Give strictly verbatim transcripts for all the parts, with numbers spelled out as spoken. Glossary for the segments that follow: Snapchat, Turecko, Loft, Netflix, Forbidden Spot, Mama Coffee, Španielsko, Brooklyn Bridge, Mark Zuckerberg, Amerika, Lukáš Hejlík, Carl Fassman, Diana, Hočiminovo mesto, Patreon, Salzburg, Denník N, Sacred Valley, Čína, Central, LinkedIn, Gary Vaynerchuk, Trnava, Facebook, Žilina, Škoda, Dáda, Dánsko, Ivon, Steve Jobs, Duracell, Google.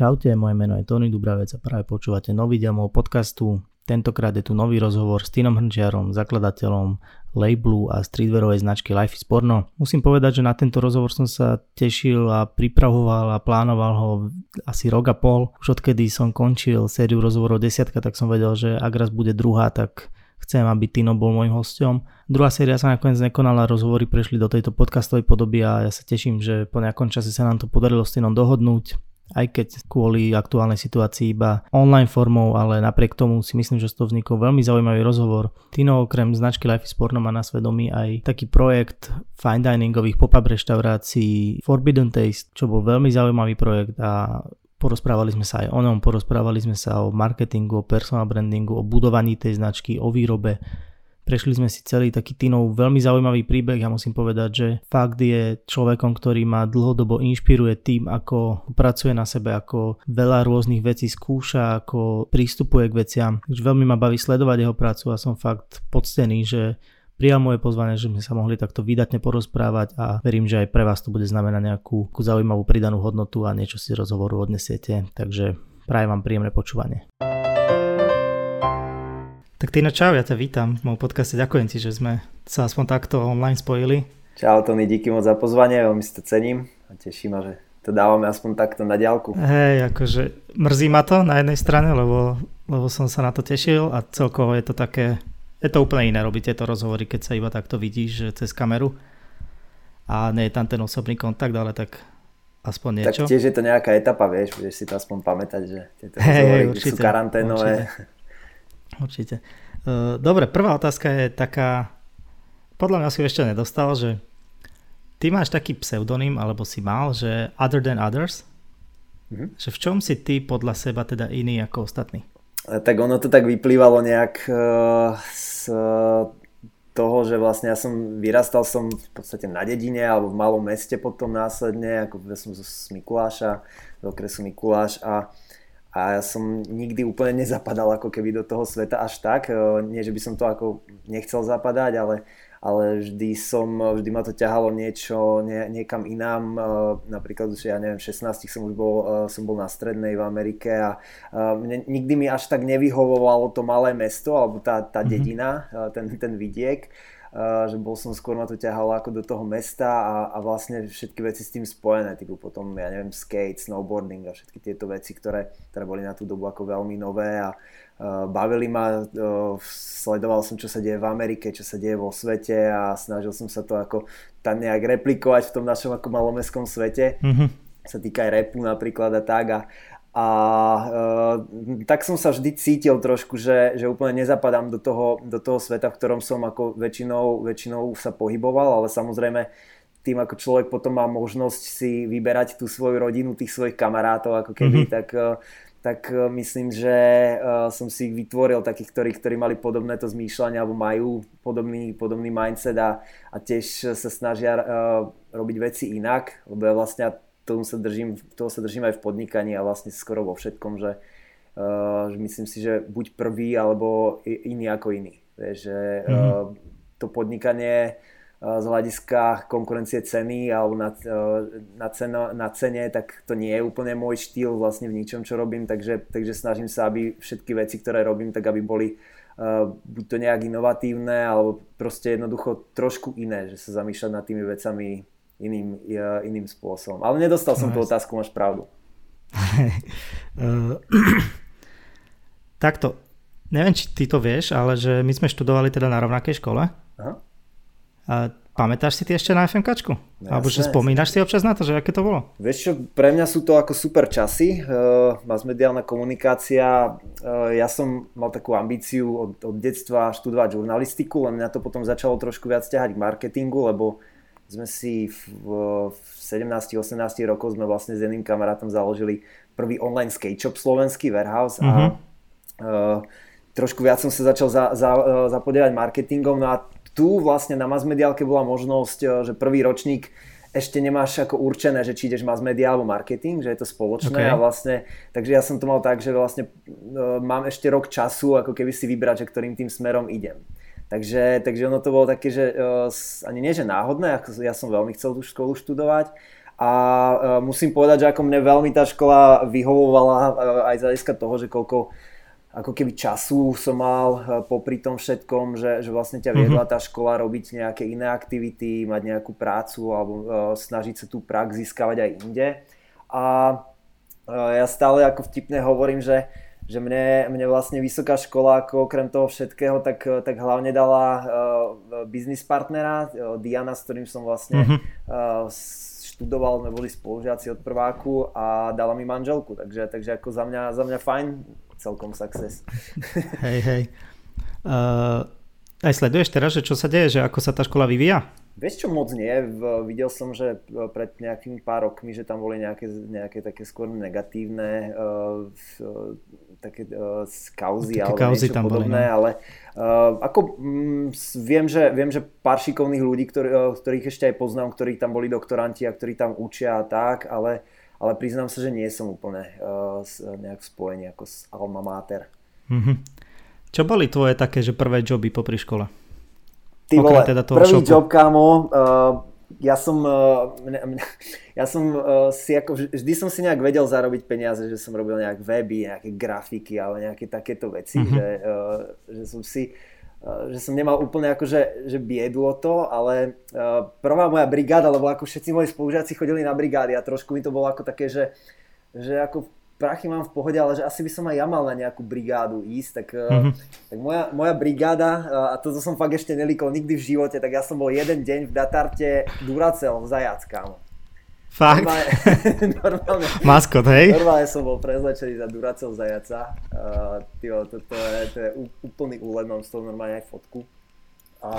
Čaute, moje meno je Tony Dubravec a práve počúvate nový diel môjho podcastu. Tentokrát je tu nový rozhovor s Tinom Hrnčiarom, zakladateľom labelu a streetwearovej značky Life is Porno. Musím povedať, že na tento rozhovor som sa tešil a pripravoval a plánoval ho asi rok a pol. Už odkedy som končil sériu rozhovorov desiatka, tak som vedel, že ak raz bude druhá, tak chcem, aby Tino bol môjim hosťom. Druhá séria sa nakoniec nekonala, rozhovory prešli do tejto podcastovej podoby a ja sa teším, že po nejakom čase sa nám to podarilo s Tinom dohodnúť, aj keď kvôli aktuálnej situácii iba online formou, ale napriek tomu si myslím, že z toho vznikol veľmi zaujímavý rozhovor. Tino okrem značky Life is Porno má na svedomí aj taký projekt fine diningových pop-up reštaurácií Forbidden Taste, čo bol veľmi zaujímavý projekt a porozprávali sme sa aj o ňom, porozprávali sme sa o marketingu, o personal brandingu, o budovaní tej značky, o výrobe. Prešli sme si celý taký Tinov veľmi zaujímavý príbeh a ja musím povedať, že fakt je človekom, ktorý ma dlhodobo inšpiruje tým, ako pracuje na sebe, ako veľa rôznych vecí skúša, ako prístupuje k veciam. Takže veľmi ma baví sledovať jeho prácu a som fakt poctený, že prijal moje pozvanie, že sme sa mohli takto výdatne porozprávať a verím, že aj pre vás to bude znamenať nejakú zaujímavú pridanú hodnotu a niečo si z rozhovoru odnesiete. Takže prajem vám príjemné počúvanie. Tak Tino, čau, ja ťa vítam v mojom podcaste. Ďakujem ti, že sme sa aspoň takto online spojili. Čau Tony, díky moc za pozvanie, veľmi si to cením a teším ma, že to dávame aspoň takto na diaľku. Hej, akože mrzí ma to na jednej strane, lebo, lebo som sa na to tešil a celkovo je to také. Je to úplne iné robiť tieto rozhovory, keď sa iba takto vidíš cez kameru a nie je tam ten osobný kontakt, ale tak aspoň niečo. Tak tiež je to nejaká etapa, vieš, budeš si to aspoň pamätať, že tieto rozhovory hey, určite, sú karanténové. Určite. určite. Dobre, prvá otázka je taká, podľa mňa si ešte nedostal, že ty máš taký pseudonym, alebo si mal, že Other Than Others, mm-hmm. že v čom si ty podľa seba teda iný ako ostatní? Tak ono to tak vyplývalo nejak z toho, že vlastne ja som vyrastal som v podstate na dedine alebo v malom meste potom následne, ako som z Mikuláša, z okresu Mikuláš a, a ja som nikdy úplne nezapadal ako keby do toho sveta až tak, nie že by som to ako nechcel zapadať, ale, ale vždy som, vždy ma to ťahalo niečo, nie, niekam inám, napríklad už ja neviem, šestnásť som už bol, som bol na strednej v Amerike a mne, nikdy mi až tak nevyhovovalo to malé mesto, alebo tá, tá dedina, ten, ten vidiek, že bol som skôr, ma to ťahalo ako do toho mesta a, a vlastne všetky veci s tým spojené, typu potom, ja neviem, skate, snowboarding a všetky tieto veci, ktoré, ktoré boli na tú dobu ako veľmi nové a bavili ma, sledoval som, čo sa deje v Amerike, čo sa deje vo svete a snažil som sa to ako tam nejak replikovať v tom našom ako malomestskom svete. Mm-hmm. Sa týka aj rapu napríklad a tak. A, a e, tak som sa vždy cítil trošku, že, že úplne nezapadám do toho, do toho sveta, v ktorom som ako väčšinou, väčšinou sa pohyboval, ale samozrejme tým ako človek potom má možnosť si vyberať tú svoju rodinu, tých svojich kamarátov ako keby, mm-hmm. tak... tak myslím, že som si vytvoril takých, ktorí, ktorí mali podobné to zmýšľanie alebo majú podobný, podobný mindset a, a tiež sa snažia uh, robiť veci inak, lebo ja vlastne toho sa držím, toho sa držím aj v podnikaní a vlastne skoro vo všetkom, že, uh, že myslím si, že buď prvý alebo iný ako iný. Že, mm-hmm. uh, to podnikanie z hľadiska konkurencie ceny alebo na, na, ceno, na cene, tak to nie je úplne môj štýl vlastne v ničom, čo robím, takže, takže snažím sa, aby všetky veci, ktoré robím, tak aby boli uh, buď to nejak inovatívne, alebo proste jednoducho trošku iné, že sa zamýšľať nad tými vecami iným, uh, iným spôsobom. Ale nedostal som no, tú otázku, máš pravdu. uh, Takto, neviem, či ty to vieš, ale že my sme študovali teda na rovnakej škole. Aha. A pamätáš si ty ešte na ef em ká čku? Jasné, alebo že spomínaš si občas na to, že aké to bolo? Vieš čo, pre mňa sú to ako super časy. Uh, Massmediálna komunikácia. Uh, ja som mal takú ambíciu od, od detstva študovať žurnalistiku, len mňa to potom začalo trošku viac ťahať k marketingu, lebo sme si v, v sedemnásť osemnásť rokov sme vlastne s jedným kamarátom založili prvý online skate shop slovenský, warehouse. Mm-hmm. A uh, trošku viac som sa začal za, za, uh, zapodievať marketingom. No a tu vlastne na masmediálke bola možnosť, že prvý ročník ešte nemáš ako určené, že či ideš masmedia alebo marketing, že je to spoločné okay. A vlastne, takže ja som to mal tak, že vlastne e, mám ešte rok času, ako keby si vybrať, že ktorým tým smerom idem. Takže, takže ono to bolo také, že e, ani nie, že náhodné, ako ja som veľmi chcel tú školu študovať, A musím povedať, že ako mne veľmi tá škola vyhovovala aj z hľadiska toho, že koľko ako keby času som mal popri tom všetkom, že, že vlastne ťa viedla tá škola robiť nejaké iné aktivity, mať nejakú prácu alebo snažiť sa tú prax získavať aj inde. A ja stále ako vtipne hovorím, že, že mne, mne vlastne vysoká škola ako okrem toho všetkého tak, tak hlavne dala business partnera, Diana, s ktorým som vlastne mm-hmm. študoval, sme boli spolužiaci od prváku a dala mi manželku, takže, takže ako za mňa, za mňa fajn, celkom success. Hej, hej. Uh, aj sleduješ teraz, že čo sa deje, že ako sa tá škola vyvíja? Vieš čo, moc nie. Videl som, že pred nejakými pár rokmi, že tam boli nejaké, nejaké také skôr negatívne uh, také uh, kauzy alebo niečo tam podobné, boli, ale uh, ako mm, viem, že, viem, že pár šikovných ľudí, ktorý, ktorých ešte aj poznám, ktorí tam boli doktoranti a ktorí tam učia a tak, ale, ale priznám sa, že nie som úplne uh, nejak spojený ako s alma mater. Mm-hmm. Čo boli tvoje také, že prvé joby popri škole? Ty vole, teda prvý šoku. Job, kámo, uh, ja som, uh, mne, mne, ja som uh, si ako, vždy som si nejak vedel zarobiť peniaze, že som robil nejak weby, nejaké grafiky, ale nejaké takéto veci, mm-hmm. že, uh, že som si, uh, že som nemal úplne akože, že biedlo to, ale uh, prvá moja brigáda, lebo ako všetci moji spolužiaci chodili na brigády a trošku mi to bolo ako také, že, že ako prachy mám v pohode, ale že asi by som aj ja mal na nejakú brigádu ísť, tak, mm-hmm. tak moja, moja brigáda, a to som fakt ešte nelikol nikdy v živote, tak ja som bol jeden deň v Datarte Duracell v Zajackám. Fakt? Normálne, normálne, maskot, hej? Normálne som bol prezlečený za Duracell Zajaca. Uh, tío, to, to, je, to je úplný úlet, mám z toho normálne aj fotku. A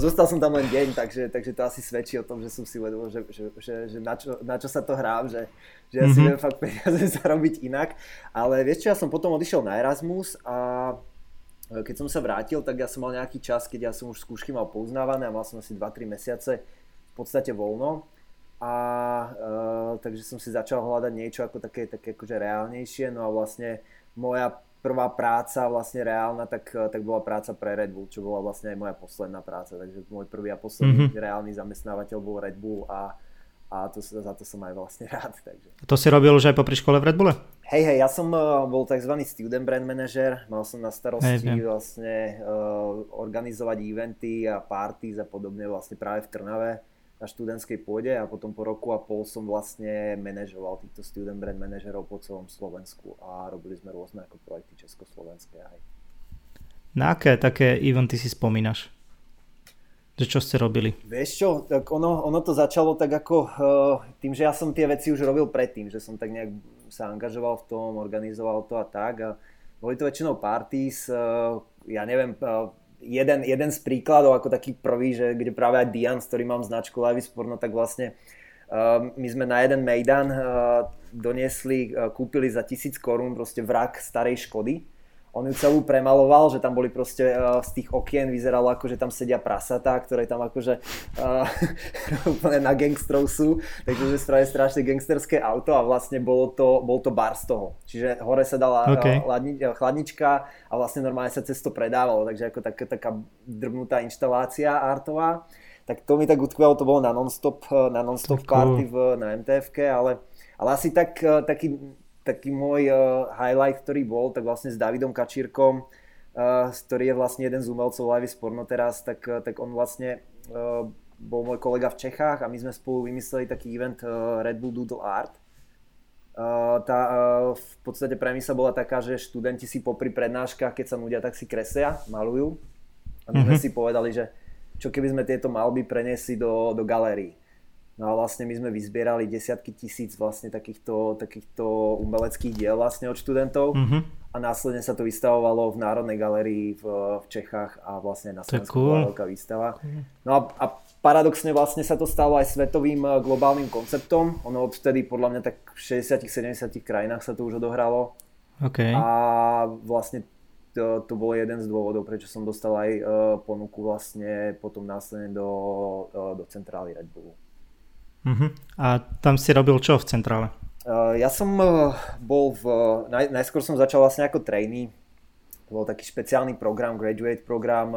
zostal som tam len deň, takže, takže to asi svedčí o tom, že som si uvedomil, že, že, že, že na, čo, na čo sa to hrám, že, že ja si viem mm-hmm. fakt peniaze zarobiť inak. Ale vieš čo, ja som potom odišiel na Erasmus a keď som sa vrátil, tak ja som mal nejaký čas, keď ja som už skúšky mal pouznávané a mal som asi dva tri mesiace v podstate voľno. A e, takže som si začal hľadať niečo ako také, také akože reálnejšie, no a vlastne moja prvá práca vlastne reálna, tak, tak bola práca pre Red Bull, čo bola vlastne aj moja posledná práca, takže môj prvý a posledný mm-hmm. reálny zamestnávateľ bol Red Bull a, a to, za to som aj vlastne rád. Takže. To si robil už aj popri škole v Red Bulle? Hej, hej, ja som bol tzv. Student brand manager, mal som na starosti hej, vlastne uh, organizovať eventy a parties a podobne vlastne práve v Trnave na študentskej pôde a potom po roku a pol som vlastne manažoval týchto student brand manažerov po celom Slovensku a robili sme rôzne ako projekty československé aj. Na aké také eventy si spomínaš? Že čo ste robili? Vieš čo, tak ono, ono to začalo tak ako tým, že ja som tie veci už robil predtým, že som tak nejak sa angažoval v tom, organizoval to a tak a boli to väčšinou parties, ja neviem, Jeden, jeden z príkladov, ako taký prvý, že kde práve aj Dian, s ktorým mám značku Life is Porno, tak vlastne uh, my sme na jeden mejdan uh, doniesli, uh, kúpili za tisíc korún proste vrak starej Škody. On ju celú premaloval, že tam boli proste uh, z tých okien vyzeralo ako, že tam sedia prasatá, ktoré tam akože uh, úplne na gangstrov sú. Takže je strašne gangsterské auto a vlastne bolo to, bol to bar z toho. Čiže hore sa dala okay. uh, ladni, uh, chladnička a vlastne normálne sa cesto predávalo. Takže ako tak, taká drbnutá inštalácia artová. Tak to mi tak utkvelo, to bolo na non-stop, na non-stop cool. party v, na em té efke, ale, ale asi tak, uh, taký... taký môj uh, highlight, ktorý bol, tak vlastne s Davidom Kačírkom, uh, ktorý je vlastne jeden z umelcov Live is Porno teraz, tak, uh, tak on vlastne uh, bol môj kolega v Čechách a my sme spolu vymysleli taký event uh, Red Bull Doodle Art. Uh, tá, uh, v podstate premisa bola taká, že študenti si popri prednáškach, keď sa nudia, tak si kresia, malujú. A my mm-hmm. sme si povedali, že čo keby sme tieto malby preniesli do, do galérií. No a vlastne my sme vyzbierali desiatky tisíc vlastne takýchto, takýchto umeleckých diel vlastne od študentov mm-hmm. a následne sa to vystavovalo v Národnej galérii v, v Čechách a vlastne na Slovensku bola veľká výstava. No a, a paradoxne vlastne sa to stalo aj svetovým globálnym konceptom. Ono odvtedy podľa mňa tak v šesťdesiatich sedemdesiatich krajinách sa to už odohralo. Okay. A vlastne to, to bol jeden z dôvodov, prečo som dostal aj uh, ponuku vlastne potom následne do, uh, do centrály Red Bullu. Uh-huh. A tam si robil čo v centrále? Uh, ja som uh, bol v... Naj, najskôr som začal vlastne ako trainee. To bol taký špeciálny program, graduate program.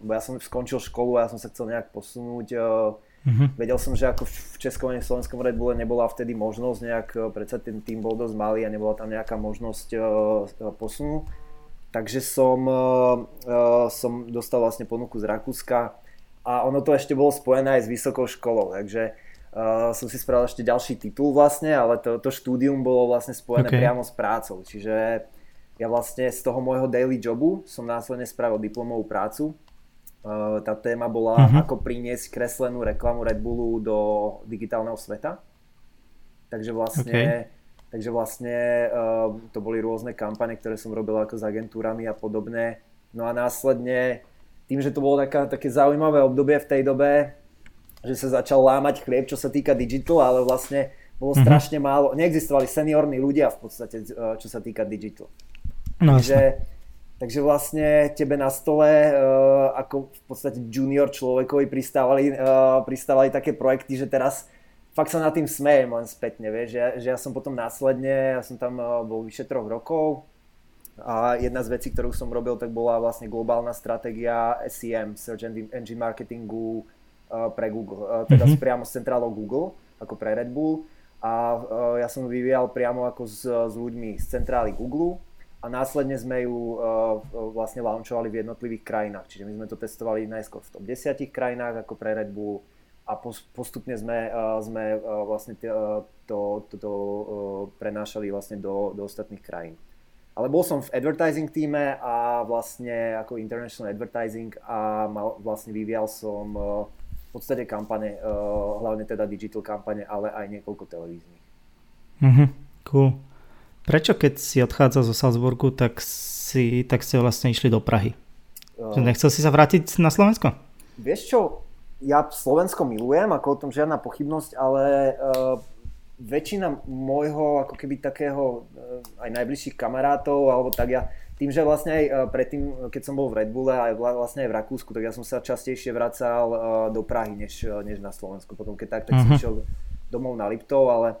Uh, ja som skončil školu a ja som sa chcel nejak posunúť uh, Mm-hmm. Vedel som, že ako v Českom a Slovenskom Red Bulle nebola vtedy možnosť nejak, predsa ten tým bol dosť malý a nebola tam nejaká možnosť uh, posunu. Takže som, uh, som dostal vlastne ponuku z Rakúska a ono to ešte bolo spojené aj s vysokou školou, takže uh, som si spravil ešte ďalší titul vlastne, ale to, to štúdium bolo vlastne spojené okay. priamo s prácou, čiže ja vlastne z toho môjho daily jobu som následne spravil diplomovú prácu. Tá téma bola, uh-huh. ako priniesť kreslenú reklamu Red Bullu do digitálneho sveta. Takže vlastne, okay. takže vlastne uh, to boli rôzne kampane, ktoré som robil ako s agentúrami a podobne. No a následne, tým, že to bolo taká, také zaujímavé obdobie v tej dobe, že sa začal lámať chlieb, čo sa týka digital, ale vlastne bolo uh-huh. strašne málo, neexistovali seniorní ľudia v podstate, čo sa týka digital. No, takže... Takže vlastne tebe na stole, uh, ako v podstate junior človekovi, pristávali, uh, pristávali také projekty, že teraz fakt sa nad tým smejem len spätne, vieš, že ja, že ja som potom následne, ja som tam uh, bol vyše troch rokov a jedna z vecí, ktorú som robil, tak bola vlastne globálna stratégia S E M, Search Engine Marketingu uh, pre Google, uh, teda mm-hmm. priamo s centrálou Google, ako pre Red Bull a uh, ja som vyvíjal priamo ako s, s ľuďmi z centrály Google. A následne sme ju uh, vlastne launchovali v jednotlivých krajinách. Čiže my sme to testovali najskôr v top desiatich krajinách ako pre Red Bull a pos- postupne sme, uh, sme uh, vlastne t- uh, to, to, to uh, prenášali vlastne do, do ostatných krajín. Ale bol som v advertising tíme a vlastne ako international advertising a mal, vlastne vyvíjal som uh, v podstate kampane, uh, hlavne teda digital kampane, ale aj niekoľko televíznych. Mhm, cool. Prečo keď si odchádza zo Salzburgu, tak, si, tak ste vlastne išli do Prahy? Uh, Nechcel si sa vrátiť na Slovensko? Vieš čo, ja Slovensko milujem, ako o tom žiadna pochybnosť, ale uh, väčšina môjho ako keby takého uh, aj najbližších kamarátov, alebo tak ja, tým, že vlastne aj uh, predtým, keď som bol v Red Bulle a vlastne aj v Rakúsku, tak ja som sa častejšie vracal uh, do Prahy, než, uh, než na Slovensku. Potom keď tak, tak uh-huh. som išiel domov na Liptov, ale...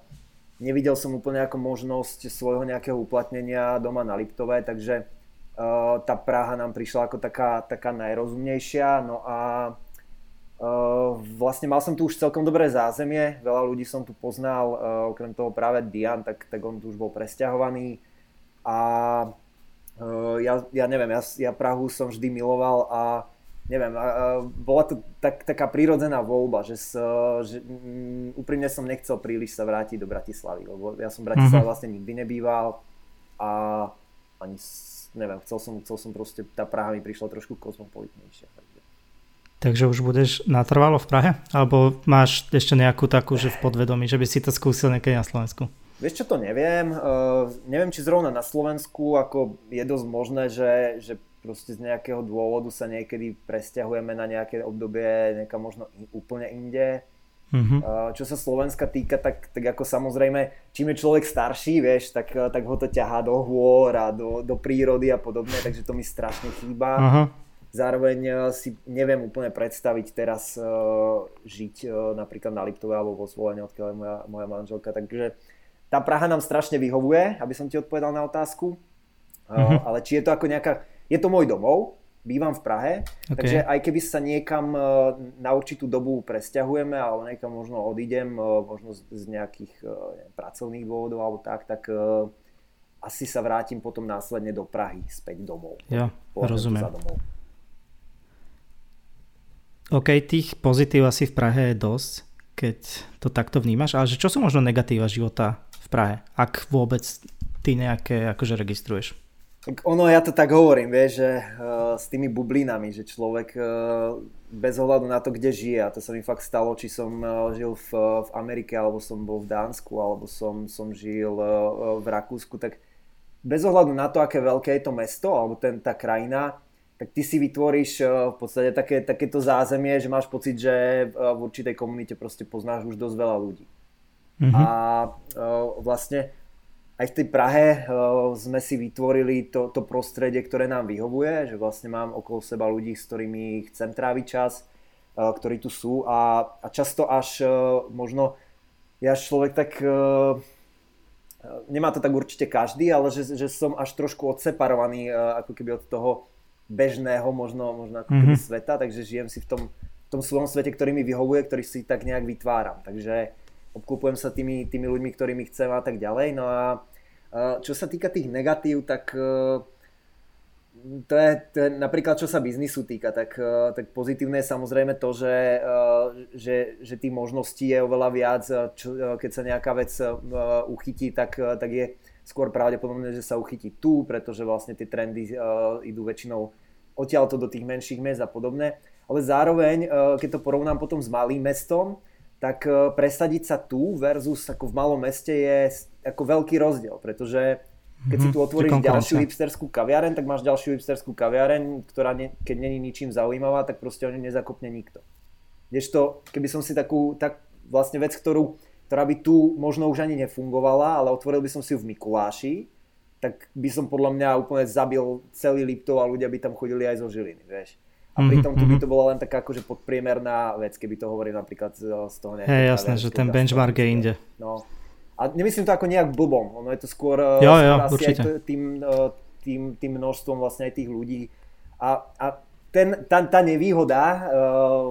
Nevidel som úplne ako možnosť svojho nejakého uplatnenia doma na Liptove, takže uh, tá Praha nám prišla ako taká, taká najrozumnejšia. No a uh, vlastne mal som tu už celkom dobré zázemie, veľa ľudí som tu poznal, uh, okrem toho práve Dian, tak, tak on tu už bol presťahovaný. A uh, ja, ja neviem, ja, ja Prahu som vždy miloval a neviem, bola to tak, taká prírodzená voľba, že, sa, že um, úprimne som nechcel príliš sa vrátiť do Bratislavy, lebo ja som v Bratislave mm-hmm. vlastne nikdy nebýval a ani, neviem, chcel som, chcel som proste, tá Praha mi prišla trošku kozmopolitnejšia. Takže. Takže už budeš natrvalo v Prahe? Alebo máš ešte nejakú takú, že v podvedomí, že by si to skúsil niekedy na Slovensku? Vieš čo, to neviem. Uh, neviem, či zrovna na Slovensku, ako je dosť možné, že, že proste z nejakého dôvodu sa niekedy presťahujeme na nejaké obdobie, nejaká možno in, úplne inde. Mm-hmm. Čo sa Slovenska týka, tak, tak ako samozrejme, čím je človek starší, vieš, tak, tak ho to ťahá do hôr a do, do prírody a podobne, takže to mi strašne chýba. Aha. Zároveň si neviem úplne predstaviť teraz uh, žiť uh, napríklad na Liptove alebo vo Zvolene, odkiaľ je moja, moja manželka, takže tá Praha nám strašne vyhovuje, aby som ti odpovedal na otázku, uh, mm-hmm. ale či je to ako nejaká... Je to môj domov, bývam v Prahe, okay. takže aj keby sa niekam na určitú dobu presťahujeme alebo niekam možno odídem, možno z nejakých neviem, pracovných dôvodov alebo tak, tak asi sa vrátim potom následne do Prahy, späť domov. Ja, rozumiem. Domov. OK, tých pozitív asi v Prahe je dosť, keď to takto vnímaš, ale čo sú možno negatíva života v Prahe, ak vôbec ty nejaké akože registruješ? Tak ono, ja to tak hovorím, vieš, že uh, s tými bublinami, že človek uh, bez ohľadu na to, kde žije, a to sa mi fakt stalo, či som uh, žil v, v Amerike, alebo som bol v Dánsku, alebo som, som žil uh, v Rakúsku, tak bez ohľadu na to, aké veľké je to mesto, alebo ten, tá krajina, tak ty si vytvoríš uh, v podstate také, takéto zázemie, že máš pocit, že uh, v určitej komunite proste poznáš už dosť veľa ľudí. Mm-hmm. A uh, vlastne... Aj v tej Prahe uh, sme si vytvorili to, to prostredie, ktoré nám vyhovuje, že vlastne mám okolo seba ľudí, s ktorými chcem tráviť čas, uh, ktorí tu sú a, a často až uh, možno, ja človek tak, uh, nemá to tak určite každý, ale že, že som až trošku odseparovaný uh, ako keby od toho bežného možno, možno ako keby mm-hmm. sveta, takže žijem si v tom, v tom svojom svete, ktorý mi vyhovuje, ktorý si tak nejak vytváram. Takže obkúpujem sa tými, tými ľuďmi, ktorými chcem a tak ďalej. No a čo sa týka tých negatív, tak to je, to je napríklad, čo sa biznisu týka, tak, tak pozitívne je samozrejme to, že, že, že tých možností je oveľa viac. Čo, keď sa nejaká vec uchytí, tak, tak je skôr pravdepodobné, že sa uchytí tu, pretože vlastne tie trendy idú väčšinou odtiaľto do tých menších miest a podobne. Ale zároveň, keď to porovnám potom s malým mestom, tak presadiť sa tu versus ako v malom meste je ako veľký rozdiel, pretože keď si tu otvoríš ďalšiu hipsterskú kaviareň, tak máš ďalšiu hipsterskú kaviareň, ktorá ne, keď není ničím zaujímavá, tak proste o ňu nezakopne nikto. Kdežto, keby som si takú, tak vlastne vec, ktorú, ktorá by tu možno už ani nefungovala, ale otvoril by som si ju v Mikuláši, tak by som podľa mňa úplne zabil celý Liptov a ľudia by tam chodili aj zo Žiliny, vieš. A pritom tu by to bola len taká akože podpriemerná vec, keby to hovorím napríklad z toho nejakého... Hej, jasné, že ten benchmark je inde. No. A nemyslím to ako nejak blbom, ono je to skôr, jo, jo, asi aj tým, tým, tým množstvom vlastne aj tých ľudí. A, a ten, tá, tá nevýhoda uh,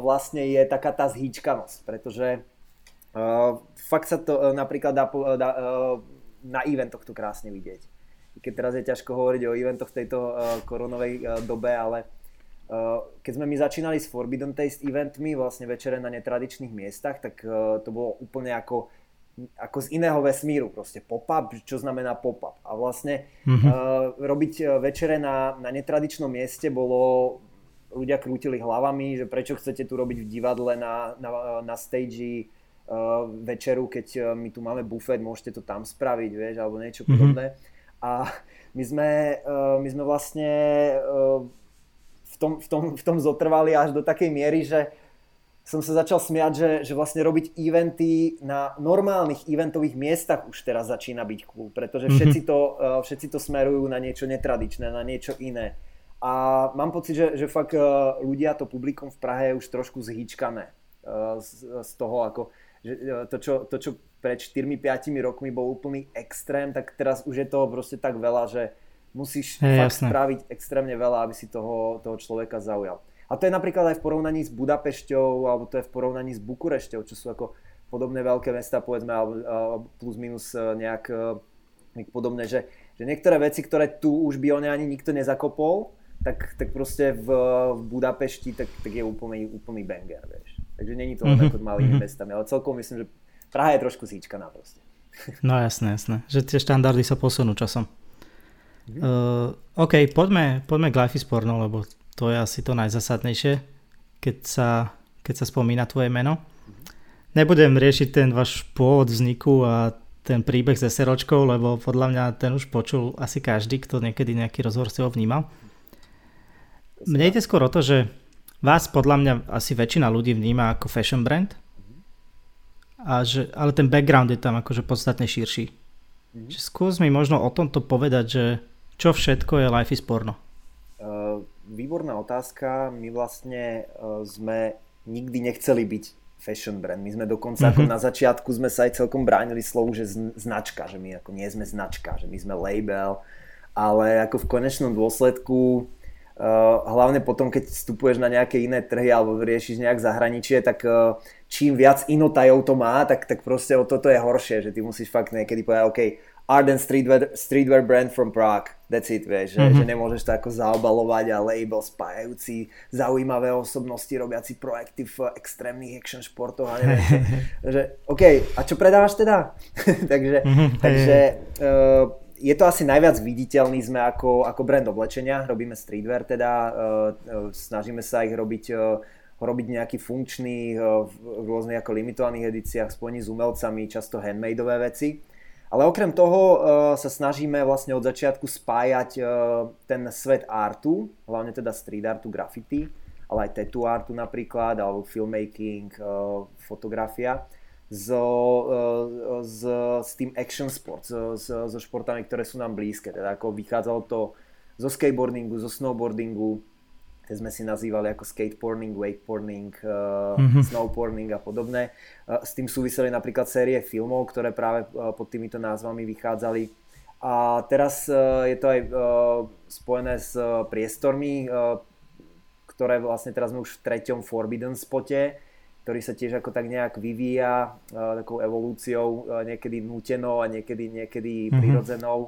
vlastne je taká tá zhýčkanosť, pretože uh, fakt sa to uh, napríklad dá, dá uh, na eventoch to krásne vidieť. Keď teraz je ťažko hovoriť o eventoch v tejto uh, koronovej uh, dobe, ale... Keď sme my začínali s Forbidden Taste eventmi, vlastne večere na netradičných miestach, tak to bolo úplne ako, ako z iného vesmíru, proste pop-up, čo znamená pop-up. A vlastne mm-hmm. uh, robiť večere na, na netradičnom mieste bolo, ľudia krútili hlavami, že prečo chcete tu robiť v divadle na, na, na stage uh, večeru, keď my tu máme bufet, môžete to tam spraviť, vieš, alebo niečo mm-hmm. podobné. A my sme, uh, my sme vlastne... Uh, V tom, v, tom, v tom zotrvali až do takej miery, že som sa začal smiať, že, že vlastne robiť eventy na normálnych eventových miestach už teraz začína byť cool, pretože všetci to, všetci to smerujú na niečo netradičné, na niečo iné. A mám pocit, že, že fakt ľudia, to publikum v Prahe je už trošku zhýčkané z, z toho, ako, že to, čo, to, čo pred štyri až päť rokmi bol úplný extrém, tak teraz už je toho proste tak veľa, že musíš je, fakt jasné. Spraviť extrémne veľa, aby si toho, toho človeka zaujal. A to je napríklad aj v porovnaní s Budapešťou, alebo to je v porovnaní s Bukurešťou, čo sú ako podobné veľké mesta, povedzme, alebo plus minus nejak, nejak podobné, že, že niektoré veci, ktoré tu už by one ani nikto nezakopol, tak, tak proste v, v Budapešti tak, tak je úplný, úplný banger, vieš. Takže není to len mm-hmm. ako malými mm-hmm. mestami, ale celkom myslím, že Praha je trošku zíčkaná proste. No jasné, jasné, že tie štandardy sa posunú časom. Uh, OK, poďme, poďme k Life is Porno, lebo to je asi to najzasadnejšie, keď sa, keď sa spomína tvoje meno. Nebudem riešiť ten váš pôvod vzniku a ten príbeh s SROčkou, lebo podľa mňa ten už počul asi každý, kto niekedy nejaký rozhovor s tebou vnímal. Mne ide skôr o to, že vás podľa mňa asi väčšina ľudí vníma ako fashion brand, a že, ale ten background je tam akože podstatne širší. Mm-hmm. Skús mi možno o tomto povedať, že čo všetko je Life is Porno? Uh, výborná otázka. My vlastne uh, sme nikdy nechceli byť fashion brand. My sme dokonca mm-hmm. ako na začiatku sme sa aj celkom bránili slovu, že značka, že my ako nie sme značka, že my sme label, ale ako v konečnom dôsledku uh, hlavne potom, keď vstupuješ na nejaké iné trhy alebo riešiš nejak zahraničie, tak uh, čím viac inotajov to má, tak, tak proste o toto je horšie, že ty musíš fakt niekedy povedať, OK, art and streetwear, streetwear brand from Prague. That's it, vieš, mm-hmm. že nemôžeš to ako zaobalovať a label spájajúci zaujímavé osobnosti, robiaci projekty v extrémnych action športoch a neviem čo. Takže, OK, a čo predávaš teda? takže mm-hmm. takže uh, je to asi najviac viditeľný sme ako, ako brand oblečenia, robíme streetwear teda, uh, uh, snažíme sa ich robiť uh, robiť nejaký funkčný v rôznych ako limitovaných edíciách spojení s umelcami, často handmadeové veci. Ale okrem toho sa snažíme vlastne od začiatku spájať ten svet artu, hlavne teda street artu, graffiti, ale aj tattoo artu napríklad, alebo filmmaking, fotografia, so, s, s tým action sport, so, so športami, ktoré sú nám blízke. Teda ako vychádzalo to zo skateboardingu, zo snowboardingu, keď sme si nazývali ako skateporning, wakeporning, uh, mm-hmm. snowporning a podobné. Uh, s tým súviseli napríklad série filmov, ktoré práve uh, pod týmito názvami vychádzali. A teraz uh, je to aj uh, spojené s uh, priestormi. Uh, ktoré vlastne teraz sme už v treťom Forbidden spote, ktorý sa tiež ako tak nejak vyvíja uh, takou evolúciou, uh, niekedy nútenou a niekedy, niekedy mm-hmm. prirodzenou.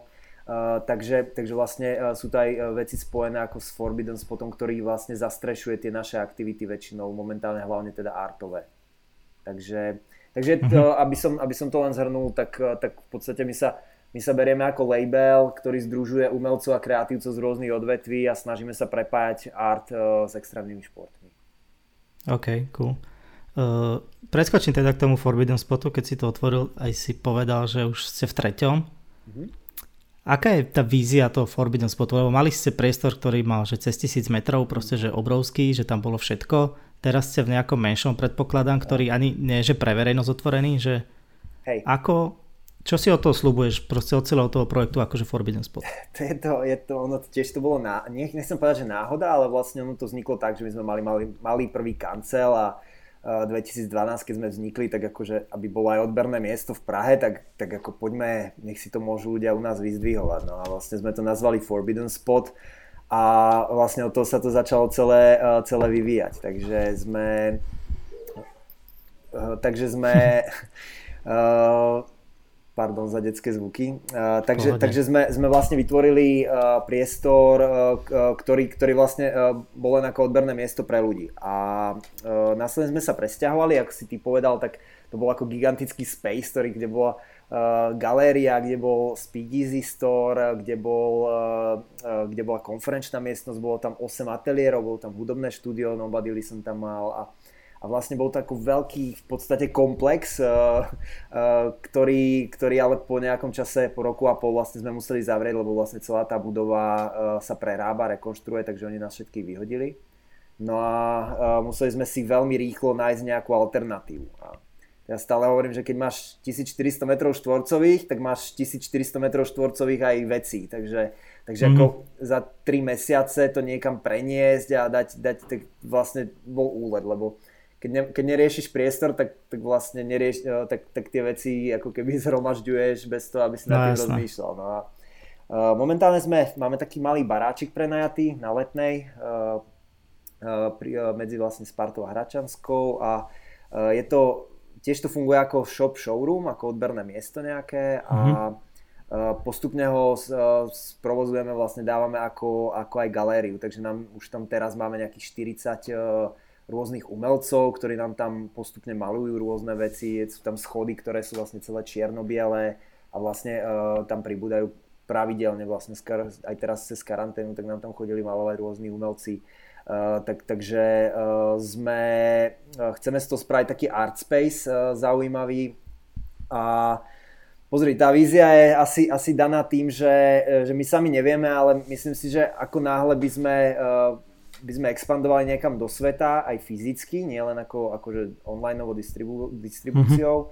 Uh, takže, takže vlastne uh, sú to aj uh, veci spojené ako s Forbidden Spotom, ktorý vlastne zastrešuje tie naše aktivity väčšinou, momentálne hlavne teda artové. Takže, takže to, mm-hmm. aby som, aby som to len zhrnul, tak, uh, tak v podstate my sa, my sa berieme ako label, ktorý združuje umelcov a kreatívcov z rôznych odvetví a snažíme sa prepájať art uh, s extrémnymi športmi. OK, cool. Uh, preskočím teda k tomu Forbidden Spotu, keď si to otvoril, aj si povedal, že už ste v treťom. Mm-hmm. Aká je tá vízia toho Forbidden Spotu? Lebo mali ste priestor, ktorý mal že cez tisíc metrov, proste že obrovský, že tam bolo všetko. Teraz ste v nejakom menšom, predpokladám, ktorý ani nie je pre verejnosť otvorený, že hej. Ako, čo si od toho sľubuješ proste od celého toho projektu akože Forbidden Spot? To je to, je to ono tiež to bolo, ná, nechcem povedať, že náhoda, ale vlastne ono to vzniklo tak, že my sme mali malý, malý prvý kancel a dvetisícdvanásť, keď sme vznikli, tak akože, aby bolo aj odberné miesto v Prahe, tak, tak ako poďme, nech si to môžu ľudia u nás vyzdvihovať. No a vlastne sme to nazvali Forbidden Spot a vlastne od toho sa to začalo celé, celé vyvíjať. Takže sme... Takže sme... Pardon za detské zvuky. Uh, takže takže sme, sme vlastne vytvorili uh, priestor, uh, ktorý, ktorý vlastne uh, bol len ako odberné miesto pre ľudí. A uh, následne sme sa presťahovali, ako si ty povedal, tak to bol ako gigantický space, ktorý, kde bola uh, galéria, kde bol speakeasy store, kde, bol, uh, kde bola konferenčná miestnosť, bolo tam osem ateliérov, bolo tam hudobné štúdio, Nobody Listen tam mal a A vlastne bol taký veľký v podstate komplex, uh, uh, ktorý, ktorý ale po nejakom čase, po roku a pol vlastne sme museli zavrieť, lebo vlastne celá tá budova uh, sa prerába, rekonštruuje, takže oni nás všetkých vyhodili. No a uh, museli sme si veľmi rýchlo nájsť nejakú alternatívu. A ja stále hovorím, že keď máš tisícštyristo metrov štvorcových, tak máš tisícštyristo metrov štvorcových aj vecí, takže... Takže ako mm-hmm. za tri mesiace to niekam preniesť a dať, dať tak vlastne bol úlet, lebo Keď, ne, keď neriešiš priestor, tak, tak vlastne nerieš, tak, tak tie veci ako keby zhromažďuješ bez toho, aby si no, na tým rozmýšľal. No a, uh, momentálne sme, máme taký malý baráčik prenajatý na Letnej uh, uh, pri, uh, medzi vlastne Spartou a Hračanskou a uh, je to, tiež to funguje ako shop showroom, ako odberné miesto nejaké a mm-hmm. postupne ho sprovozujeme, vlastne dávame ako, ako aj galériu, takže nám už tam teraz máme nejakých štyridsať uh, rôznych umelcov, ktorí nám tam postupne malujú rôzne veci, sú tam schody, ktoré sú vlastne celé čierno-biele a vlastne uh, tam pribúdajú pravidelne vlastne, aj teraz cez karanténu, tak nám tam chodili malovať rôzni umelci. Uh, tak, takže uh, sme, uh, chceme si to spraviť taký art space uh, zaujímavý a pozri, tá vízia je asi, asi daná tým, že, že my sami nevieme, ale myslím si, že ako náhle by sme uh, by sme expandovali niekam do sveta, aj fyzicky, nielen ako, akože onlineovou distribu- distribúciou,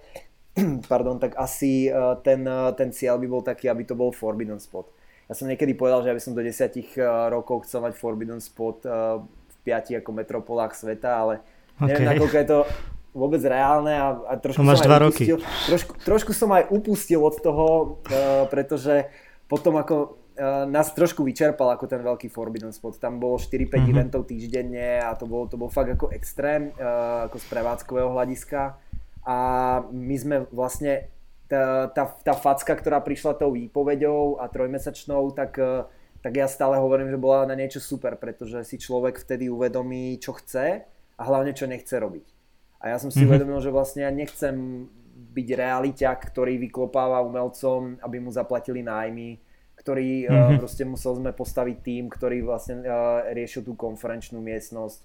mm-hmm. pardon, tak asi uh, ten, uh, ten cieľ by bol taký, aby to bol Forbidden Spot. Ja som niekedy povedal, že ja by som do desiatich uh, rokov chcel mať Forbidden Spot uh, v piatich ako metropolách sveta, ale okay. neviem, nakoľko je to vôbec reálne a, a trošku, som aj upustil, trošku, trošku som aj upustil od toho, uh, pretože potom ako nás trošku vyčerpal ako ten veľký Forbidden Spot. Tam bolo štyri päť mm-hmm. eventov týždenne a to bolo, to bolo fakt ako extrém, uh, ako z prevádzkového hľadiska. A my sme vlastne, tá, tá, tá facka, ktorá prišla tou výpovedou a trojmesačnou, tak, uh, tak ja stále hovorím, že bola na niečo super, pretože si človek vtedy uvedomí, čo chce a hlavne, čo nechce robiť. A ja som si mm-hmm. uvedomil, že vlastne ja nechcem byť realiťak, ktorý vyklopáva umelcom, aby mu zaplatili nájmy, ktorý mm-hmm. uh, proste musel sme postaviť tým, ktorý vlastne uh, riešil tú konferenčnú miestnosť.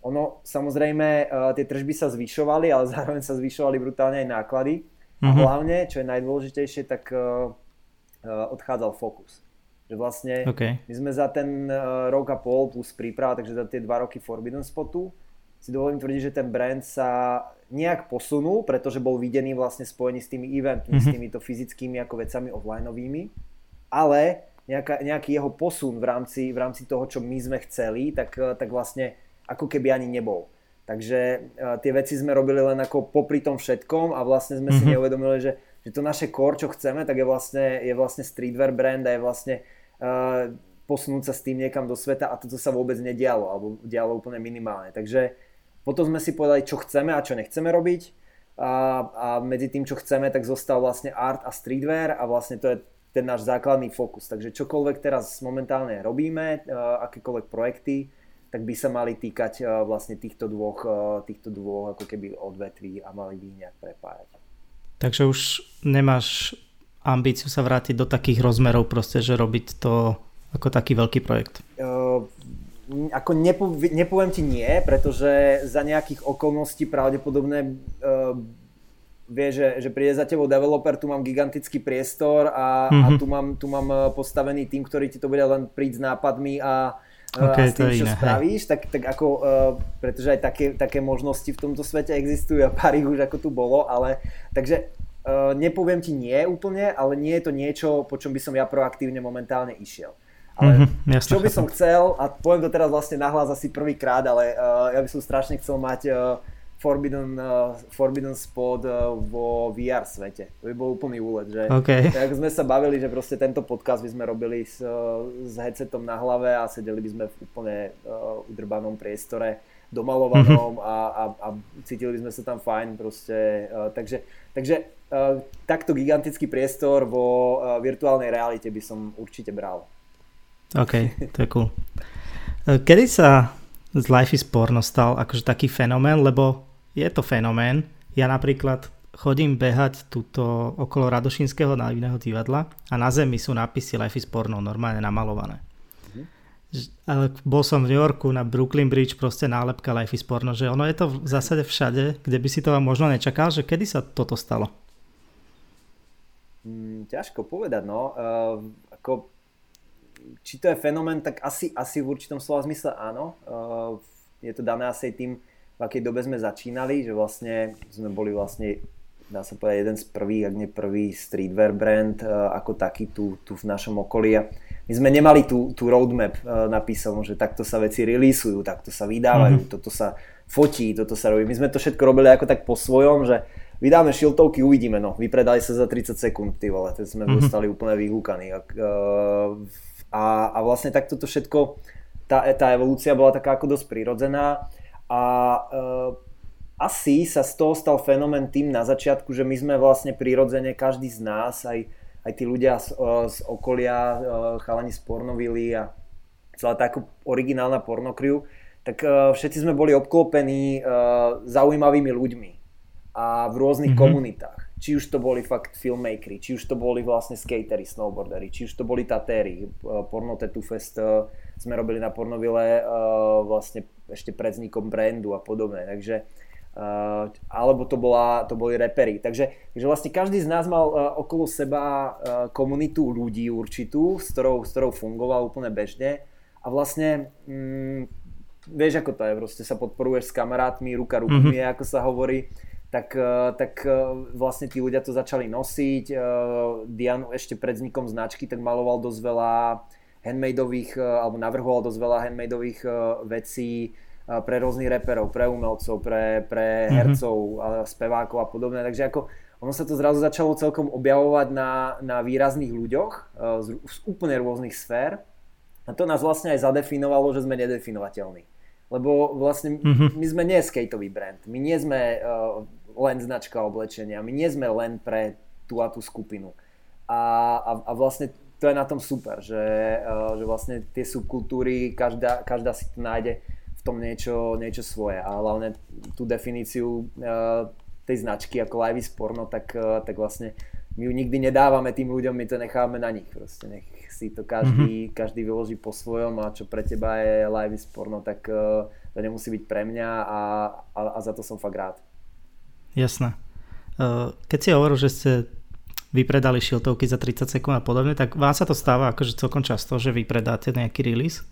Ono, samozrejme, uh, tie tržby sa zvyšovali, ale zároveň sa zvyšovali brutálne aj náklady. Mm-hmm. A hlavne, čo je najdôležitejšie, tak uh, uh, odchádzal fokus. Že vlastne okay. my sme za ten uh, rok a pol plus príprava, takže za tie dva roky Forbidden Spotu, si dovolím tvrdiť, že ten brand sa nejak posunul, pretože bol videný vlastne spojený s tými eventmi, mm-hmm. s týmito fyzickými ako vecami offlineovými. Ale nejaká, nejaký jeho posun v rámci, v rámci toho, čo my sme chceli, tak, tak vlastne ako keby ani nebol. Takže uh, tie veci sme robili len ako popri tom všetkom a vlastne sme mm-hmm. si neuvedomili, že, že to naše core, čo chceme, tak je vlastne, je vlastne streetwear brand a je vlastne uh, posunúť sa s tým niekam do sveta a toto sa vôbec nedialo, alebo dialo úplne minimálne. Takže potom sme si povedali, čo chceme a čo nechceme robiť a, a medzi tým, čo chceme, tak zostal vlastne art a streetwear a vlastne to je ten náš základný fokus. Takže čokoľvek teraz momentálne robíme, akékoľvek projekty, tak by sa mali týkať vlastne týchto dvoch, týchto dvoch ako keby odvetví a mali by nejak prepájať. Takže už nemáš ambíciu sa vrátiť do takých rozmerov proste, že robiť to ako taký veľký projekt? Uh, ako nepo, nepoviem ti nie, pretože za nejakých okolností pravdepodobne uh, vie, že, že príde za tebou developer, tu mám gigantický priestor a, mm-hmm. a tu, mám, tu mám postavený tým, ktorý ti to bude len prísť s nápadmi a, okay, a s tým, čo iné, spravíš, tak, tak ako, uh, pretože aj také, také možnosti v tomto svete existujú a pár ich už ako tu bolo, ale takže uh, nepoviem ti nie úplne, ale nie je to niečo, po čom by som ja proaktívne momentálne išiel. Ale mm-hmm, jasne, čo by som chcel, a poviem to teraz vlastne nahlas asi prvýkrát, ale uh, ja by som strašne chcel mať uh, Forbidden, uh, Forbidden Spot uh, vo vé er svete. To by bol úplný úlet, že? Okay. Tak sme sa bavili, že proste tento podcast by sme robili s, uh, s headsetom na hlave a sedeli by sme v úplne uh, udrbanom priestore, domalovanom mm-hmm. a, a, a cítili by sme sa tam fajn proste. Uh, takže... takže uh, takto gigantický priestor vo uh, virtuálnej realite by som určite bral. OK, to je cool. Kedy sa z Life is Porno stal akože taký fenomén, lebo je to fenomén. Ja napríklad chodím behať tuto okolo Radošinského národného divadla a na zemi sú nápisy Life is Porno normálne namalované. Mhm. Bol som v New Yorku na Brooklyn Bridge, proste nálepka Life is Porno, že ono je to v zásade všade, kde by si to možno nečakal, že kedy sa toto stalo? Mm, ťažko povedať, no. Uh, ako Či to je fenomén, tak asi, asi v určitom slova zmysle áno. Je to dané asi tým, v akej dobe sme začínali, že vlastne sme boli vlastne, dá sa povedať, jeden z prvých, ak nie prvý streetwear brand ako taký tu, tu v našom okolí. My sme nemali tú, tú roadmap napísanú, že takto sa veci releaseujú, takto sa vydávajú, mm-hmm. toto sa fotí, toto sa robí. My sme to všetko robili ako tak po svojom, že vydáme šiltovky, uvidíme, no, vypredali sa za tridsať sekúnd, ty vole, teď sme mm-hmm. dostali úplne vyhúkaní. A, a vlastne takto to všetko, tá, tá evolúcia bola taká ako dosť prirodzená a e, asi sa z toho stal fenomén tým na začiatku, že my sme vlastne prirodzene, každý z nás, aj, aj tí ľudia z, z okolia, e, chalani z pornovily a celá tá ako originálna pornokriu, tak e, všetci sme boli obklopení e, zaujímavými ľuďmi a v rôznych mm-hmm. komunitách. Či už to boli fakt filmmakeri, či už to boli vlastne skateri, snowboarderi, či už to boli tatéri. Porno Tattoo Fest sme robili na Pornovile vlastne ešte pred vznikom brandu a podobne. Takže, alebo to, bola, to boli reperi. Takže, takže vlastne každý z nás mal okolo seba komunitu ľudí určitú, s ktorou, s ktorou fungoval úplne bežne. A vlastne... Mm, vieš, ako to je, proste sa podporuješ s kamarátmi, ruka rukmi, mm-hmm. ako sa hovorí. Tak, tak vlastne tí ľudia to začali nosiť. Dianu ešte pred vznikom značky tak maloval dosť veľa handmadeových, alebo navrhoval dosť veľa handmadeových vecí pre rôznych reperov, pre umelcov, pre, pre hercov, mm-hmm. spevákov a podobne. Takže ako ono sa to zrazu začalo celkom objavovať na, na výrazných ľuďoch z, z úplne rôznych sfér. A to nás vlastne aj zadefinovalo, že sme nedefinovateľní. Lebo vlastne mm-hmm. my sme nie skateový brand, my nie sme uh, len značka oblečenia, my nie sme len pre tú a tú skupinu. A, a, a vlastne to je na tom super, že, uh, že vlastne tie subkultúry, každá, každá si tu nájde v tom niečo, niečo svoje. A hlavne tú definíciu uh, tej značky ako Live is Porno, tak, uh, tak vlastne my ju nikdy nedávame tým ľuďom, my to necháme na nich. Proste nech si to každý, mm-hmm. každý vyloží po svojom a čo pre teba je Live is Porno, tak uh, to nemusí byť pre mňa a, a, a za to som fakt rád. Jasné. Keď si hovoril, že ste vypredali šiltovky za tridsať sekúnd a podobne, tak vám sa to stáva akože celkom často, že vypredáte nejaký release?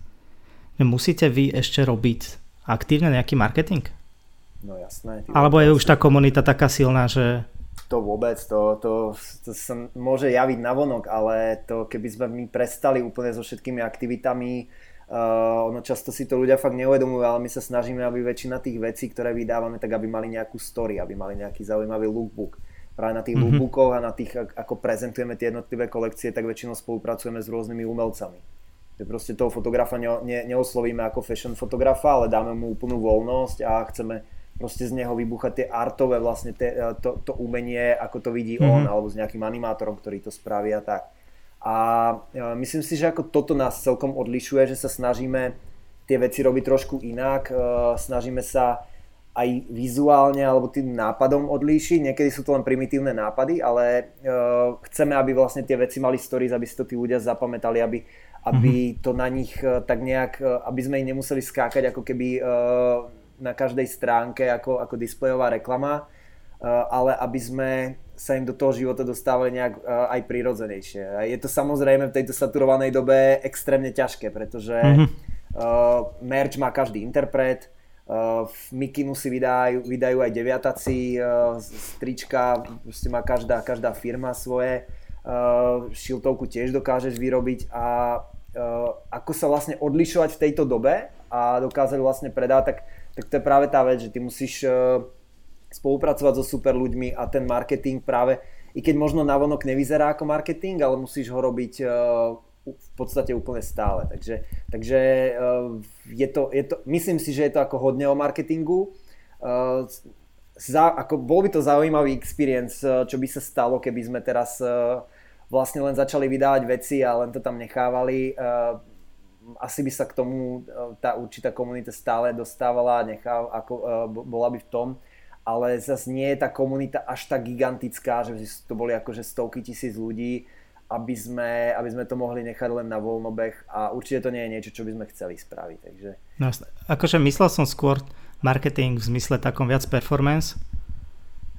Musíte vy ešte robiť aktívne nejaký marketing? No jasné. Alebo je už tá komunita taká silná, že... To vôbec, to, to, to sa môže javiť navonok, ale to keby sme my prestali úplne so všetkými aktivitami, Uh, ono často si to ľudia fakt neuvedomujú, ale my sa snažíme, aby väčšina tých vecí, ktoré vydávame, tak aby mali nejakú story, aby mali nejaký zaujímavý lookbook. Práve na tých mm-hmm. lookbookoch a na tých, ako prezentujeme tie jednotlivé kolekcie, tak väčšinou spolupracujeme s rôznymi umelcami. že proste toho fotografa ne, ne, neoslovíme ako fashion fotografa, ale dáme mu úplnú voľnosť a chceme proste z neho vybuchať tie artové vlastne te, to, to umenie, ako to vidí mm-hmm. on, alebo s nejakým animátorom, ktorý to spraví a tak. A myslím si, že ako toto nás celkom odlišuje, že sa snažíme tie veci robiť trošku inak, snažíme sa aj vizuálne alebo tým nápadom odlíšiť. Niekedy sú to len primitívne nápady, ale uh, chceme, aby vlastne tie veci mali stories, aby si to tí ľudia zapamätali, aby, aby mm-hmm. to na nich uh, tak nejak, uh, aby sme ich nemuseli skákať ako keby uh, na každej stránke ako, ako displejová reklama, uh, ale aby sme sa im do toho života dostávali nejak uh, aj prirodzenejšie. Je to samozrejme v tejto saturovanej dobe extrémne ťažké, pretože mm-hmm. uh, merch má každý interpret, v mikinu si vydajú, vydajú aj deviataci, strička, proste má každá, každá firma svoje, šiltovku tiež dokážeš vyrobiť a ako sa vlastne odlišovať v tejto dobe a dokázať vlastne predávať, tak, tak to je práve tá vec, že ty musíš spolupracovať so super ľuďmi a ten marketing práve, i keď možno navonok nevyzerá ako marketing, ale musíš ho robiť v podstate úplne stále, takže, takže je to, je to, myslím si, že je to ako hodne o marketingu. Za, ako, bol by to zaujímavý experience, čo by sa stalo, keby sme teraz vlastne len začali vydávať veci a len to tam nechávali. Asi by sa k tomu tá určitá komunita stále dostávala, nechá, ako, bola by v tom, ale zase nie je tá komunita až tak gigantická, že to boli akože stovky tisíc ľudí, aby sme, aby sme to mohli nechať len na voľnobeh a určite to nie je niečo, čo by sme chceli spraviť. Takže... No, akože myslel som skôr marketing v zmysle takom viac performance,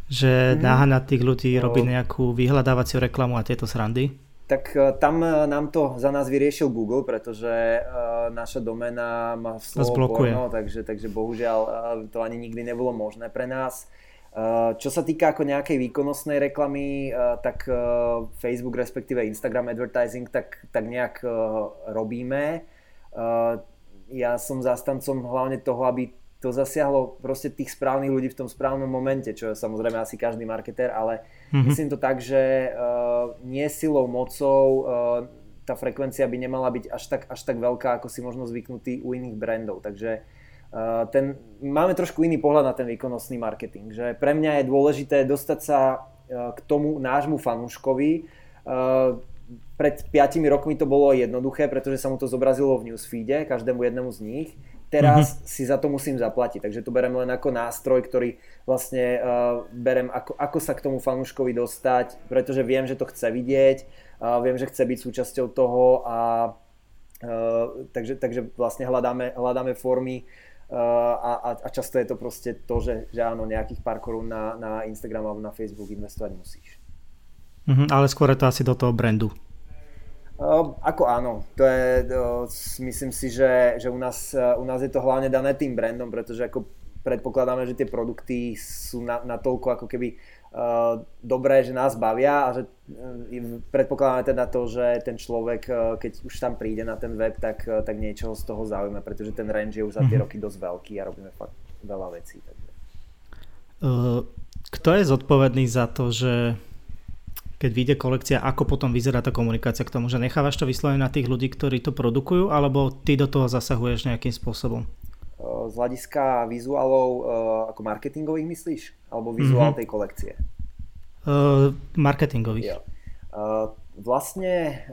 že mm. naháňať tých ľudí, no. robiť nejakú vyhľadávaciu reklamu a tieto srandy. Tak tam nám to za nás vyriešil Google, pretože uh, naša doména má slovo porno, takže, takže bohužiaľ uh, to ani nikdy nebolo možné pre nás. Čo sa týka ako nejakej výkonnostnej reklamy, tak Facebook respektíve Instagram advertising tak, tak nejak robíme. Ja som zástancom hlavne toho, aby to zasiahlo proste tých správnych ľudí v tom správnom momente, čo je samozrejme asi každý marketér, ale mm-hmm. myslím to tak, že nie silou, mocou tá frekvencia by nemala byť až tak, až tak veľká, ako si možno zvyknutý u iných brandov. Takže Ten, máme trošku iný pohľad na ten výkonnostný marketing, že pre mňa je dôležité dostať sa k tomu nášmu fanúškovi. Pred piatimi rokmi to bolo jednoduché, pretože sa mu to zobrazilo v newsfeede, každému jednému z nich. Teraz mm-hmm. si za to musím zaplatiť, takže to berem len ako nástroj, ktorý vlastne berem ako, ako sa k tomu fanúškovi dostať, pretože viem, že to chce vidieť, viem, že chce byť súčasťou toho a takže, takže vlastne hľadáme, hľadáme formy. A, a, a často je to proste to, že, že áno, nejakých pár korún na, na Instagram alebo na Facebook investovať musíš. Mm-hmm, ale skôr je to asi do toho brandu. Uh, ako áno, to je, uh, myslím si, že, že u nás, uh, u nás je to hlavne dané tým brandom, pretože ako predpokladáme, že tie produkty sú na, natoľko ako keby uh, dobré, že nás bavia a že uh, predpokladáme teda to, že ten človek, uh, keď už tam príde na ten web, tak, uh, tak niečoho z toho zaujíma, pretože ten range je už za tie roky dosť veľký a robíme fakt veľa vecí. Takže. Uh, kto je zodpovedný za to, že keď vyjde kolekcia, ako potom vyzerá tá komunikácia k tomu, že nechávaš to vyslovene na tých ľudí, ktorí to produkujú, alebo ty do toho zasahuješ nejakým spôsobom? Z hľadiska vizuálov ako marketingových myslíš? Alebo vizuál mm-hmm. tej kolekcie? Uh, marketingových. Uh, vlastne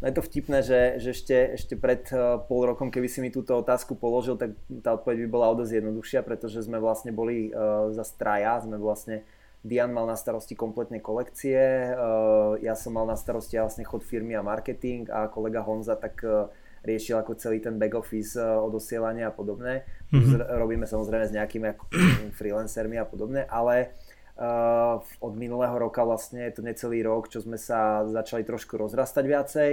no je to vtipné, že, že ešte, ešte pred pol rokom, keby si mi túto otázku položil, tak tá odpoveď by bola o dosť jednoduchšia, pretože sme vlastne boli uh, za straja, sme vlastne Dian mal na starosti kompletné kolekcie, uh, ja som mal na starosti vlastne chod firmy a marketing a kolega Honza tak uh, riešil ako celý ten back office odosielania a podobné. Mm-hmm. Robíme samozrejme s nejakými freelancermi a podobné, ale uh, od minulého roka vlastne je to necelý rok, čo sme sa začali trošku rozrastať viacej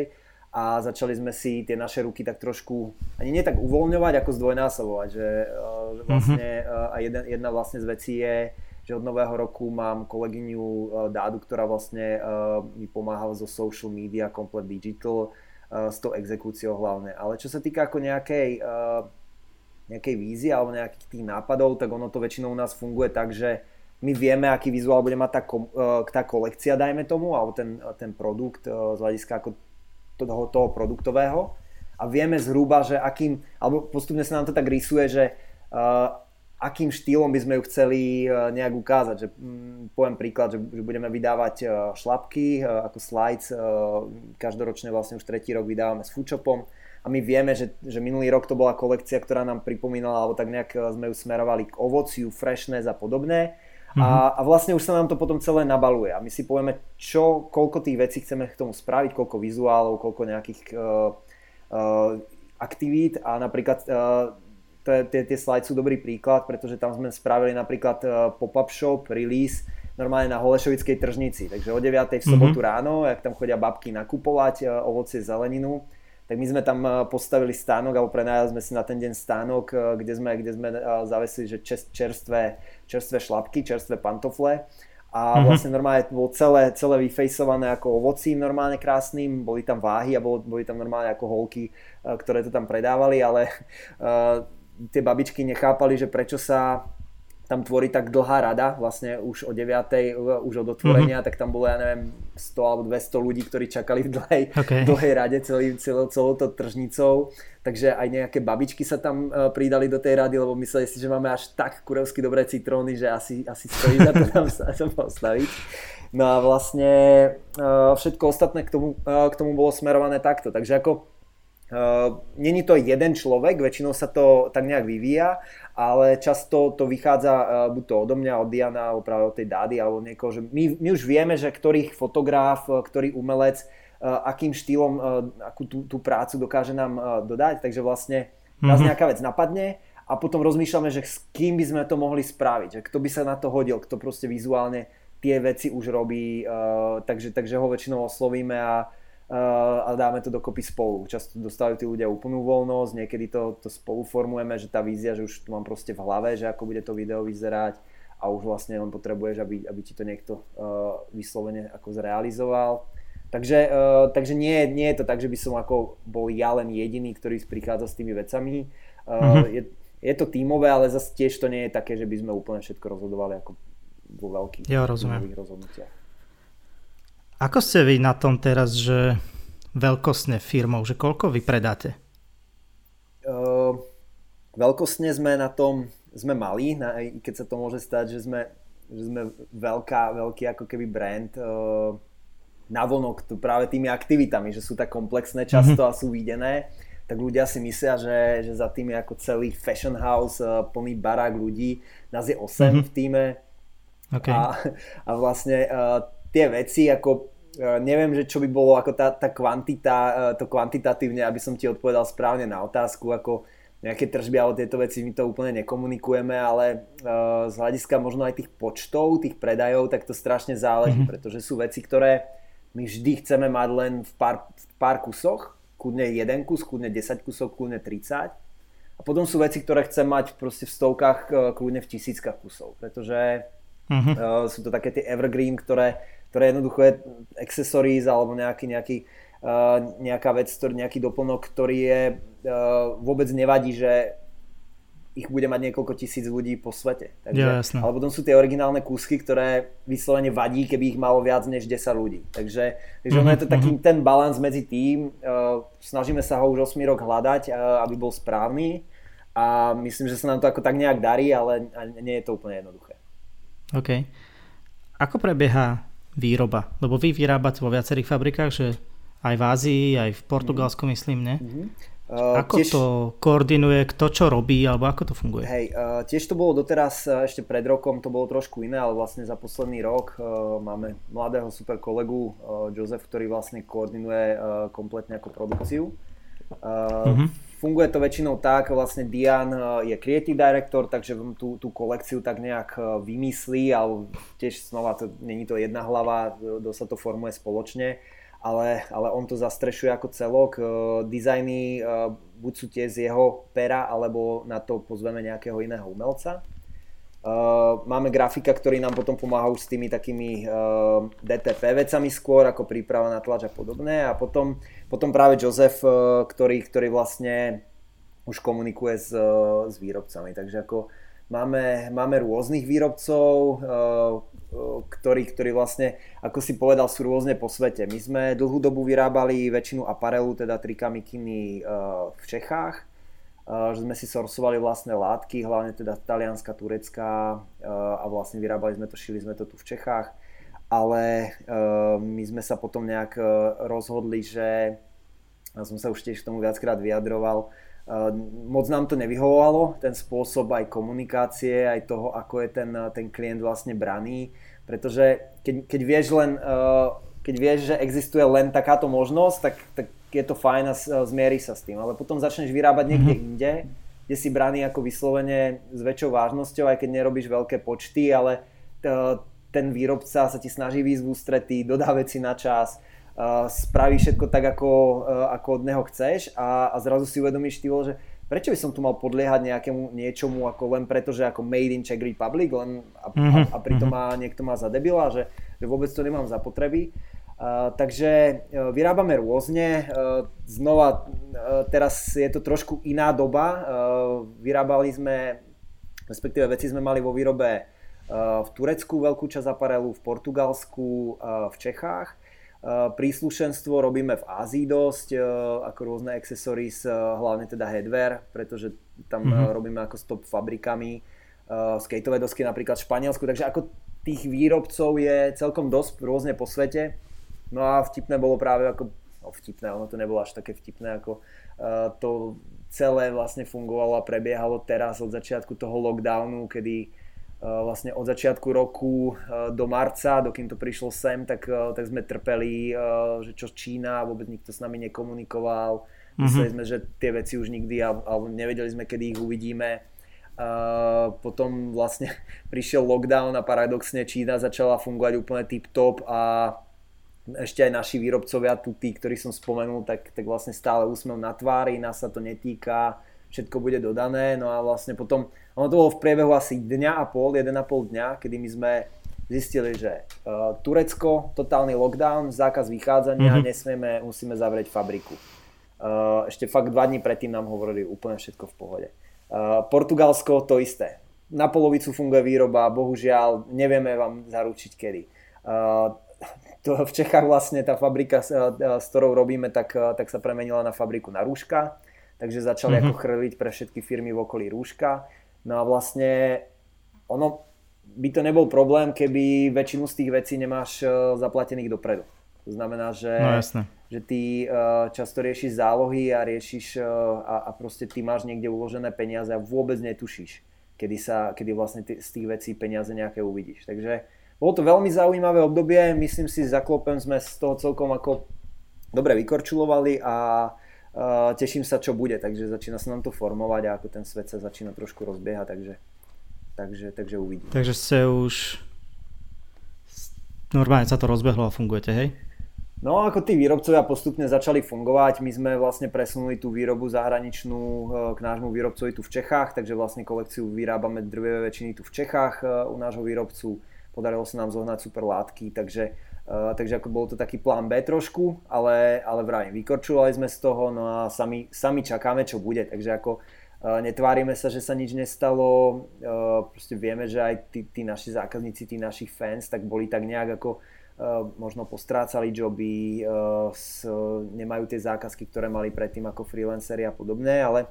a začali sme si tie naše ruky tak trošku ani nie tak uvoľňovať, ako zdvojnásobovať. Že, uh, vlastne, uh, a jeden, jedna vlastne z vecí je, že od nového roku mám kolegyňu uh, Dádu, ktorá vlastne uh, mi pomáhala zo social media, komplet digital, s tou exekúciou hlavne. Ale čo sa týka ako nejakej, uh, nejakej vízie alebo nejakých tých nápadov, tak ono to väčšinou u nás funguje tak, že my vieme, aký vizuál bude mať tá, kom, uh, tá kolekcia, dajme tomu, alebo ten, ten produkt uh, z hľadiska ako toho, toho produktového. A a vieme zhruba, že akým, alebo postupne sa nám to tak rysuje, že uh, akým štýlom by sme ju chceli uh, nejak ukázať. Že, um, poviem príklad, že, že budeme vydávať uh, šlapky uh, ako slides, uh, každoročne vlastne už tretí rok vydávame s foodshopom a my vieme, že, že minulý rok to bola kolekcia, ktorá nám pripomínala, alebo tak nejak sme ju smerovali k ovociu, freshness a podobné. Mm-hmm. A, a vlastne už sa nám to potom celé nabaluje a my si povieme, čo, koľko tých vecí chceme k tomu spraviť, koľko vizuálov, koľko nejakých uh, uh, aktivít a napríklad uh, tie, tie slides sú dobrý príklad, pretože tam sme spravili napríklad uh, pop-up shop, release, normálne na Holešovickej tržnici, takže o deviatej v sobotu mm-hmm. ráno, jak tam chodia babky nakupovať uh, ovocie, zeleninu, tak my sme tam postavili stánok, alebo prenajali sme si na ten deň stánok, kde sme, kde sme zavesili, že čerstvé, čerstvé šlapky, čerstvé pantofle. A vlastne normálne bolo celé, celé vyfejsované ako ovocím normálne krásnym, boli tam váhy a bolo, boli tam normálne ako holky, ktoré to tam predávali, ale uh, tie babičky nechápali, že prečo sa tam tvorí tak dlhá rada, vlastne už o deviatej, už od otvorenia, mm-hmm. tak tam bolo, ja neviem, sto alebo dvesto ľudí, ktorí čakali v dlhej, okay. dlhej rade celý, celou, celou to tržnicou. Takže aj nejaké babičky sa tam pridali do tej rady, lebo mysleli si, že máme až tak kurevsky dobré citróny, že asi, asi stojí za to tam sa tam postaviť. No a vlastne všetko ostatné k tomu, k tomu bolo smerované takto. Takže ako Uh, Není to jeden človek, väčšinou sa to tak nejak vyvíja, ale často to vychádza uh, buď to odo mňa, od Diana, alebo práve od tej Dády, alebo niekoho, že my, my už vieme, že ktorých fotograf, ktorý umelec, uh, akým štýlom, uh, akú tú, tú prácu dokáže nám uh, dodať, takže vlastne mm-hmm. nás nejaká vec napadne a potom rozmýšľame, že s kým by sme to mohli spraviť, že kto by sa na to hodil, kto proste vizuálne tie veci už robí, uh, takže, takže ho väčšinou oslovíme a a dáme to dokopy spolu. Často dostávajú tí ľudia úplnú voľnosť, niekedy to, to spolu formujeme, že tá vízia, že už tu mám proste v hlave, že ako bude to video vyzerať a už vlastne len potrebuješ, aby, aby ti to niekto uh, vyslovene ako zrealizoval. Takže, uh, takže nie, nie je to tak, že by som ako bol ja len jediný, ktorý prichádza s tými vecami. Uh, mm-hmm. je, je to tímové, ale zase tiež to nie je také, že by sme úplne všetko rozhodovali ako vo veľkých ja rozumiem. rozhodnutiach. Ako ste vy na tom teraz, že veľkostne firmou, že koľko vy predáte? Uh, veľkostne sme na tom, sme malí, na, keď sa to môže stať, že sme, že sme veľká, veľký ako keby brand uh, na vonok práve tými aktivitami, že sú tak komplexné často mm-hmm. a sú videné, tak ľudia si myslia, že, že za tým je ako celý fashion house, uh, plný barák ľudí, nás je osem mm-hmm. v týme okay. a, a vlastne uh, tie veci ako neviem, že čo by bolo ako tá, tá kvantita, to kvantitatívne, aby som ti odpovedal správne na otázku, ako nejaké tržby alebo tieto veci, my to úplne nekomunikujeme, ale uh, z hľadiska možno aj tých počtov, tých predajov, tak to strašne záleží, mm-hmm. pretože sú veci, ktoré my vždy chceme mať len v pár, v pár kusoch, kľudne jeden kus, kľudne desať kusov, kľudne tridsať. A potom sú veci, ktoré chcem mať proste v stovkách, kľudne v tisíckach kusov, pretože mm-hmm. uh, sú to také tie evergreen, ktoré ktoré jednoducho je accessories alebo nejaký, nejaký, uh, nejaká vec, nejaký doplnok, ktorý je, uh, vôbec nevadí, že ich bude mať niekoľko tisíc ľudí po svete. Takže, ja, jasne. Ale potom sú tie originálne kúsky, ktoré vyslovene vadí, keby ich malo viac než desať ľudí. Takže, takže mm-hmm. ono je to taký ten balans medzi tým, uh, snažíme sa ho už osem rok hľadať, uh, aby bol správny a myslím, že sa nám to ako tak nejak darí, ale nie je to úplne jednoduché. OK. Ako prebieha výroba, lebo vy vyrábate vo viacerých fabrikách, že aj v Ázii, aj v Portugalsku, myslím, ne? Mm-hmm. Uh, ako tiež to koordinuje, kto čo robí, alebo ako to funguje? Hej, uh, tiež to bolo doteraz, uh, ešte pred rokom to bolo trošku iné, ale vlastne za posledný rok uh, máme mladého super kolegu uh, Jozef, ktorý vlastne koordinuje uh, kompletne ako produkciu. Uh, mm-hmm. Funguje to väčšinou tak, vlastne Dian je creative director, takže tú, tú kolekciu tak nejak vymyslí, ale tiež znova, to, není to jedna hlava, to sa to formuje spoločne, ale, ale on to zastrešuje ako celok. Dizajny buď sú tie z jeho pera, alebo na to pozveme nejakého iného umelca. Máme grafika, ktorý nám potom pomáha už s tými takými dé té pé vecami skôr, ako príprava na tlač a podobné. A potom, potom práve Jozef, ktorý, ktorý vlastne už komunikuje s, s výrobcami. Takže ako máme, máme rôznych výrobcov, ktorí, ktorí vlastne, ako si povedal, sú rôzne po svete. My sme dlhú dobu vyrábali väčšinu aparelu, teda trikamikiny v Čechách, že sme si sourcovali vlastné látky, hlavne teda talianska, turecká, a vlastne vyrábali sme to, šili sme to tu v Čechách, ale my sme sa potom nejak rozhodli, že, a som sa už tiež k tomu viackrát vyjadroval, moc nám to nevyhovovalo, ten spôsob aj komunikácie, aj toho, ako je ten, ten klient vlastne braný, pretože keď, keď vieš len, keď vieš, že existuje len takáto možnosť, tak, tak je to fajn a zmieríš sa s tým, ale potom začneš vyrábať niekde inde, kde si braný ako vyslovene s väčšou vážnosťou, aj keď nerobíš veľké počty, ale ten výrobca sa ti snaží výjsť v ústretí, dodá veci na čas, spraví všetko tak, ako, ako od neho chceš, a, a zrazu si uvedomíš, ty vole, že prečo by som tu mal podliehať nejakému niečomu ako len preto, že ako made in Czech Republic, len a, a, a pritom má, niekto má za debila, že, že vôbec to nemám zapotreby. Uh, takže uh, vyrábame rôzne, uh, znova uh, teraz je to trošku iná doba, uh, vyrábali sme, respektíve veci sme mali vo výrobe uh, v Turecku veľkú časť aparelu, v Portugalsku, uh, v Čechách. Uh, príslušenstvo robíme v Ázii dosť, uh, ako rôzne accessories, uh, hlavne teda headwear, pretože tam mm-hmm. uh, robíme ako s top fabrikami, uh, skateové dosky napríklad v Španielsku, takže ako tých výrobcov je celkom dosť rôzne po svete. No a vtipné bolo práve ako, no vtipné, ono to nebolo až také vtipné, ako uh, to celé vlastne fungovalo a prebiehalo teraz od začiatku toho lockdownu, kedy vlastne od začiatku roku do marca, dokým to prišlo sem, tak, tak sme trpeli, že čo Čína, vôbec nikto s nami nekomunikoval. Mm-hmm. Mysleli sme, že tie veci už nikdy, alebo nevedeli sme, kedy ich uvidíme. Potom vlastne prišiel lockdown a paradoxne Čína začala fungovať úplne tip-top a ešte aj naši výrobcovia, tu tí, ktorí som spomenul, tak, tak vlastne stále úsmev na tvári, nás sa to netýka, všetko bude dodané. No a vlastne potom, ono to bolo v priebehu asi dňa a pol, jeden a pol dňa, kedy my sme zistili, že uh, Turecko, totálny lockdown, zákaz vychádzania, mm-hmm. nesmieme, musíme zavrieť fabriku. Uh, ešte fakt dva dní predtým nám hovorili úplne všetko v pohode. Uh, Portugalsko, to isté. Na polovicu funguje výroba, bohužiaľ, nevieme vám zaručiť kedy. Uh, to v Čechách vlastne tá fabrika, uh, s ktorou robíme, tak, uh, tak sa premenila na fabriku na rúška. Takže začali mm-hmm. ako chrliť pre všetky firmy v okolí rúška. No a vlastne ono by to nebol problém, keby väčšinu z tých vecí nemáš zaplatených dopredu. To znamená, že, no, že ty často riešiš zálohy a riešiš a, a proste ty máš niekde uložené peniaze a vôbec netušíš, kedy, sa, kedy vlastne ty, z tých vecí peniaze nejaké uvidíš. Takže bolo to veľmi zaujímavé obdobie, myslím si, za klopem sme z toho celkom ako dobre vykorčulovali a Uh, teším sa, čo bude, takže začína sa nám to formovať a ako ten svet sa začína trošku rozbiehať, takže, takže, takže uvidíme. Takže ste už normálne sa to rozbehlo a fungujete, hej? No ako tí výrobcovia postupne začali fungovať, my sme vlastne presunuli tú výrobu zahraničnú k nášmu výrobcovi tu v Čechách, takže vlastne kolekciu vyrábame drvivej väčšiny tu v Čechách u nášho výrobcu, podarilo sa nám zohnať super látky, takže Uh, takže ako bol to taký plán B trošku, ale, ale vrajím, vykorčúvali sme z toho, no a sami, sami čakáme, čo bude, takže ako uh, netvárime sa, že sa nič nestalo, uh, proste vieme, že aj tí, tí naši zákazníci, tí našich fans, tak boli tak nejak ako uh, možno postrácali joby, uh, s, uh, nemajú tie zákazky, ktoré mali predtým ako freelanceri a podobné, ale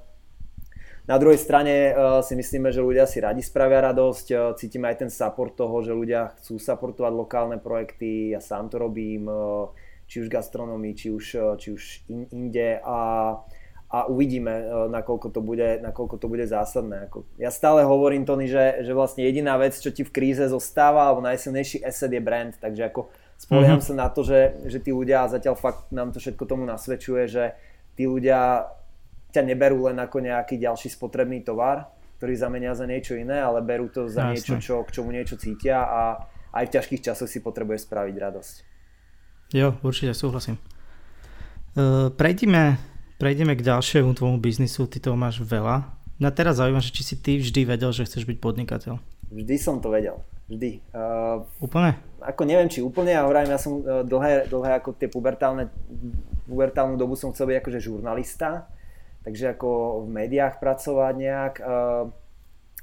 na druhej strane uh, si myslíme, že ľudia si radi spravia radosť, uh, cítime aj ten support toho, že ľudia chcú supportovať lokálne projekty, ja sám to robím, uh, či už gastronomii, či už, uh, či už in, inde a, a uvidíme, uh, nakoľko to bude, nakoľko to bude zásadné. Ako, ja stále hovorím, Tony, že, že vlastne jediná vec, čo ti v kríze zostáva, alebo najsilnejší asset je brand, takže ako spolieham mm-hmm. sa na to, že, že tí ľudia, zatiaľ fakt nám to všetko tomu nasvedčuje, že tí ľudia ťa neberú len ako nejaký ďalší spotrebný tovar, ktorý zamenia za niečo iné, ale berú to za Jasne. niečo, čo, k čomu niečo cítia a aj v ťažkých časoch si potrebuješ spraviť radosť. Jo, určite, súhlasím. Uh, prejdime, prejdime k ďalšiemu tvojmu biznisu, ty toho máš veľa. Na teraz zaujíma, či si ty vždy vedel, že chceš byť podnikateľ. Vždy som to vedel, vždy. Uh, úplne? Ako neviem, či úplne, ja hovorím, ja som uh, dlhé, dlhé ako tie pubertálne, pubertálnu dobu som chcel byť akože žurnalista. Takže ako v médiách pracovať nejak,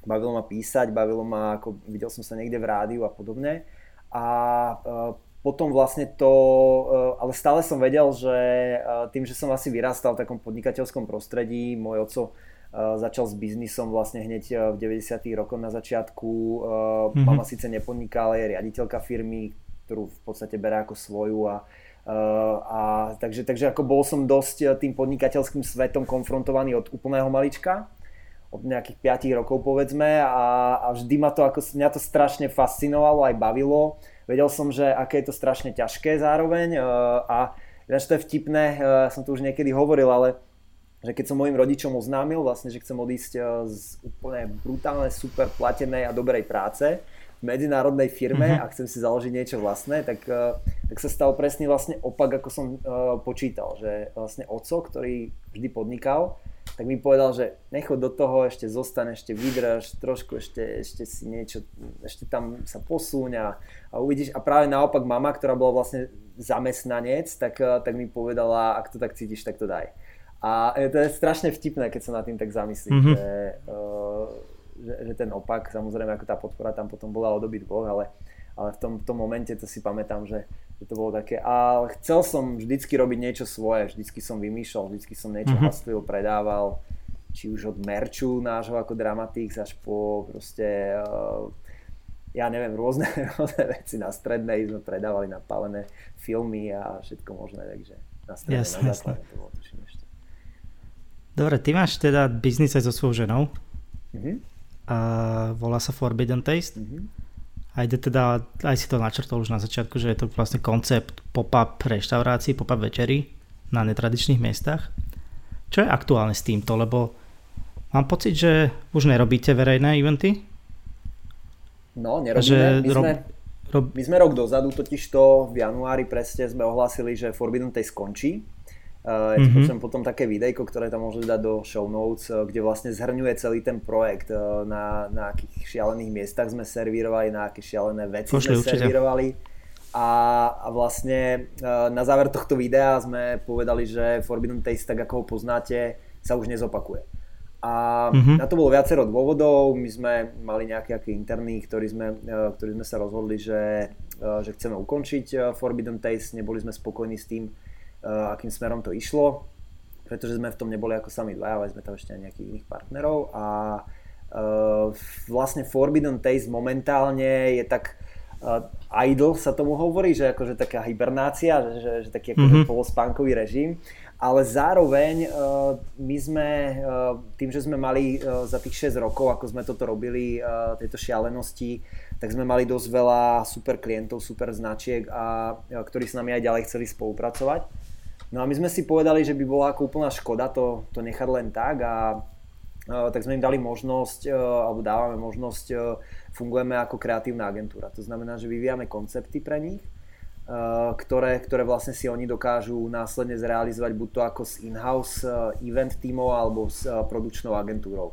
bavilo ma písať, bavilo ma, ako videl som sa niekde v rádiu a podobne. a potom vlastne to, ale stále som vedel, že tým, že som asi vyrastal v takom podnikateľskom prostredí, môj oco začal s biznisom vlastne hneď v deväťdesiatych rokoch na začiatku, mm-hmm. mama síce nepodniká, ale je riaditeľka firmy, ktorú v podstate berá ako svoju a, a takže, takže ako bol som dosť tým podnikateľským svetom konfrontovaný od úplného malička, od nejakých piatich rokov povedzme a, a vždy ma to, ako, mňa to strašne fascinovalo, aj bavilo. Vedel som, že aké je to strašne ťažké zároveň a ináč to je vtipné, som to už niekedy hovoril, ale že keď som mojim rodičom oznámil vlastne, že chcem odísť z úplne brutálne super platenej a dobrej práce v medzinárodnej firme mm-hmm. a chcem si založiť niečo vlastné, tak, tak sa stal presný vlastne opak, ako som počítal, že vlastne oco, ktorý vždy podnikal, tak mi povedal, že nechod do toho, ešte zostane, ešte vydrž, trošku ešte, ešte si niečo, ešte tam sa posúň a, a uvidíš. A práve naopak mama, ktorá bola vlastne zamestnanec, tak, tak mi povedala, ak to tak cítiš, tak to daj. A to je strašne vtipné, keď sa nad tým tak zamyslí, mm-hmm. že, uh, že, že ten opak, samozrejme ako tá podpora tam potom bola od obi dvoch, ale, ale v tom, v tom momente to si pamätám, že že to bolo také, ale chcel som vždycky robiť niečo svoje, vždycky som vymýšľal, vždycky som niečo mm-hmm. hastlil, predával, či už od merču nášho ako Dramatics až po proste, uh, ja neviem, rôzne, rôzne veci na strednej, sme predávali napálené filmy a všetko možné, takže na strednej, jasne, na základe to bolo tuším ešte. Dobre, ty máš teda biznis aj so svojou ženou, mm-hmm. a volá sa Forbidden Taste. Mm-hmm. A ide teda, aj si to načrtol už na začiatku, že je to vlastne koncept pop-up reštaurácií, pop-up večerí na netradičných miestach. Čo je aktuálne s týmto? Lebo mám pocit, že už nerobíte verejné eventy? No, nerobíme. My, rob... sme, rob... my sme rok dozadu, totiž to v januári presne sme ohlásili, že Forbidden Taste skončí. Ja ti počujem potom také videjko, ktoré tam môžeš dať do show notes, kde vlastne zhrňuje celý ten projekt. Na, na akých šialených miestach sme servírovali, na aké šialené veci Pošli, sme určite. servírovali. A, a vlastne na záver tohto videa sme povedali, že Forbidden Taste, tak ako ho poznáte, sa už nezopakuje. A mm-hmm. na to bolo viacero dôvodov. My sme mali nejaký aký interný, ktorý sme, ktorý sme sa rozhodli, že, že chceme ukončiť Forbidden Taste. Neboli sme spokojní s tým, akým smerom to išlo, pretože sme v tom neboli ako sami dvaja, ale sme tam ešte aj nejakých iných partnerov a uh, vlastne Forbidden Taste momentálne je tak uh, idle, sa tomu hovorí, že akože taká hibernácia, že, že, že taký akože mm-hmm. polospánkový režim, ale zároveň uh, my sme uh, tým, že sme mali uh, za tých šesť rokov, ako sme toto robili, uh, tejto šialenosti, tak sme mali dosť veľa super klientov, super značiek, a, a ktorí s nami aj ďalej chceli spolupracovať. No a my sme si povedali, že by bola ako úplná škoda to, to nechať len tak a e, tak sme im dali možnosť, e, alebo dávame možnosť, e, fungujeme ako kreatívna agentúra. To znamená, že vyvíjame koncepty pre nich, e, ktoré, ktoré vlastne si oni dokážu následne zrealizovať buď to ako z in-house e, event tímov alebo s e, produkčnou agentúrou.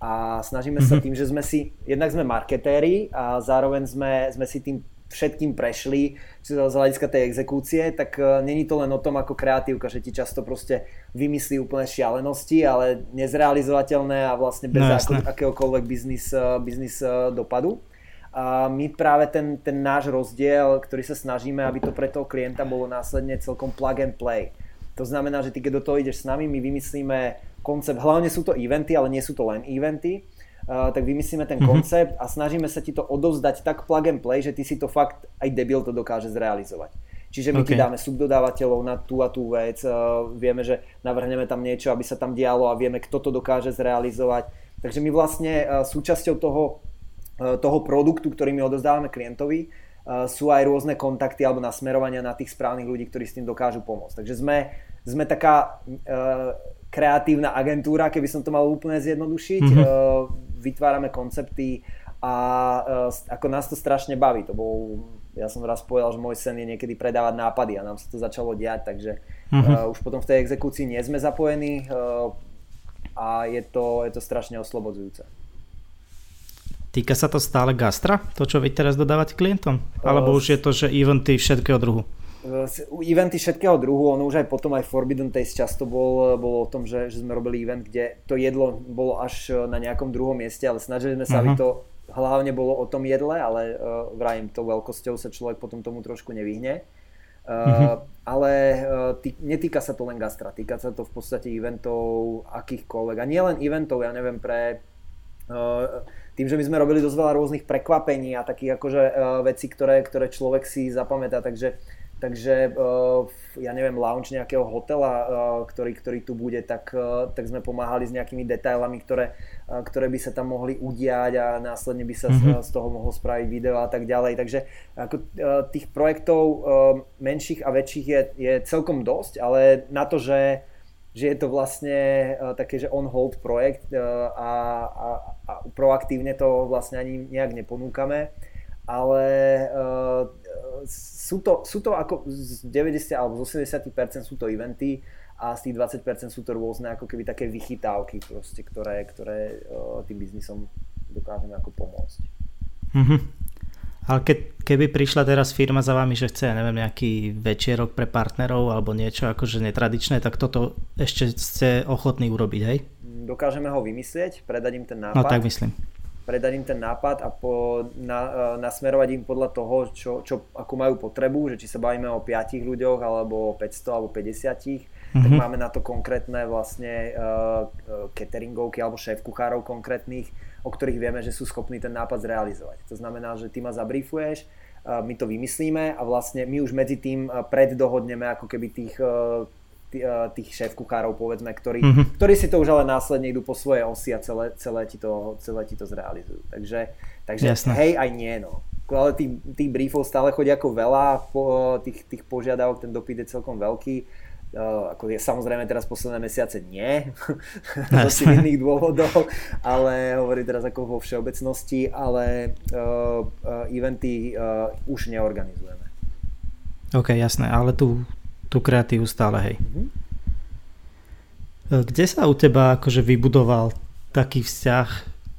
A snažíme mm-hmm. sa tým, že sme si, jednak sme marketéri a zároveň sme, sme si tým všetkým prešli, či z hľadiska tej exekúcie, tak uh, není to len o tom ako kreatívka, že ti často proste vymyslí úplne šialenosti, ale nezrealizovateľné a vlastne bez no, ako, akéhokoľvek biznis, uh, biznis uh, dopadu. A my práve ten, ten náš rozdiel, ktorý sa snažíme, aby to pre toho klienta bolo následne celkom plug and play. To znamená, že ty keď do toho ideš s nami, my vymyslíme koncept, hlavne sú to eventy, ale nie sú to len eventy, Uh, tak vymyslíme ten koncept a snažíme sa ti to odovzdať tak plug and play, že ty si to fakt aj debil to dokáže zrealizovať. Čiže my okay. ti dáme subdodávateľov na tú a tú vec, uh, vieme, že navrhneme tam niečo, aby sa tam dialo a vieme, kto to dokáže zrealizovať. Takže my vlastne uh, súčasťou toho, uh, toho produktu, ktorý my odovzdávame klientovi, uh, sú aj rôzne kontakty alebo nasmerovania na tých správnych ľudí, ktorí s tým dokážu pomôcť. Takže sme, sme taká uh, kreatívna agentúra, keby som to mal úplne zjednodušiť, mm-hmm. uh, vytvárame koncepty a e, ako nás to strašne baví. To bol, ja som raz povedal, že môj sen je niekedy predávať nápady a nám sa to začalo diať, takže mm-hmm. e, už potom v tej exekúcii nie sme zapojení e, a je to, je to strašne oslobodzujúce. Týka sa to stále gastra? To, čo vy teraz dodávate klientom? Alebo už je to, že eventy všetkého druhu? Eventy všetkého druhu, ono už aj potom aj Forbidden Taste často bol, bolo o tom, že, že sme robili event, kde to jedlo bolo až na nejakom druhom mieste, ale snažili sme sa, aby to hlavne bolo o tom jedle, ale uh, vrajím, to veľkosťou sa človek potom tomu trošku nevyhne. Uh, mm-hmm. Ale uh, tý, netýka sa to len gastra, týka sa to v podstate eventov akýchkoľvek. A nie len eventov, ja neviem, pre... Uh, tým, že my sme robili dosť veľa rôznych prekvapení a takých akože uh, vecí, ktoré, ktoré človek si zapamätá, takže... Takže, ja neviem, lounge nejakého hotela, ktorý, ktorý tu bude, tak, tak sme pomáhali s nejakými detailami, ktoré, ktoré by sa tam mohli udiať a následne by sa mm-hmm. z toho mohlo spraviť video a tak ďalej. Takže ako, tých projektov menších a väčších je, je celkom dosť, ale na to, že, že je to vlastne také, že on-hold projekt a, a, a proaktívne to vlastne ani nejak neponúkame, ale Sú to, sú to ako z deväťdesiat alebo z osemdesiat percent sú to eventy a z tých dvadsať percent sú to rôzne ako keby také vychytávky proste, ktoré, ktoré uh, tým biznisom dokážeme ako pomôcť. Mm-hmm. Ale ke, keby prišla teraz firma za vami, že chce, ja neviem, nejaký večierok pre partnerov alebo niečo akože netradičné, tak toto ešte ste ochotní urobiť, hej? Dokážeme ho vymyslieť, predať im ten nápad. No tak myslím. predať im ten nápad a po, na, nasmerovať im podľa toho, čo, čo, akú majú potrebu, že či sa bavíme o piatich ľuďoch, alebo päťsto, alebo päťdesiat, mm-hmm. tak máme na to konkrétne vlastne uh, cateringovky alebo šéf-kuchárov konkrétnych, o ktorých vieme, že sú schopní ten nápad zrealizovať. To znamená, že ty ma zabriefuješ, uh, my to vymyslíme a vlastne my už medzi tým preddohodneme ako keby tých uh, tých šéf-kuchárov, povedzme, ktorí, mm-hmm. ktorí si to už ale následne idú po svoje osy a celé, celé, ti, to, celé ti to zrealizujú. Takže, takže hej aj nie, no. Ale tých, tých briefov stále chodí ako veľa, po, tých, tých požiadavok, ten dopyt je celkom veľký. Uh, ako je, samozrejme teraz posledné mesiace nie, z iných dôvodov, ale hovorím teraz ako vo všeobecnosti, ale uh, uh, eventy uh, už neorganizujeme. OK, jasné, ale tu tú kreatívu stále, hej. Mm-hmm. Kde sa u teba akože vybudoval taký vzťah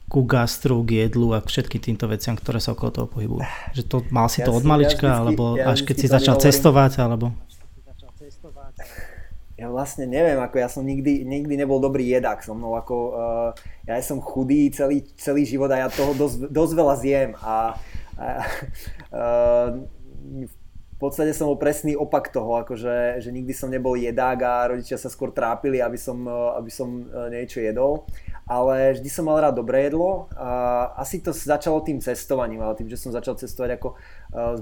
ku gastru, k jedlu a k všetkým týmto veciam, ktoré sa okolo toho pohybujú? Že to, mal si ja to od malička, ja alebo ja až keď si začal hovorím, cestovať, alebo... Ja vlastne neviem, ako ja som nikdy, nikdy nebol dobrý jedák so mnou, ako uh, ja som chudý celý, celý život a ja toho dosť, dosť veľa zjem a v uh, V podstate som bol presný opak toho, akože, že nikdy som nebol jedák a rodičia sa skôr trápili, aby som, aby som niečo jedol. Ale vždy som mal rád dobré jedlo. A asi to začalo tým cestovaním, ale tým, že som začal cestovať ako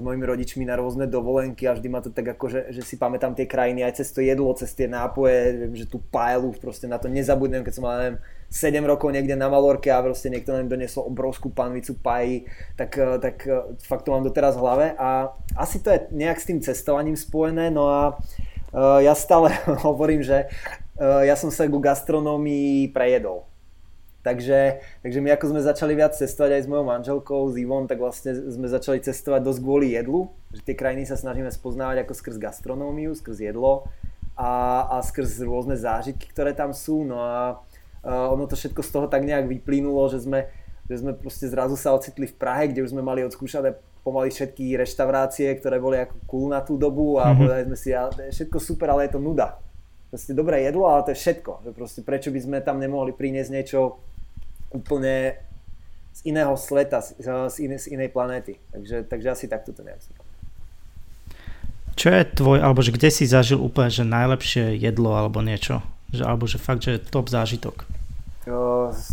s mojimi rodičmi na rôzne dovolenky a vždy ma to tak ako, že, že si pamätám tie krajiny aj cez to jedlo, cez tie nápoje, že tú paelu, proste na to nezabudnem, keď som mal, neviem, sedem rokov niekde na Malorke a proste niekto nám doniesol obrovskú panvicu paji, tak, tak fakt to mám doteraz v hlave a asi to je nejak s tým cestovaním spojené, no a uh, ja stále hovorím, že uh, ja som sa ku gastronómii prejedol. Takže, takže my ako sme začali viac cestovať aj s mojou manželkou, s Ivon, tak vlastne sme začali cestovať dosť kvôli jedlu, že tie krajiny sa snažíme spoznávať ako skrz gastronómiu, skrz jedlo a, a skrz rôzne zážitky, ktoré tam sú, no a Uh, ono to všetko z toho tak nejak vyplynulo, že sme, že sme proste zrazu sa ocitli v Prahe, kde už sme mali odskúšané pomaly všetky reštaurácie, ktoré boli ako cool na tú dobu a mm-hmm. povedali sme si, ja, to je všetko super, ale je to nuda. Proste dobré jedlo, ale to je všetko. Že proste prečo by sme tam nemohli priniesť niečo úplne z iného sveta, z, z, iné, z inej planéty. Takže, takže asi takto to nejak vzniklo. Čo je tvoj, alebo že kde si zažil úplne, že najlepšie jedlo alebo niečo? Že, alebo že fakt, že top zážitok?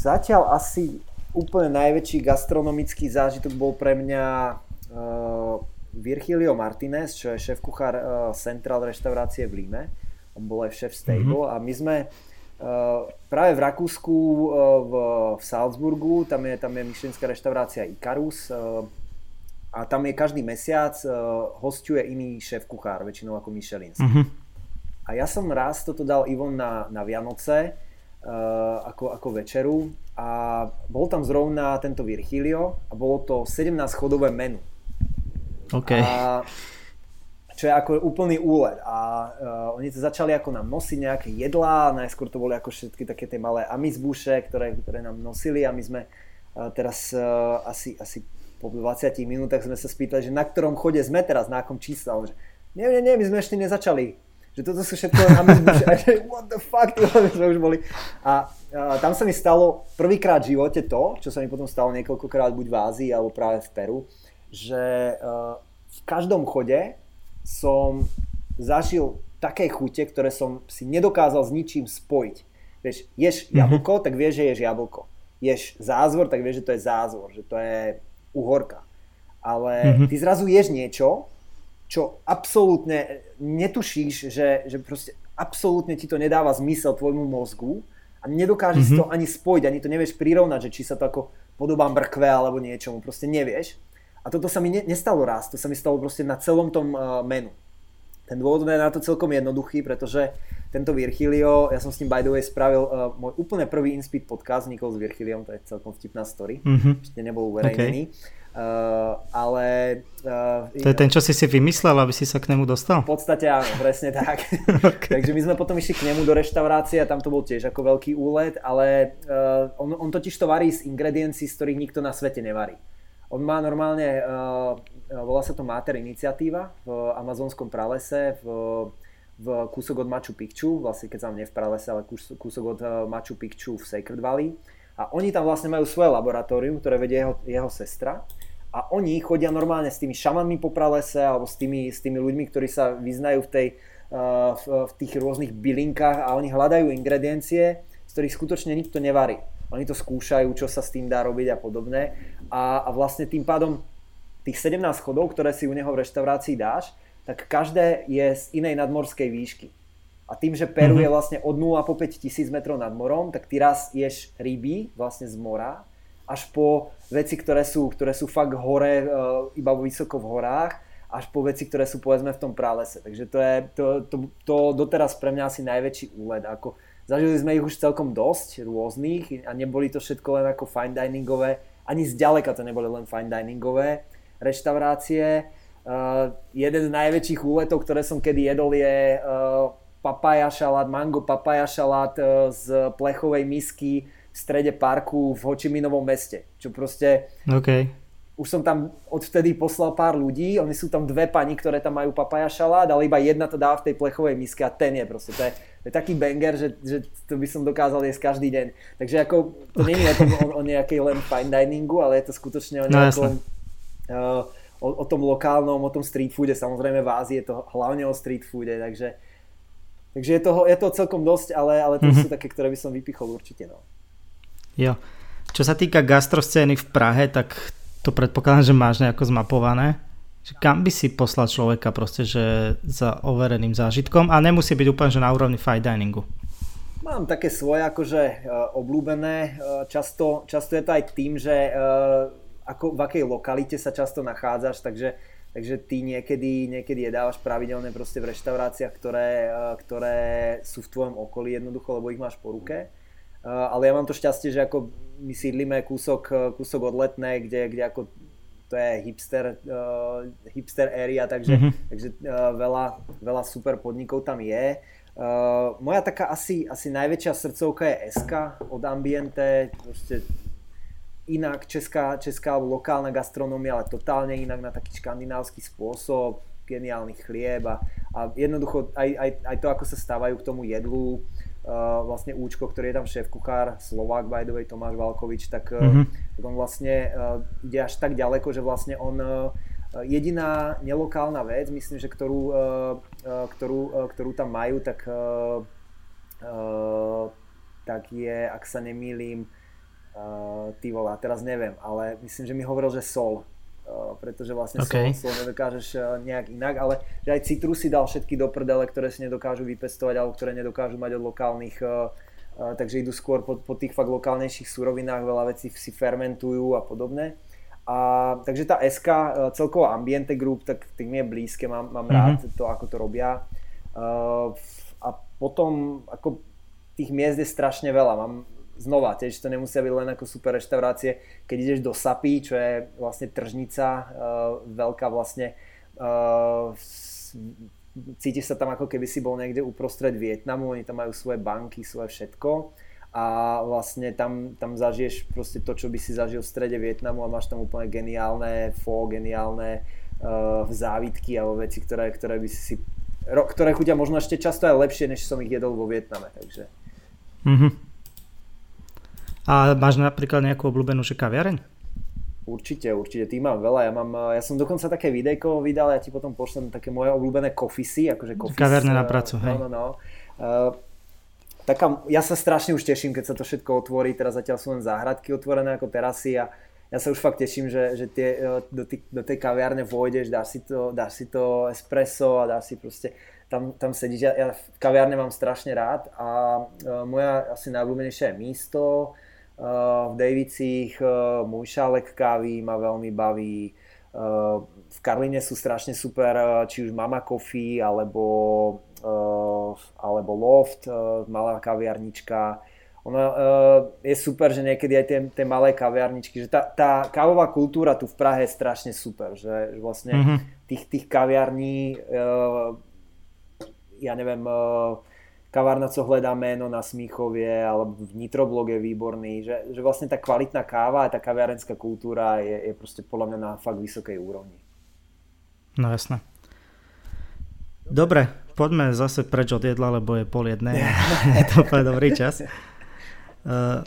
Zatiaľ asi úplne najväčší gastronomický zážitok bol pre mňa uh, Virgilio Martinez, čo je šéf-kuchár uh, Central reštaurácie v Líme. On bol aj šéf stable mm-hmm. a my sme uh, práve v Rakúsku, uh, v, v Salzburgu, tam je, tam je myšlenská reštaurácia Icarus uh, a tam je každý mesiac uh, hosťuje iný šéf-kuchár, väčšinou ako michelinský. Mm-hmm. A ja som raz toto dal Ivon na, na Vianoce, uh, ako, ako večeru a bol tam zrovna tento Virgilio a bolo to sedemnásťchodové menu. Okay. A, čo je ako úplný úlet a uh, oni to začali ako nám nosiť nejaké jedlá, najskôr to boli ako všetky také tie malé amizbuše, ktoré, ktoré nám nosili a my sme uh, teraz uh, asi, asi po dvadsiatich minútach sme sa spýtali, že na ktorom chode sme teraz, na akom čísle. A on že, nie, nie, nie, my sme ešte nezačali. Že toto sú všetko, a my sme what the fuck, sme už boli. A, a tam sa mi stalo prvýkrát v živote to, čo sa mi potom stalo niekoľkokrát buď v Ázii alebo práve v Peru, že uh, v každom chode som zažil také chute, ktoré som si nedokázal s ničím spojiť. Vieš, ješ jablko, tak vieš, že ješ jablko. Ješ zázvor, tak vieš, že to je zázvor, že to je uhorka. Ale ty zrazu ješ niečo, čo absolútne netušíš, že, že proste absolútne ti to nedáva zmysel tvojmu mozgu a nedokážeš mm-hmm. to ani spojiť, ani to nevieš prirovnať, že či sa to ako podobá mrkve alebo niečomu, proste nevieš. A toto sa mi ne, nestalo raz, to sa mi stalo proste na celom tom uh, menu. Ten dôvod je na to celkom jednoduchý, pretože tento Virgilio, ja som s ním by the way spravil uh, môj úplne prvý InSpeed podcast, nikol s Virgiliom, to je celkom vtipná story, mm-hmm. ešte nebol uverejnený. Okay. Uh, ale... Uh, to je ten, čo si si vymyslel, aby si sa k nemu dostal? V podstate áno, presne tak. Okay. Takže my sme potom išli k nemu do reštaurácie a tam to bol tiež ako veľký úlet, ale uh, on, on totiž to varí z ingrediencií, z ktorých nikto na svete nevarí. On má normálne, uh, volá sa to Mater iniciatíva v amazonskom pralese, v, v kúsok od Machu Picchu, vlastne keď sa nie v pralese, ale kús, kúsok od Machu Picchu v Sacred Valley. A oni tam vlastne majú svoje laboratórium, ktoré vedie jeho, jeho sestra. A oni chodia normálne s tými šamanmi po pralese alebo s tými, s tými ľuďmi, ktorí sa vyznajú v, tej, v, v tých rôznych bylinkách a oni hľadajú ingrediencie, z ktorých skutočne nikto nevarí. Oni to skúšajú, čo sa s tým dá robiť a podobné. A, a vlastne tým pádom tých sedemnásť chodov, ktoré si u neho v reštaurácii dáš, tak každé je z inej nadmorskej výšky. A tým, že Peru je vlastne od nula po päťtisíc metrov nad morom, tak ty raz ješ ryby vlastne z mora, až po veci, ktoré sú, ktoré sú fakt hore, iba vysoko v horách, až po veci, ktoré sú povedzme v tom pralese. Takže to je to, to, to doteraz pre mňa asi najväčší úlet. Ako, zažili sme ich už celkom dosť rôznych a neboli to všetko len ako fine diningové, ani zďaleka to neboli len fine diningové reštaurácie. Uh, jeden z najväčších úletov, ktoré som kedy jedol, je uh, papaja šalát, mango papaja šalát uh, z plechovej misky v strede parku v Hočiminovom meste, čo proste, okay. Už som tam odvtedy poslal pár ľudí, oni sú tam dve pani, ktoré tam majú papaja šalát, ale iba jedna to dá v tej plechovej miske a ten je proste, to je, to je taký banger, že, že to by som dokázal jesť každý deň. Takže ako, to okay. Nie je o, o nejakej len fine diningu, ale je to skutočne o nejakom, no, uh, o, o tom lokálnom, o tom street foode, samozrejme v Ázii je to hlavne o street foode, takže, takže je, toho, je toho celkom dosť, ale, ale to mm-hmm. sú také, ktoré by som vypichol určite, no. Jo. Čo sa týka gastroscény v Prahe, tak to predpokladám, že máš nejako zmapované. Kam by si poslal človeka proste, že za overeným zážitkom a nemusí byť úplne, že na úrovni fine diningu? Mám také svoje akože obľúbené. Často, často je to aj tým, že ako v akej lokalite sa často nachádzaš, takže, takže ty niekedy, niekedy jedávaš pravidelne proste v reštauráciách, ktoré, ktoré sú v tvojom okolí jednoducho, lebo ich máš po ruke. Ale ja mám to šťastie, že ako my sídlíme kúsok, kúsok od Letnej, kde, kde ako to je hipster, uh, hipster area, takže, mm-hmm. takže uh, veľa, veľa super podnikov tam je. Uh, moja taká asi, asi najväčšia srdcovka je Eska od Ambiente, proste inak česká, česká lokálna gastronómia, ale totálne inak na taký škandinávsky spôsob, geniálny chlieb a, a jednoducho aj, aj, aj to, ako sa stávajú k tomu jedlu. Uh, vlastne Účko, ktorý je tam šéf-kuchár, Slovák by the way, Tomáš Valkovič, tak, mm-hmm. tak on vlastne uh, ide až tak ďaleko, že vlastne on uh, jediná nelokálna vec, myslím, že ktorú, uh, uh, ktorú, uh, ktorú tam majú, tak, uh, uh, tak je, ak sa nemýlim, uh, ty volá, teraz neviem, ale myslím, že mi hovoril, že sol. Uh, pretože vlastne okay. sol, sol nedokážeš uh, nejak inak, ale že aj citrusy dal všetky do prdele, ktoré si nedokážu vypestovať alebo ktoré nedokážu mať od lokálnych, uh, uh, takže idú skôr po, po tých fakt lokálnejších surovinách, veľa vecí si fermentujú a podobne. A, takže tá es ká, uh, celkovo Ambiente Group, tak, tak mi je blízke, mám, mám mm-hmm. rád to, ako to robia. Uh, a potom ako tých miest je strašne veľa. Mám, Znova, tiež to nemusia byť len ako super reštaurácie. Keď ideš do Sapy, čo je vlastne tržnica, uh, veľká vlastne, uh, cítiš sa tam ako keby si bol niekde uprostred Vietnamu, oni tam majú svoje banky, svoje všetko a vlastne tam, tam zažiješ proste to, čo by si zažil v strede Vietnamu a máš tam úplne geniálne fó, geniálne uh, závitky alebo veci, ktoré, ktoré by si si ktoré chutia možno ešte často aj lepšie, než som ich jedol vo Vietname, takže. Mm-hmm. A máš napríklad nejakú obľúbenú kaviareň? Určite, určite, tým mám veľa, ja mám, ja som dokonca také videjko vydal, ja ti potom pošlem také moje obľúbené kofisy, akože kofis. Kaviarne na prácu, hej. No, no, no. Uh, taká, ja sa strašne už teším, keď sa to všetko otvorí, teraz zatiaľ sú len záhradky otvorené ako terasy a ja sa už fakt teším, že, že tie, do, tý, do tej kaviárne vojdeš, dáš si to, dáš si to espresso a dáš si proste, tam, tam sedíš. Ja, ja v kaviárne mám strašne rád a uh, moja asi najobľúbenejšia je místo uh, v Davicích, uh, môj šálek kávy ma veľmi baví. Uh, v Karline sú strašne super, či už Mama Coffee alebo, uh, alebo Loft, uh, malá kaviarnička. Ono uh, je super, že niekedy aj tie, tie malé kaviarničky, že tá, tá kávová kultúra tu v Prahe je strašne super, že vlastne mm-hmm. tých, tých kaviarní, uh, ja neviem, uh, kavárna, co hledá meno na Smíchovie, alebo v Nitroblog je výborný, že, že vlastne tá kvalitná káva a tá kaviarenská kultúra je, je proste podľa mňa na fakt vysokej úrovni. No jasné. Dobre, poďme zase preč od jedla, lebo je pol jednej, je to úplne dobrý čas.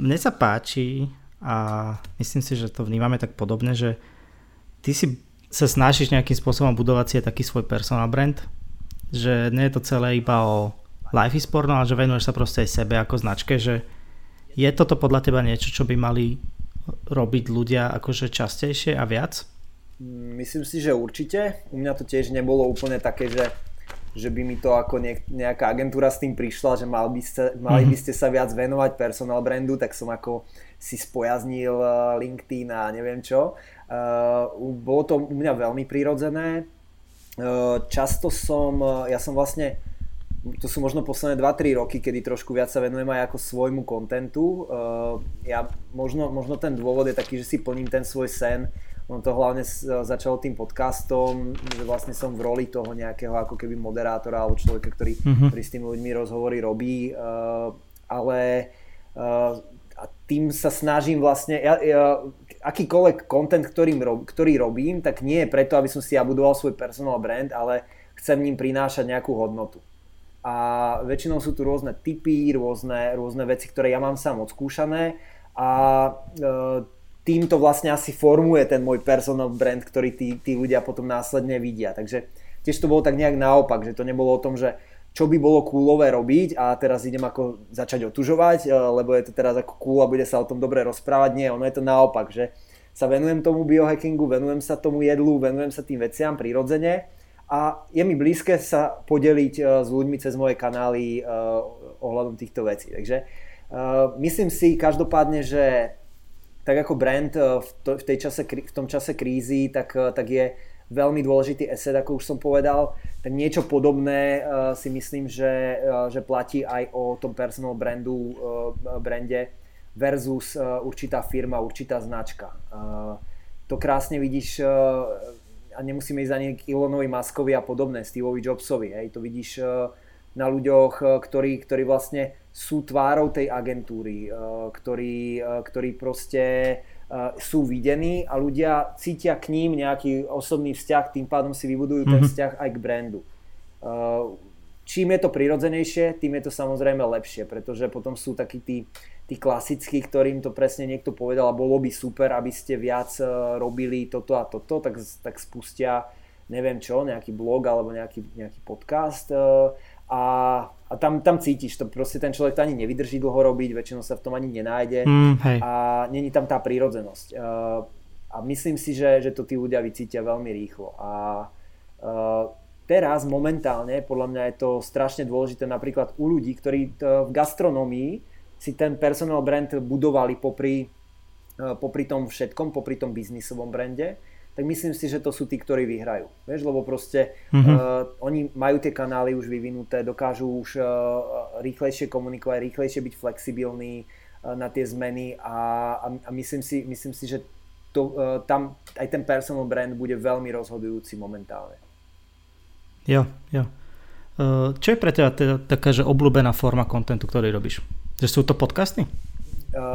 Mne sa páči a myslím si, že to vnímame tak podobne, že ty si sa snažíš nejakým spôsobom budovať si taký svoj personal brand, že nie je to celé iba o Life is Porno, ale že venuješ sa proste aj sebe ako značke, že je toto podľa teba niečo, čo by mali robiť ľudia akože častejšie a viac? Myslím si, že určite. U mňa to tiež nebolo úplne také, že že by mi to ako nejaká agentúra s tým prišla, že mal by ste, mali by ste sa viac venovať personal brandu, tak som ako si spojaznil LinkedIn a neviem čo. Uh, bolo to u mňa veľmi prirodzené. Uh, často som, ja som vlastne, to sú možno posledné dva tri roky, kedy trošku viac sa venujem aj ako svojmu kontentu. Uh, ja, možno, možno ten dôvod je taký, že si plním ten svoj sen. On to hlavne začalo tým podcastom, že vlastne som v roli toho nejakého ako keby moderátora alebo človeka, ktorý, mm-hmm. ktorý s tými ľuďmi rozhovory robí, uh, ale uh, a tým sa snažím vlastne, ja, ja, akýkoľvek content, ktorým, ktorý robím, tak nie je preto, aby som si ja budoval svoj personal brand, ale chcem ním prinášať nejakú hodnotu. A väčšinou sú tu rôzne tipy, rôzne, rôzne veci, ktoré ja mám sám odskúšané a uh, tým to vlastne asi formuje ten môj personal brand, ktorý tí, tí ľudia potom následne vidia. Takže tiež to bolo tak nejak naopak, že to nebolo o tom, že čo by bolo coolové robiť a teraz idem ako začať otužovať, lebo je to teraz ako cool a bude sa o tom dobre rozprávať. Nie, ono je to naopak, že sa venujem tomu biohackingu, venujem sa tomu jedlu, venujem sa tým veciam prirodzene a je mi blízke sa podeliť s ľuďmi cez moje kanály ohľadom týchto vecí. Takže myslím si každopádne, že tak ako brand v tej čase, v tom čase krízy, tak, tak je veľmi dôležitý asset, ako už som povedal. Tak niečo podobné si myslím, že, že platí aj o tom personal brandu, brande versus určitá firma, určitá značka. To krásne vidíš a nemusíme ísť ani k Elonovi Muskovi a podobné, Steveovi Jobsovi. Hej. To vidíš na ľuďoch, ktorí, ktorí vlastne sú tvárou tej agentúry, ktorí, ktorí proste sú videní a ľudia cítia k ním nejaký osobný vzťah, tým pádom si vybudujú ten vzťah aj k brandu. Čím je to prirodzenejšie, tým je to samozrejme lepšie, pretože potom sú takí tí, tí klasickí, ktorým to presne niekto povedal a bolo by super, aby ste viac robili toto a toto, tak, tak spustia neviem čo, nejaký blog alebo nejaký, nejaký podcast. A, a tam, tam cítiš, to proste ten človek to ani nevydrží dlho robiť, väčšinou sa v tom ani nenájde mm, a není tam tá prírodzenosť. Uh, a myslím si, že, že to tí ľudia vycítia veľmi rýchlo. A uh, teraz momentálne, podľa mňa je to strašne dôležité napríklad u ľudí, ktorí t- v gastronomii si ten personal brand budovali popri, uh, popri tom všetkom, popri tom biznisovom brande. Tak myslím si, že to sú tí, ktorí vyhrajú. Vieš, lebo proste mm-hmm. uh, oni majú tie kanály už vyvinuté, dokážu už uh, rýchlejšie komunikovať, rýchlejšie byť flexibilní uh, na tie zmeny a, a, a myslím si, myslím si, že to, uh, tam aj ten personal brand bude veľmi rozhodujúci momentálne. Jo, jo. Uh, čo je pre teba teda taká, že obľúbená forma kontentu, ktorý robíš? Že sú to podcasty?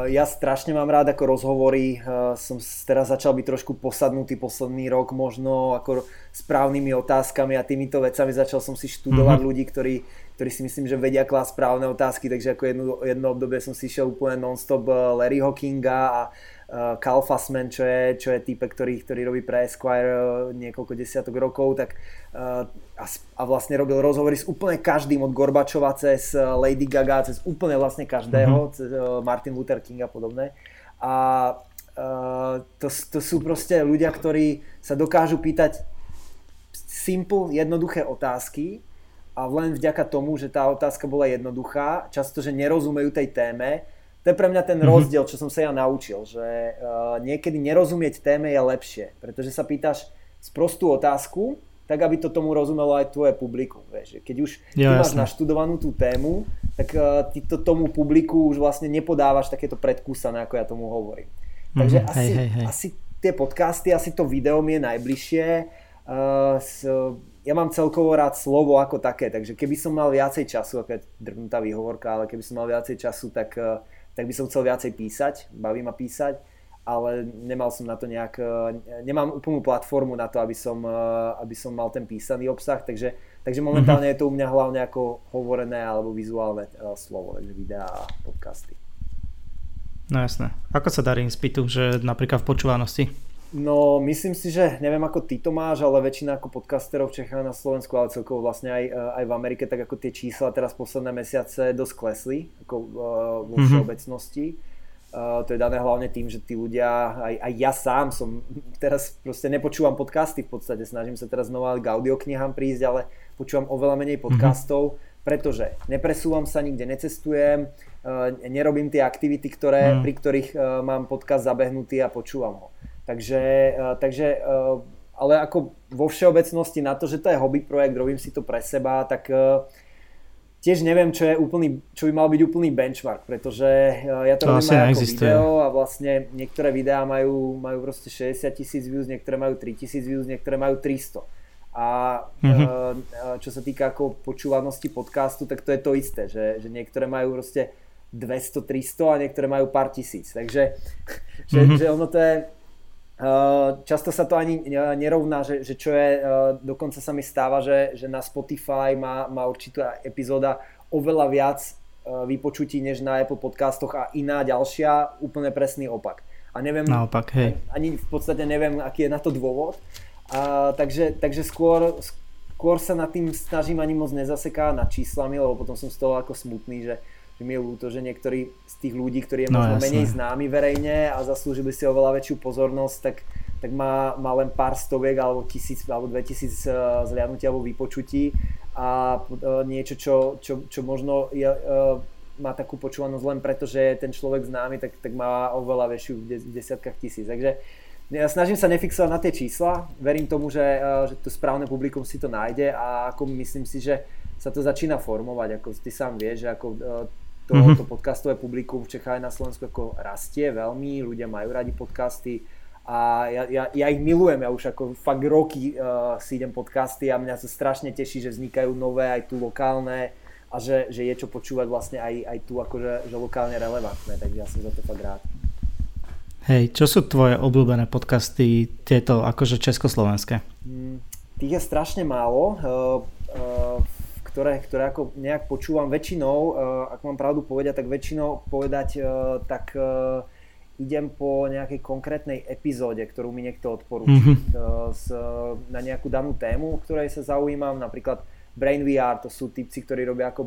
Ja strašne mám rád ako rozhovory, som teraz začal byť trošku posadnutý posledný rok možno ako správnymi otázkami a týmito vecami. Začal som si študovať mm-hmm. ľudí, ktorí, ktorí si myslím, že vedia klásť správne otázky, takže ako jedno, jedno obdobie som si šiel úplne non-stop Larryho Kinga a Carl Fassman, čo je, čo je týpek, ktorý, ktorý robí pre Esquire niekoľko desiatok rokov, tak a, a vlastne robil rozhovory s úplne každým, od Gorbačova cez Lady Gaga, cez úplne vlastne každého, mm-hmm. cez Martin Luther King a podobné. A, a to, to sú proste ľudia, ktorí sa dokážu pýtať simple, jednoduché otázky a len vďaka tomu, že tá otázka bola jednoduchá, často, že nerozumejú tej téme. To je pre mňa ten rozdiel, čo som sa ja naučil, že uh, niekedy nerozumieť téme je lepšie, pretože sa pýtaš sprostú otázku, tak aby to tomu rozumelo aj tvoje publikum. Vieš. Keď už ty ja, máš jasne. naštudovanú tú tému, tak uh, ty to tomu publiku už vlastne nepodávaš takéto predkúsané, ako ja tomu hovorím. Mm-hmm. Takže hej, asi, hej, hej. asi tie podcasty, asi to video mi je najbližšie. Uh, s, ja mám celkovo rád slovo ako také, takže keby som mal viacej času, ako je drgnutá výhovorka, ale keby som mal viacej času, tak... Uh, tak by som chcel viacej písať, baví ma písať, ale nemal som na to nejak, nemám úplnú platformu na to, aby som, aby som mal ten písaný obsah, takže, takže momentálne mm-hmm. je to u mňa hlavne ako hovorené alebo vizuálne slovo, takže videá a podcasty. No jasné. Ako sa darí spýtu, že napríklad v počúvanosti? No myslím si, že neviem ako ty to máš, ale väčšina ako podcasterov v Čechách na Slovensku, ale celkovo vlastne aj, aj v Amerike, tak ako tie čísla teraz posledné mesiace dosť klesli ako uh, vo všeobecnosti. Uh, to je dané hlavne tým, že tí ľudia, aj, aj ja sám som, teraz proste nepočúvam podcasty v podstate, snažím sa teraz znova k audioknihám prísť, ale počúvam oveľa menej podcastov, mm-hmm. pretože nepresúvam sa, nikde necestujem, uh, nerobím tie aktivity, ktoré, mm. pri ktorých uh, mám podcast zabehnutý a počúvam ho. Takže, takže, ale ako vo všeobecnosti na to, že to je hobby projekt, robím si to pre seba, tak tiež neviem, čo je úplný, čo by mal byť úplný benchmark, pretože ja to, to robím aj ako video a vlastne niektoré videá majú, majú proste šesťdesiat tisíc views, niektoré majú tri tisíc views, niektoré majú tristo. A mm-hmm. čo sa týka ako počúvanosti podcastu, tak to je to isté, že, že niektoré majú proste dvesto tristo a niektoré majú pár tisíc. Takže mm-hmm. že, že ono to je... Uh, často sa to ani nerovná, že, že čo je, uh, dokonca sa mi stáva, že, že na Spotify má, má určitá epizóda oveľa viac uh, vypočutí než na Apple podcastoch a iná ďalšia, úplne presný opak. A neviem, naopak, hej. Ani v podstate neviem, aký je na to dôvod. Uh, takže takže skôr, skôr sa nad tým snažím ani moc nezaseká nad číslami, lebo potom som z toho ako smutný, že že mi je ľúto, že niektorí z tých ľudí, ktorí je no, možno jasne. menej známi verejne a zaslúžili si oveľa väčšiu pozornosť, tak, tak má, má len pár stoviek alebo tisíc alebo dve tisíc uh, zliadnutí alebo vypočutí a uh, niečo, čo, čo, čo možno je, uh, má takú počúvanosť len preto, že je ten človek známy, tak, tak má oveľa väčšiu v des- desiatkách tisíc. Takže ja snažím sa nefixovať na tie čísla, verím tomu, že, uh, že to správne publikum si to nájde a ako myslím si, že sa to začína formovať, ako ty sám vieš, že ako uh, To, mm-hmm. to podcastové publikum v Čechách na Slovensku ako rastie veľmi, ľudia majú radi podcasty a ja, ja, ja ich milujem, ja už ako fakt roky uh, si idem podcasty a mňa sa strašne teší, že vznikajú nové aj tu lokálne a že, že je čo počúvať vlastne aj, aj tu akože že lokálne relevantné, takže ja som za to fakt rád. Hej, čo sú tvoje obľúbené podcasty tieto akože československé? Mm, tých je strašne málo. Uh, uh, Ktoré, ktoré ako nejak počúvam väčšinou, ak mám pravdu povedať, tak väčšinou povedať, tak idem po nejakej konkrétnej epizóde, ktorú mi niekto odporúči. Mm-hmm. Na nejakú danú tému, o ktorej sa zaujímam, napríklad Brain vé er, to sú typci, ktorí robia ako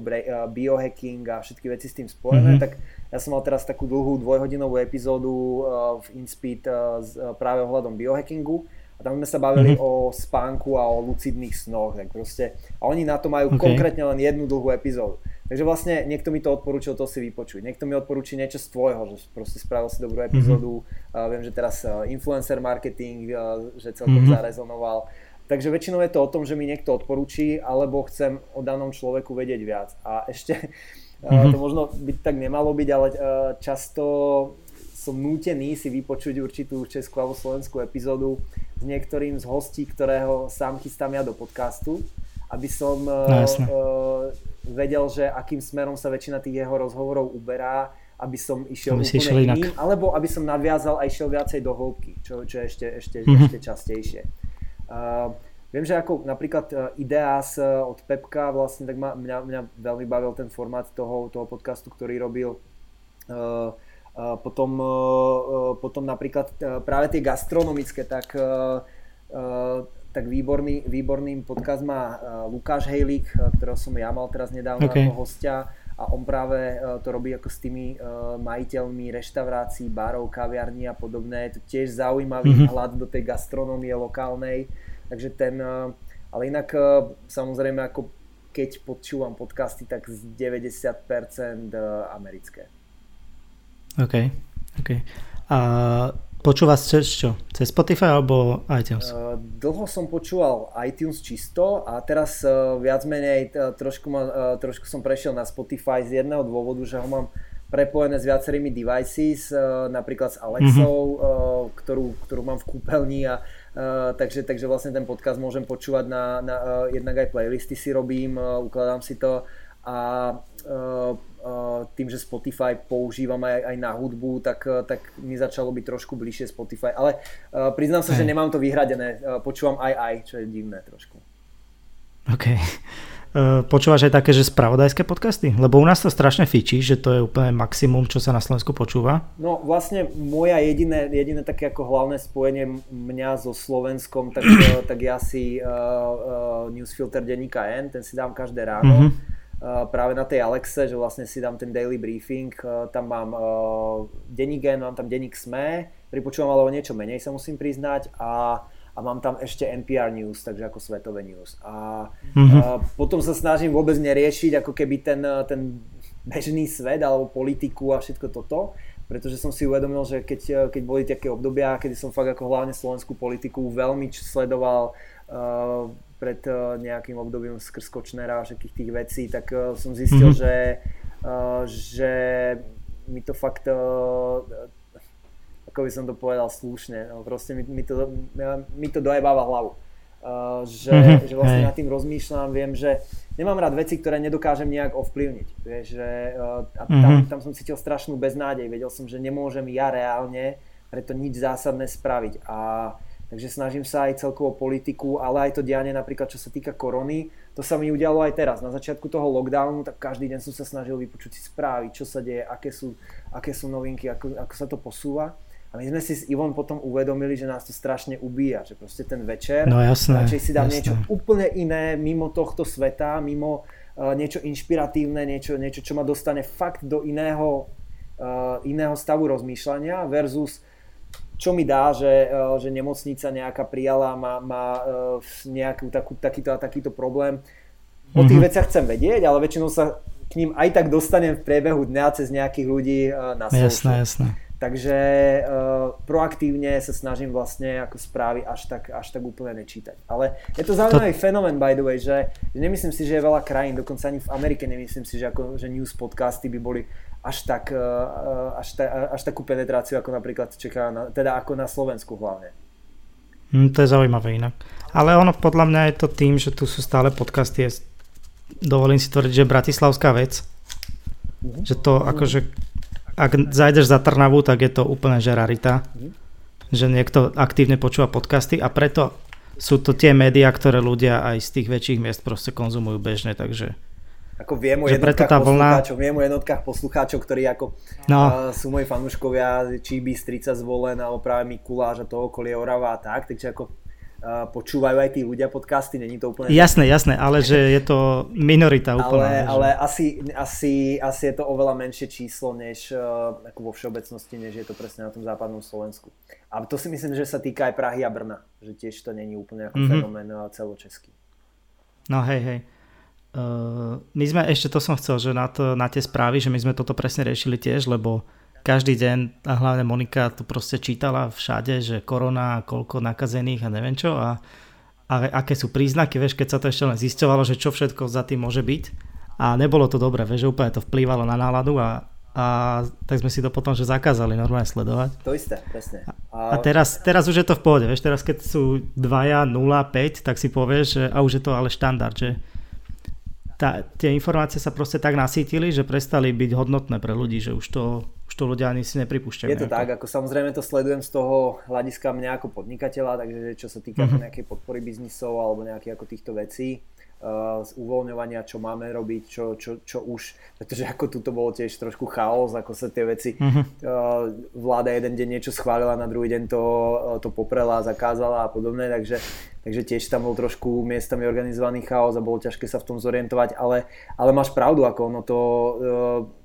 biohacking a všetky veci s tým spojené, mm-hmm. tak ja som mal teraz takú dlhú dvojhodinovú epizódu v InSpeed práve ohľadom biohackingu. A tam sme sa bavili mm-hmm. o spánku a o lucidných snoch, tak proste. A oni na to majú okay. konkrétne len jednu dlhú epizódu. Takže vlastne niekto mi to odporúčil, to si vypočuť. Niekto mi odporúči niečo z tvojho, že proste spravil si dobrú epizódu. Mm-hmm. Uh, viem, že teraz uh, influencer marketing, uh, že celkom mm-hmm. zarezonoval. Takže väčšinou je to o tom, že mi niekto odporúči, alebo chcem o danom človeku vedieť viac. A ešte, mm-hmm. uh, to možno by tak nemalo byť, ale uh, často... som nútený si vypočuť určitú českú alebo slovenskú epizódu s niektorým z hostí, ktorého sám chystám ja do podcastu, aby som no, uh, vedel, že akým smerom sa väčšina tých jeho rozhovorov uberá aby som išiel aby úplne iným, alebo aby som nadviazal a išiel viacej do hĺbky, čo, čo je ešte, ešte, mm-hmm. ešte častejšie. Uh, viem, že ako napríklad Ideas od Pepka, vlastne tak ma, mňa, mňa veľmi bavil ten formát toho, toho podcastu, ktorý robil. Uh, uh, potom, uh, potom napríklad uh, práve tie gastronomické, tak, uh, uh, tak výborný, výborný podcast má uh, Lukáš Hejlík, uh, ktorého som ja mal teraz nedávno okay. ako hostia. A on práve to robí ako s tými majiteľmi reštaurácií, barov, kaviarní a podobné. Je to tiež zaujímavý mm-hmm. hľad do tej gastronómie lokálnej. Takže ten, ale inak samozrejme ako keď počúvam podcasty, tak z deväťdesiat percent americké. OK, OK. A počúvaš cez čo? Cez Spotify alebo iTunes? Uh, dlho som počúval iTunes čisto a teraz uh, viac menej uh, trošku, ma, uh, trošku som prešiel na Spotify z jedného dôvodu, že ho mám prepojené s viacerými devices, uh, napríklad s Alexou, mm-hmm. uh, ktorú, ktorú mám v kúpeľni a uh, takže, takže vlastne ten podcast môžem počúvať na, na uh, jednak aj playlisty si robím, uh, ukladám si to a uh, tým, že Spotify používam aj, aj na hudbu, tak, tak mi začalo byť trošku bližšie Spotify. Ale uh, priznám sa, aj. že nemám to vyhradené. Uh, počúvam aj aj, čo je divné trošku. OK. Uh, počúvaš aj také, že spravodajské podcasty? Lebo u nás to strašne fičí, že to je úplne maximum, čo sa na Slovensku počúva. No vlastne moja jediné, jediné také ako hlavné spojenie mňa so Slovenskom, tak, tak ja si uh, uh, newsfilter denníka N, ten si dám každé ráno. Mm-hmm. Uh, práve na tej Alexe, že vlastne si dám ten daily briefing, uh, tam mám uh, denník N, mám tam denník SME, pripočúvam ale o niečo menej sa musím priznať a, a mám tam ešte en pé er News, takže ako svetové news. A mm-hmm. uh, potom sa snažím vôbec neriešiť ako keby ten, ten bežný svet alebo politiku a všetko toto, pretože som si uvedomil, že keď, keď boli také obdobia, kedy som fakt ako hlavne slovenskú politiku veľmi sledoval, uh, pred nejakým obdobím skrz Kočnera a všetkých tých vecí, tak som zistil, mm-hmm. že, že mi to fakt, ako by som to povedal slušne, no proste mi, mi, to, mi to dojebáva hlavu. Že, mm-hmm. že vlastne nad tým rozmýšľam, viem, že nemám rád veci, ktoré nedokážem nejak ovplyvniť. Vieš, že, a tam, mm-hmm. tam som cítil strašnú beznádej, vedel som, že nemôžem ja reálne preto nič zásadné spraviť. A takže snažím sa aj celkovo politiku, ale aj to dianie napríklad, čo sa týka korony. To sa mi udialo aj teraz. Na začiatku toho lockdownu, tak každý deň som sa snažil vypočuť si správy, čo sa deje, aké sú, aké sú novinky, ako, ako sa to posúva. A my sme si s Ivon potom uvedomili, že nás to strašne ubíja, že proste ten večer, no jasné, radšej si dám jasné. niečo úplne iné, mimo tohto sveta, mimo uh, niečo inšpiratívne, niečo, niečo, čo ma dostane fakt do iného, uh, iného stavu rozmýšľania versus čo mi dá, že, že nemocnica nejaká prijala, má, má nejakú takú, takýto a takýto problém. O tých mm-hmm. veciach chcem vedieť, ale väčšinou sa k ním aj tak dostanem v priebehu dňa cez nejakých ľudí na social. Jasné, jasné. Takže uh, proaktívne sa snažím vlastne ako správy až tak, až tak úplne nečítať. Ale je to zaujímavý to... fenomén, by the way, že, že nemyslím si, že je veľa krajín, dokonca ani v Amerike nemyslím si, že, ako, že news podcasty by boli až, tak, uh, až, ta, až takú penetráciu, ako napríklad čeká, na, teda ako na Slovensku hlavne. Mm, to je zaujímavé inak. Ale ono podľa mňa je to tým, že tu sú stále podcasty, je, dovolím si tvrdiť, že bratislavská vec, mm-hmm. že to mm-hmm. akože ak zajdeš za Trnavu, tak je to úplne že rarita, že niekto aktívne počúva podcasty a preto sú to tie médiá, ktoré ľudia aj z tých väčších miest proste konzumujú bežne, takže... Ako viem o jednotkách poslucháčov, viem o jednotkách poslucháčov, ktorí ako no. uh, sú moji fanúškovia, či Bystrica zvolen, alebo práve Mikuláš a to okolie Orava a tak, takže ako uh, počúvajú aj tí ľudia podcasty, není to úplne... Jasné, jasné, ale že je to minorita úplne. Ale, ale asi, asi, asi je to oveľa menšie číslo, než uh, ako vo všeobecnosti, než je to presne na tom západnom Slovensku. A to si myslím, že sa týka aj Prahy a Brna, že tiež to není úplne ako mm-hmm. fenomén celočeský. No hej, hej. My sme, ešte to som chcel, že na, to, na tie správy, že my sme toto presne riešili tiež, lebo každý deň, a hlavne Monika to proste čítala všade, že korona, koľko nakazených a neviem čo a, a aké sú príznaky, vieš, keď sa to ešte len zisťovalo, že čo všetko za tým môže byť a nebolo to dobré, vieš, že úplne to vplývalo na náladu a, a tak sme si to potom, že zakázali normálne sledovať. To isté, presne. A, a teraz, teraz už je to v pohode, vieš, teraz keď sú dva nula päť, tak si povieš, že, a už je to ale štandard, že tá, tie informácie sa proste tak nasýtili, že prestali byť hodnotné pre ľudí, že už to, už to ľudia ani si nepripúšťajú. Je to tak, ako samozrejme to sledujem z toho hľadiska mňa ako podnikateľa, takže čo sa týka mm-hmm. nejakej podpory biznisov alebo nejakých ako týchto vecí, uh, z uvoľňovania, čo máme robiť, čo, čo, čo už, pretože ako tu to bolo tiež trošku chaos, ako sa tie veci, mm-hmm. uh, vláda jeden deň niečo schválila, na druhý deň to, uh, to poprela, zakázala a podobne, takže Takže tiež tam bol trošku miestami organizovaný chaos a bolo ťažké sa v tom zorientovať, ale, ale máš pravdu, ako ono to, e,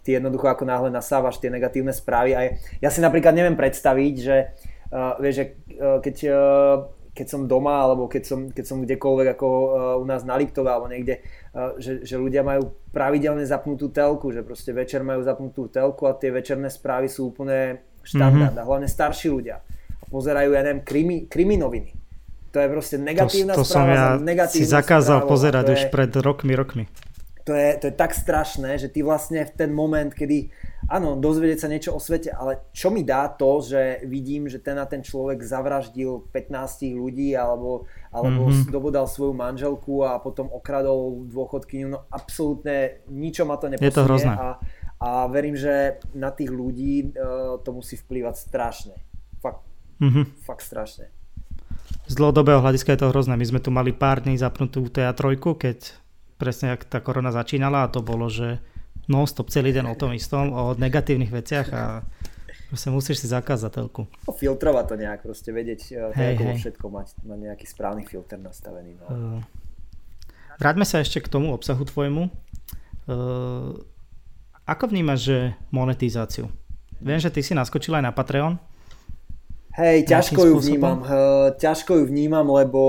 ty jednoducho ako náhle nasávaš tie negatívne správy. Aj, ja si napríklad neviem predstaviť, že e, vieš, že, e, keď, e, keď som doma alebo keď som, keď som kdekoľvek ako e, u nás na Liptove alebo niekde, e, že, že ľudia majú pravidelne zapnutú telku, že proste večer majú zapnutú telku a tie večerné správy sú úplne štandardné, mm-hmm. hlavne starší ľudia. Pozerajú, ja neviem, krimi, kriminoviny. To je proste negatívna to, to správa ja za negatívnu si zakázal správu, pozerať je, už pred rokmi, rokmi. To je, to je tak strašné, že ty vlastne v ten moment, kedy áno, dozvedieť sa niečo o svete, ale čo mi dá to, že vidím, že ten a ten človek zavraždil pätnásť ľudí alebo, alebo mm-hmm. dobodal svoju manželku a potom okradol dôchodkyňu, no absolútne ničo ma to neposunie. Je to hrozné. A, a verím, že na tých ľudí uh, to musí vplývať strašne. Fakt, mm-hmm. fakt strašne. Z dlhodobého hľadiska je to hrozné. My sme tu mali pár dní zapnutú té á tri, keď presne jak tá korona začínala a to bolo, že non-stop celý deň o tom istom, o negatívnych veciach a proste musíš si zakázať telku. Filtrovať to nejak, proste vedieť, hej, ako hej. všetko mať, mať nejaký správny filter nastavený. No. Vráťme sa ešte k tomu obsahu tvojmu. Ako vnímaš, že monetizáciu? Viem, že ty si naskočil aj na Patreon. Hej, ťažko ju vnímam, ťažko ju vnímam, lebo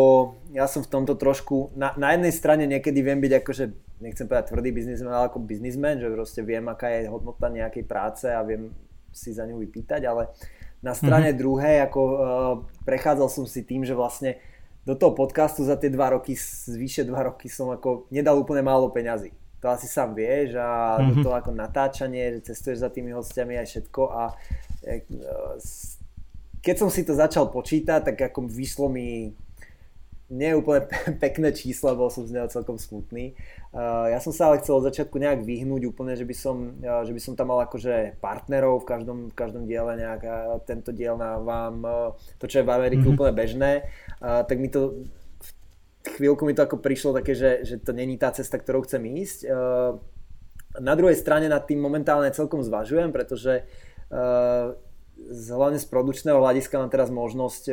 ja som v tomto trošku, na, na jednej strane niekedy viem byť akože, nechcem povedať tvrdý biznismen, ale ako biznismen, že proste viem, aká je hodnota nejakej práce a viem si za ňu vypýtať, ale na strane mm-hmm. druhej, ako uh, prechádzal som si tým, že vlastne do toho podcastu za tie dva roky, vyše dva roky som ako nedal úplne málo peňazí. To asi sám vieš a mm-hmm. do toho ako natáčanie, že cestuješ za tými hostiami aj všetko a uh, keď som si to začal počítať, tak ako vyšlo mi neúplne pekné číslo, bol som z neho celkom smutný. Uh, ja som sa ale chcel od začiatku nejak vyhnúť úplne, že by som, uh, že by som tam mal akože partnerov v každom, v každom diele nejak a tento diel na vám, uh, to čo je v Amerike mm-hmm. úplne bežné, uh, tak mi to chvíľku mi to ako prišlo také, že, že to není tá cesta, ktorou chcem ísť. Uh, na druhej strane nad tým momentálne celkom zvažujem, pretože uh, hlavne z produčného hľadiska mám teraz možnosť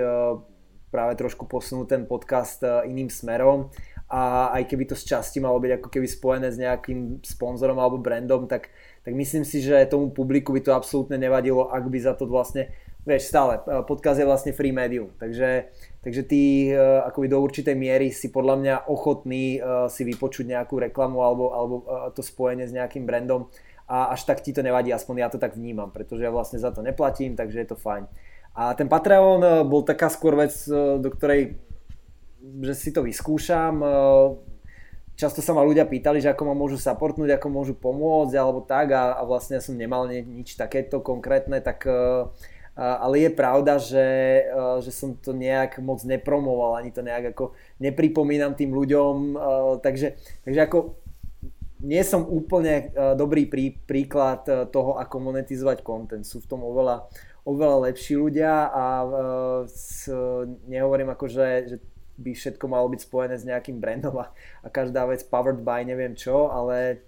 práve trošku posunúť ten podcast iným smerom a aj keby to z časti malo byť ako keby spojené s nejakým sponzorom alebo brandom, tak, tak myslím si, že tomu publiku by to absolútne nevadilo, ak by za to vlastne, vieš, stále, podcast je vlastne free medium, takže, takže ty akoby do určitej miery si podľa mňa ochotný si vypočuť nejakú reklamu alebo, alebo to spojenie s nejakým brandom a až tak ti to nevadí, aspoň ja to tak vnímam, pretože ja vlastne za to neplatím, takže je to fajn. A ten Patreon bol taká skôr vec, do ktorej, že si to vyskúšam. Často sa ma ľudia pýtali, že ako ma môžu supportnúť, ako môžu pomôcť, alebo tak, a, a vlastne som nemal nič takéto konkrétne, tak, ale je pravda, že, že som to nejak moc nepromoval, ani to nejak ako nepripomínam tým ľuďom, takže, takže ako nie som úplne uh, dobrý prí, príklad uh, toho, ako monetizovať content. Sú v tom oveľa, oveľa lepší ľudia a uh, s, uh, nehovorím ako, že, že by všetko malo byť spojené s nejakým brandom a, a každá vec powered by neviem čo, ale,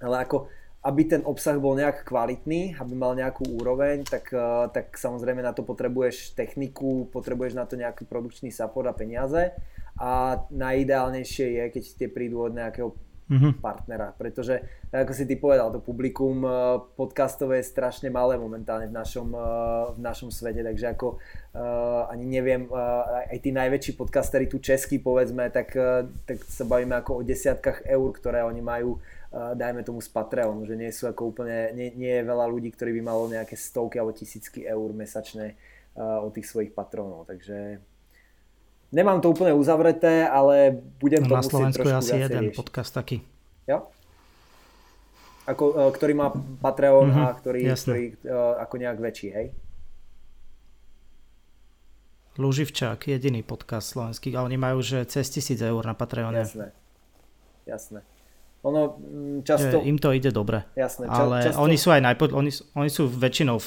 ale ako aby ten obsah bol nejak kvalitný, aby mal nejakú úroveň, tak, uh, tak samozrejme na to potrebuješ techniku, potrebuješ na to nejaký produkčný support a peniaze a najideálnejšie je, keď tie prídu od nejakého Mm-hmm. partnera, pretože ako si ty povedal, to publikum podcastové je strašne malé momentálne v našom, v našom svete, takže ako ani neviem, aj tí najväčší podcasteri tu českí povedzme, tak, tak sa bavíme ako o desiatkách eur, ktoré oni majú, dajme tomu z Patreonu, že nie sú ako úplne, nie, nie je veľa ľudí, ktorí by malo nejaké stovky alebo tisícky eur mesačné od tých svojich patronov, takže nemám to úplne uzavreté, ale budem no to musieť trošku viacej. Na Slovensku je asi jeden riešiť. Podcast taký. Jo? Ako, ktorý má Patreon mm-hmm, a ktorý, ktorý ako nejak väčší, hej? Luživčák, jediný podcast slovenský, ale oni majú že cez tisíc eur na Patreone. Jasné, jasné. Ono často... Im to ide dobre. Jasné. Ča, ale často... oni sú aj najpo... Oni, oni sú väčšinou... V...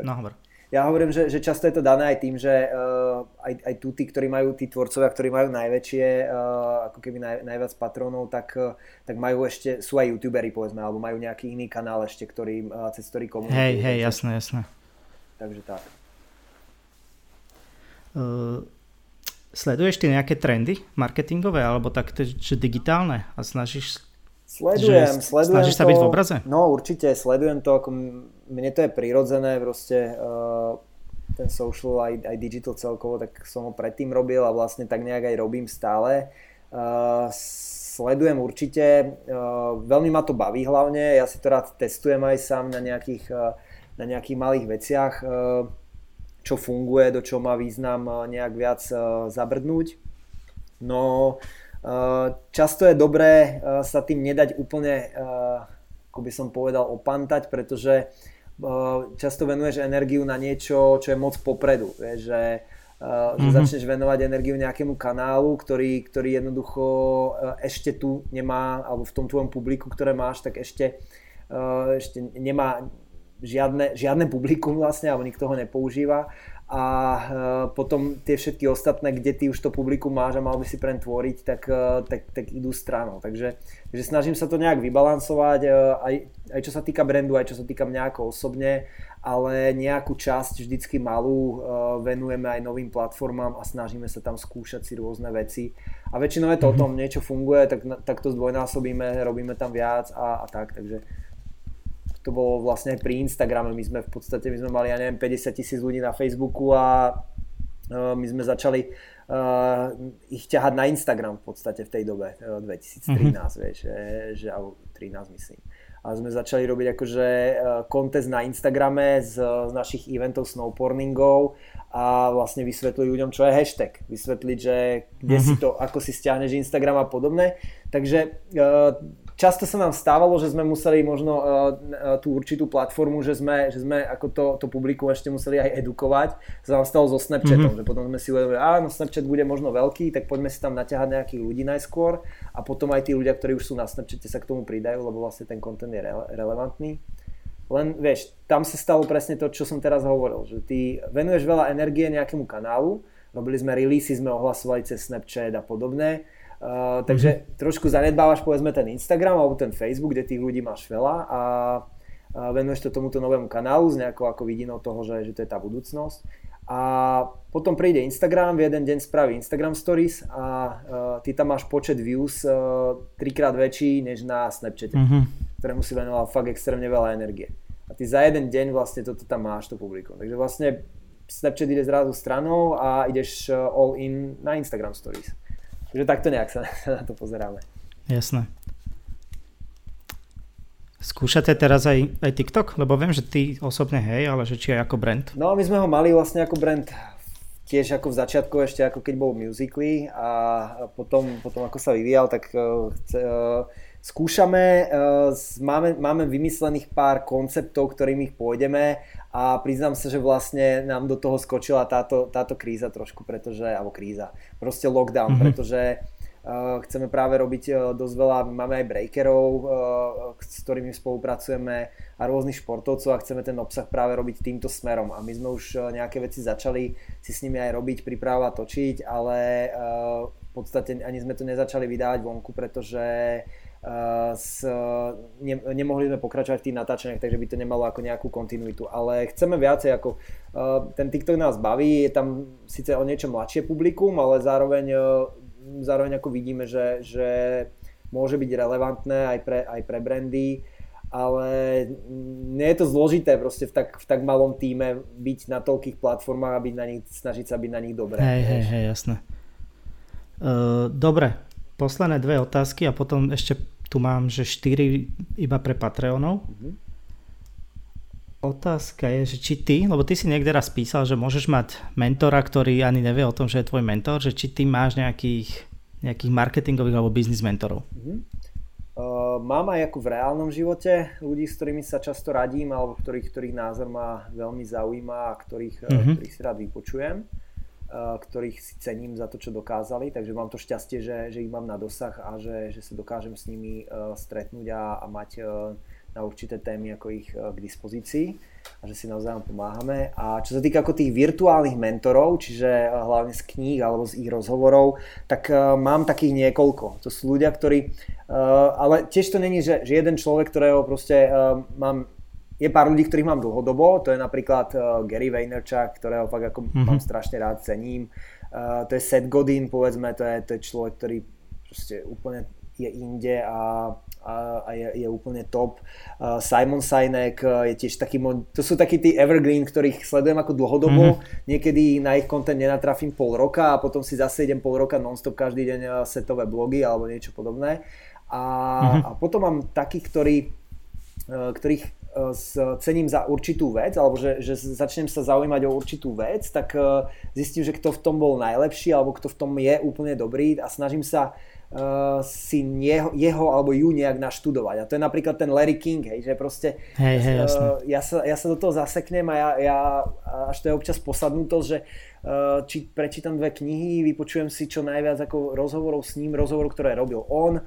No hovor. Ja hovorím, že, že často je to dané aj tým, že uh, aj, aj tu tí, ktorí majú, tí tvorcovia, ktorí majú najväčšie, uh, ako keby naj, najviac patronov, tak, uh, tak majú ešte, sú aj youtuberi, povedzme, alebo majú nejaký iný kanál ešte, ktorý, uh, cez ktorý komunikujú. Hej, hej, jasné, jasné. Takže tak. Uh, sleduješ ty nejaké trendy marketingové, alebo tak, že digitálne a snažíš... Sledujem, že sledujem snažíš to, sa byť v obraze? No určite, sledujem to, ako mne to je prirodzené, proste uh, ten social aj, aj digital celkovo, tak som ho predtým robil a vlastne tak nejak aj robím stále. Uh, sledujem určite, uh, veľmi ma to baví hlavne, ja si to rád testujem aj sám na nejakých, uh, na nejakých malých veciach, uh, čo funguje, do čoho má význam uh, nejak viac uh, zabrdnúť. No... Často je dobré sa tým nedať úplne, ako by som povedal, opantať, pretože často venuješ energiu na niečo, čo je moc popredu. Vieš, že mm-hmm. začneš venovať energiu nejakému kanálu, ktorý, ktorý jednoducho ešte tu nemá, alebo v tom tvojom publiku, ktoré máš, tak ešte, ešte nemá žiadne, žiadne publikum vlastne, alebo nikto ho nepoužíva. A potom tie všetky ostatné, kde ty už to publikum máš a mal by si preň tvoriť, tak, tak, tak idú stranou. Takže, takže snažím sa to nejak vybalancovať, aj, aj čo sa týka brandu, aj čo sa týka mňa ako osobne, ale nejakú časť vždycky malú venujeme aj novým platformám a snažíme sa tam skúšať si rôzne veci. A väčšinou je to o tom, niečo funguje, tak, tak to zdvojnásobíme, robíme tam viac a, a tak. Takže to bolo vlastne pri Instagrame, my sme v podstate, my sme mali, ja neviem, päťdesiat tisíc ľudí na Facebooku a uh, my sme začali uh, ich ťahať na Instagram v podstate v tej dobe, uh, dvetisíctrinásť, mm-hmm. vieš, že, že, alebo trinásť myslím. A sme začali robiť akože kontest na Instagrame z, z našich eventov snowporningov a vlastne vysvetliť ľuďom, čo je hashtag. Vysvetliť, že kde mm-hmm. si to, ako si stiahneš Instagram a podobne. Takže uh, často sa nám stávalo, že sme museli možno uh, tú určitú platformu, že sme, že sme ako to, to publikum ešte museli aj edukovať. Sa nám stalo so Snapchatom, mm-hmm. že potom sme si uvedomili, áno, Snapchat bude možno veľký, tak poďme si tam naťahať nejakých ľudí najskôr a potom aj tí ľudia, ktorí už sú na Snapchate, sa k tomu pridajú, lebo vlastne ten content je re- relevantný. Len vieš, tam sa stalo presne to, čo som teraz hovoril, že ty venuješ veľa energie nejakému kanálu, robili sme releasy, sme ohlasovali cez Snapchat a podobné. Uh, takže mm-hmm. trošku zanedbávaš povedzme ten Instagram alebo ten Facebook, kde tých ľudí máš veľa a, a venuješ to tomuto novému kanálu z nejakou ako vidinou toho, že, že to je tá budúcnosť. A potom príde Instagram, v jeden deň spraví Instagram Stories a, a ty tam máš počet views a, trikrát väčší než na Snapchate, mm-hmm. ktorému si venoval fakt extrémne veľa energie. A ty za jeden deň vlastne toto tam máš, to publikum. Takže vlastne Snapchat ide zrazu stranou a ideš all in na Instagram Stories. Takže takto nejak sa na to pozeráme. Jasné. Skúšate teraz aj, aj TikTok? Lebo viem, že ty osobne hej, ale že či aj ako brand? No my sme ho mali vlastne ako brand tiež ako v začiatku ešte ako keď bol Musical.ly a potom, potom ako sa vyvíjal, tak uh, skúšame, uh, máme, máme vymyslených pár konceptov, ktorými ich pôjdeme a priznám sa, že vlastne nám do toho skočila táto, táto kríza trošku, pretože, alebo kríza, proste lockdown, mm-hmm. pretože uh, chceme práve robiť uh, dosť veľa, máme aj breakerov, uh, s ktorými spolupracujeme a rôznych športovcov a chceme ten obsah práve robiť týmto smerom a my sme už uh, nejaké veci začali si s nimi aj robiť, pripravovať, točiť, ale uh, v podstate ani sme to nezačali vydávať vonku, pretože Uh, s, ne, nemohli sme pokračovať v tých natáčaniach, takže by to nemalo ako nejakú kontinuitu, ale chceme viacej ako uh, ten TikTok nás baví, je tam síce o niečo mladšie publikum, ale zároveň, uh, zároveň ako vidíme, že, že môže byť relevantné aj pre, aj pre brandy, ale nie je to zložité proste v tak, v tak malom tíme byť na toľkých platformách a byť na nich, snažiť sa byť na nich dobré. Hej, hej, hej, jasné. Uh, dobre, posledné dve otázky a potom ešte tu mám, že štyri iba pre Patreonov. Mm-hmm. Otázka je, že či ty, lebo ty si niekde raz písal, že môžeš mať mentora, ktorý ani nevie o tom, že je tvoj mentor, že či ty máš nejakých, nejakých marketingových alebo biznis mentorov. Mm-hmm. Uh, mám aj ako v reálnom živote ľudí, s ktorými sa často radím alebo ktorých, ktorých názor ma veľmi zaujíma a ktorých, mm-hmm. ktorých si rád vypočujem. ktorých si cením za to, čo dokázali, takže mám to šťastie, že, že ich mám na dosah a že, že sa dokážem s nimi stretnúť a, a mať na určité témy ako ich k dispozícii a že si navzájom pomáhame. A čo sa týka ako tých virtuálnych mentorov, čiže hlavne z kníh alebo z ich rozhovorov, tak mám takých niekoľko. To sú ľudia, ktorí, ale tiež to není, že, že jeden človek, ktorého proste mám. Je pár ľudí, ktorých mám dlhodobo, to je napríklad Gary Vaynerchuk, ktorého fakt ako mm-hmm. mám strašne rád, cením. Uh, to je Seth Godin, povedzme, to je, to je človek, ktorý proste úplne je inde a, a, a je, je úplne top. Uh, Simon Sinek je tiež taký, to sú takí tí evergreen, ktorých sledujem ako dlhodobo, mm-hmm. niekedy na ich content nenatrafím pol roka a potom si zase idem pol roka non-stop každý deň setové blogy alebo niečo podobné. A, mm-hmm. a potom mám takých, ktorí, ktorých cením za určitú vec, alebo že, že začnem sa zaujímať o určitú vec, tak zistím, že kto v tom bol najlepší, alebo kto v tom je úplne dobrý a snažím sa uh, si jeho, jeho alebo ju nejak naštudovať. A to je napríklad ten Larry King, hej, že proste hej, hej, uh, ja, sa, ja sa do toho zaseknem a ja, ja až to je občas posadnutosť, že uh, či prečítam dve knihy, vypočujem si čo najviac ako rozhovorov s ním, rozhovorov, ktoré robil on.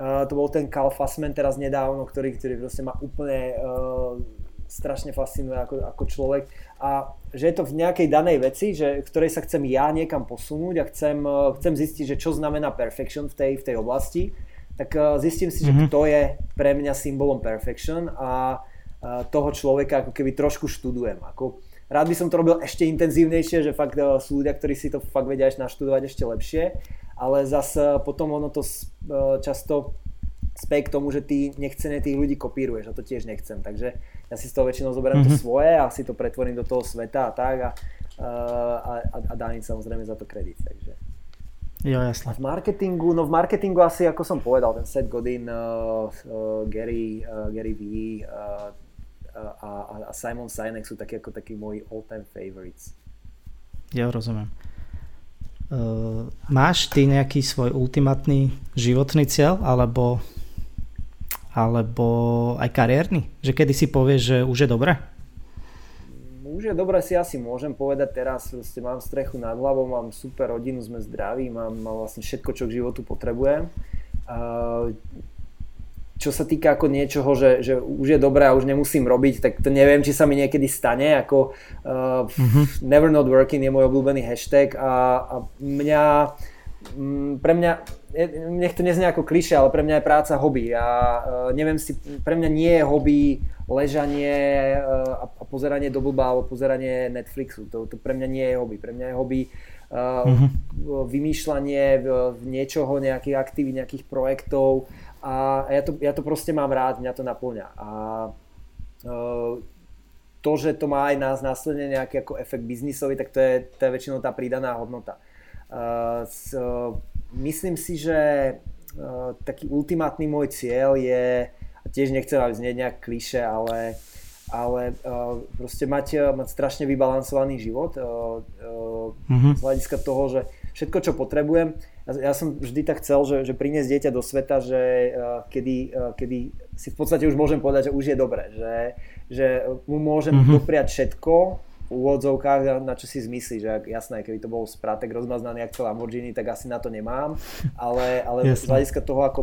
Uh, to bol ten Carl Fassman teraz nedávno, ktorý, ktorý proste ma úplne uh, strašne fascinuje ako, ako človek. A že je to v nejakej danej veci, že, ktorej sa chcem ja niekam posunúť a chcem, uh, chcem zistiť, že čo znamená perfection v tej, v tej oblasti, tak uh, zistím si, mm-hmm. že kto je pre mňa symbolom perfection a uh, toho človeka ako keby trošku študujem. Ako, rád by som to robil ešte intenzívnejšie, že fakt uh, sú ľudia, ktorí si to fakt vedia ešte naštudovať ešte lepšie. Ale zase potom ono to často späť k tomu, že ty nechcené tých ľudí kopíruješ a to tiež nechcem. Takže ja si z toho väčšinou zoberiem mm-hmm. to svoje a si to pretvorím do toho sveta a tak a, a, a, a dám im samozrejme za to kredit. Takže. Jo, jasne. V marketingu, no v marketingu asi, ako som povedal, ten Seth Godin, uh, uh, Gary, uh, Gary V uh, a, a Simon Sinek sú takí ako takí moji all-time favorites. Ja rozumiem. Uh, máš ty nejaký svoj ultimátny životný cieľ alebo, alebo aj kariérny? Že kedy si povieš, že už je dobré? Už je dobré si asi môžem povedať teraz. Proste mám strechu nad hlavou, mám super rodinu, sme zdraví, mám, mám vlastne všetko, čo k životu potrebujem. Uh, čo sa týka ako niečoho, že, že už je dobré a už nemusím robiť, tak to neviem, či sa mi niekedy stane, ako uh, mm-hmm. never not working je môj obľúbený hashtag a, a mňa, m, pre mňa, nech to neznie ako klišé, ale pre mňa je práca hobby a uh, neviem si, pre mňa nie je hobby ležanie uh, a pozeranie do blba alebo pozeranie Netflixu, to, to pre mňa nie je hobby, pre mňa je hobby uh, mm-hmm. vymýšľanie uh, niečoho, nejakých aktivít, nejakých projektov. A ja to, ja to proste mám rád, mňa to napĺňa. A to, že to má aj nás následne nejaký ako efekt biznisový, tak to je, to je väčšinou tá pridaná hodnota. Myslím si, že taký ultimátny môj cieľ je, tiež nechcem aby znieť nejak klišé, ale, ale proste mať, mať strašne vybalansovaný život mm-hmm. z hľadiska toho, že všetko, čo potrebujem. Ja som vždy tak chcel, že, že priniesť dieťa do sveta, že uh, kedy, uh, kedy si v podstate už môžem povedať, že už je dobre, že, že mu môžem mm-hmm. dopriať všetko v úvodzovkách, na čo si zmyslí, že jasné, keby to bol sprátek rozmaznaný ako Lamborghini, tak asi na to nemám, ale, ale z hľadiska toho ako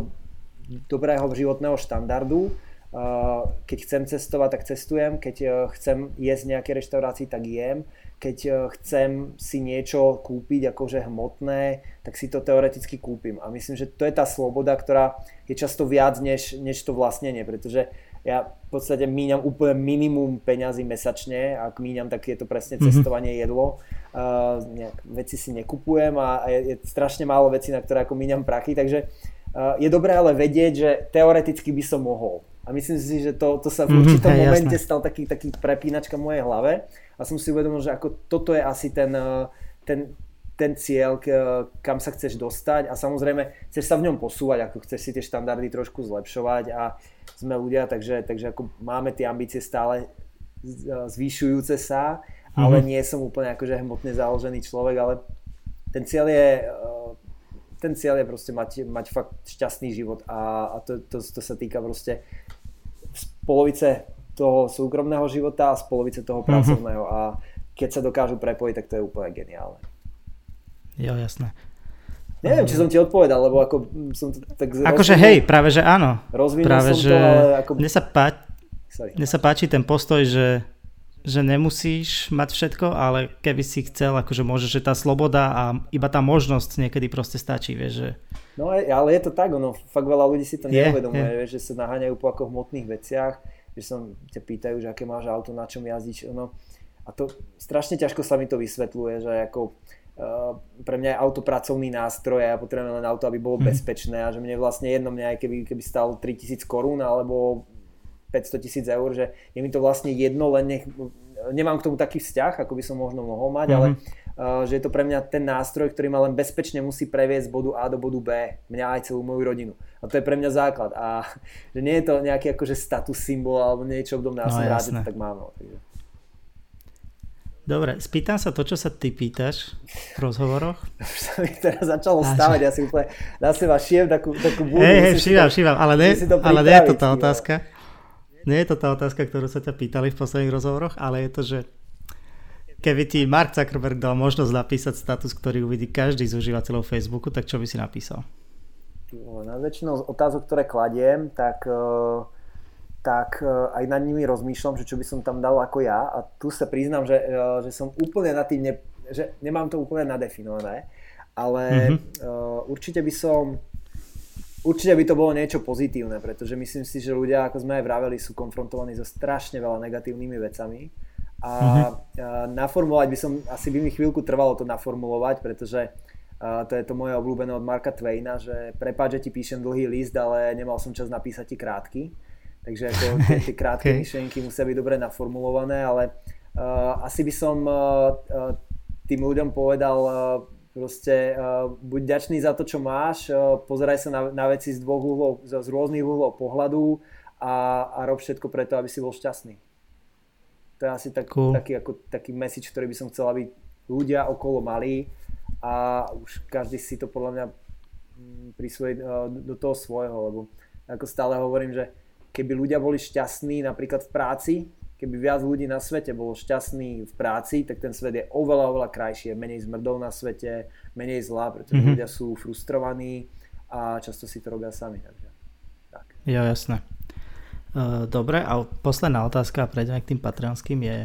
dobrého životného štandardu, uh, keď chcem cestovať, tak cestujem, keď uh, chcem jesť v nejakej reštaurácii, tak jem. Keď chcem si niečo kúpiť akože hmotné, tak si to teoreticky kúpim. A myslím, že to je tá sloboda, ktorá je často viac než, než to vlastnenie, pretože ja v podstate míňam úplne minimum peňazí mesačne. Ak míňam, tak je to presne cestovanie, jedlo. Uh, nejak veci si nekupujem a je, je strašne málo vecí, na ktoré ako míňam prachy, takže uh, je dobré ale vedieť, že teoreticky by som mohol. A myslím si, že to, to sa v určitom mm-hmm, momente jasné. stal taký, taký prepínačka v mojej hlave. A som si uvedomil, že ako toto je asi ten, ten, ten cieľ, kam sa chceš dostať. A samozrejme, chceš sa v ňom posúvať, ako chceš si tie štandardy trošku zlepšovať. A sme ľudia, takže, takže ako máme tie ambície stále zvýšujúce sa. Mm-hmm. Ale nie som úplne akože hmotne založený človek, ale ten cieľ je... Ten cieľ je proste mať, mať fakt šťastný život a, a to, to, to sa týka proste z polovice toho súkromného života a z polovice toho pracovného a keď sa dokážu prepojiť, tak to je úplne geniálne. Jo, jasné. Neviem, či som ti odpovedal, lebo ako som to tak... Akože hej, práve že áno. Rozvinul práve som že... to, ale ako... Mne sa, pá... Mne sa páči ten postoj, že, že nemusíš mať všetko, ale keby si chcel, akože môžeš, že tá sloboda a iba tá možnosť niekedy proste stačí, vieš, že... No ale je to tak, ono, fakt veľa ľudí si to je, neuvedomuje, je. Vieš, že sa naháňajú po ako hmotných veciach, že sa ťa pýtajú, že aké máš auto, na čom jazdíš, ono... A to strašne ťažko sa mi to vysvetľuje, že ako... Uh, pre mňa je auto pracovný nástroj a ja potrebujem len auto, aby bolo mm. bezpečné a že mne vlastne jedno mňa aj keby, keby stalo tritisíc korún alebo päťstotisíc eur, že je mi to vlastne jedno, len nech, nemám k tomu taký vzťah, ako by som možno mohol mať, mm. ale uh, že je to pre mňa ten nástroj, ktorý ma len bezpečne musí previesť z bodu A do bodu B, mňa aj celú moju rodinu. A to je pre mňa základ a že nie je to nejaký akože status symbol alebo niečo obdobné, ja som rád, že to tak mám. No, takže. Dobre, spýtam sa to, čo sa ty pýtaš v rozhovoroch. Už sa mi teraz začalo stávať, ja si úplne na seba šiem takú, takú búdu. Hej, hej, všívam, všívam, ale nie, ale nie je to tá otázka. Nie je to tá otázka, ktorú sa ťa pýtali v posledných rozhovoroch, ale je to, že keby ti Mark Zuckerberg dal možnosť napísať status, ktorý uvidí každý z užívateľov Facebooku, tak čo by si napísal? Na väčšinu otázok, ktoré kladiem, tak... tak aj nad nimi rozmýšľam, že čo by som tam dal ako ja a tu sa priznám, že, že som úplne na tým, ne, že nemám to úplne nadefinované, ale mm-hmm. určite by som, určite by to bolo niečo pozitívne, pretože myslím si, že ľudia, ako sme aj vraveli, sú konfrontovaní so strašne veľa negatívnymi vecami a mm-hmm. naformulovať by som, asi by mi chvíľku trvalo to naformulovať, pretože to je to moje obľúbené od Marka Twaina, že prepáč, že ti píšem dlhý list, ale nemal som čas napísať ti krátky. Takže ako tie, tie krátke okay. myšlienky musia byť dobre naformulované, ale uh, asi by som uh, tým ľuďom povedal uh, proste uh, buď ďačný za to, čo máš, uh, pozeraj sa na, na veci z dvoch uhlov, z, z rôznych uhlov pohľadu a, a rob všetko preto, aby si bol šťastný. To je asi tak, cool. taký, ako, taký message, ktorý by som chcel, aby ľudia okolo mali a už každý si to podľa mňa prisvojí uh, do toho svojho, lebo ako stále hovorím, že keby ľudia boli šťastní napríklad v práci, keby viac ľudí na svete bolo šťastný v práci, tak ten svet je oveľa, oveľa krajší. Menej zmrdov na svete, menej zla, pretože mm-hmm. ľudia sú frustrovaní a často si to robia sami. Takže, tak. Jo, jasné. Dobre, a posledná otázka, prejdeme k tým patreonským, je,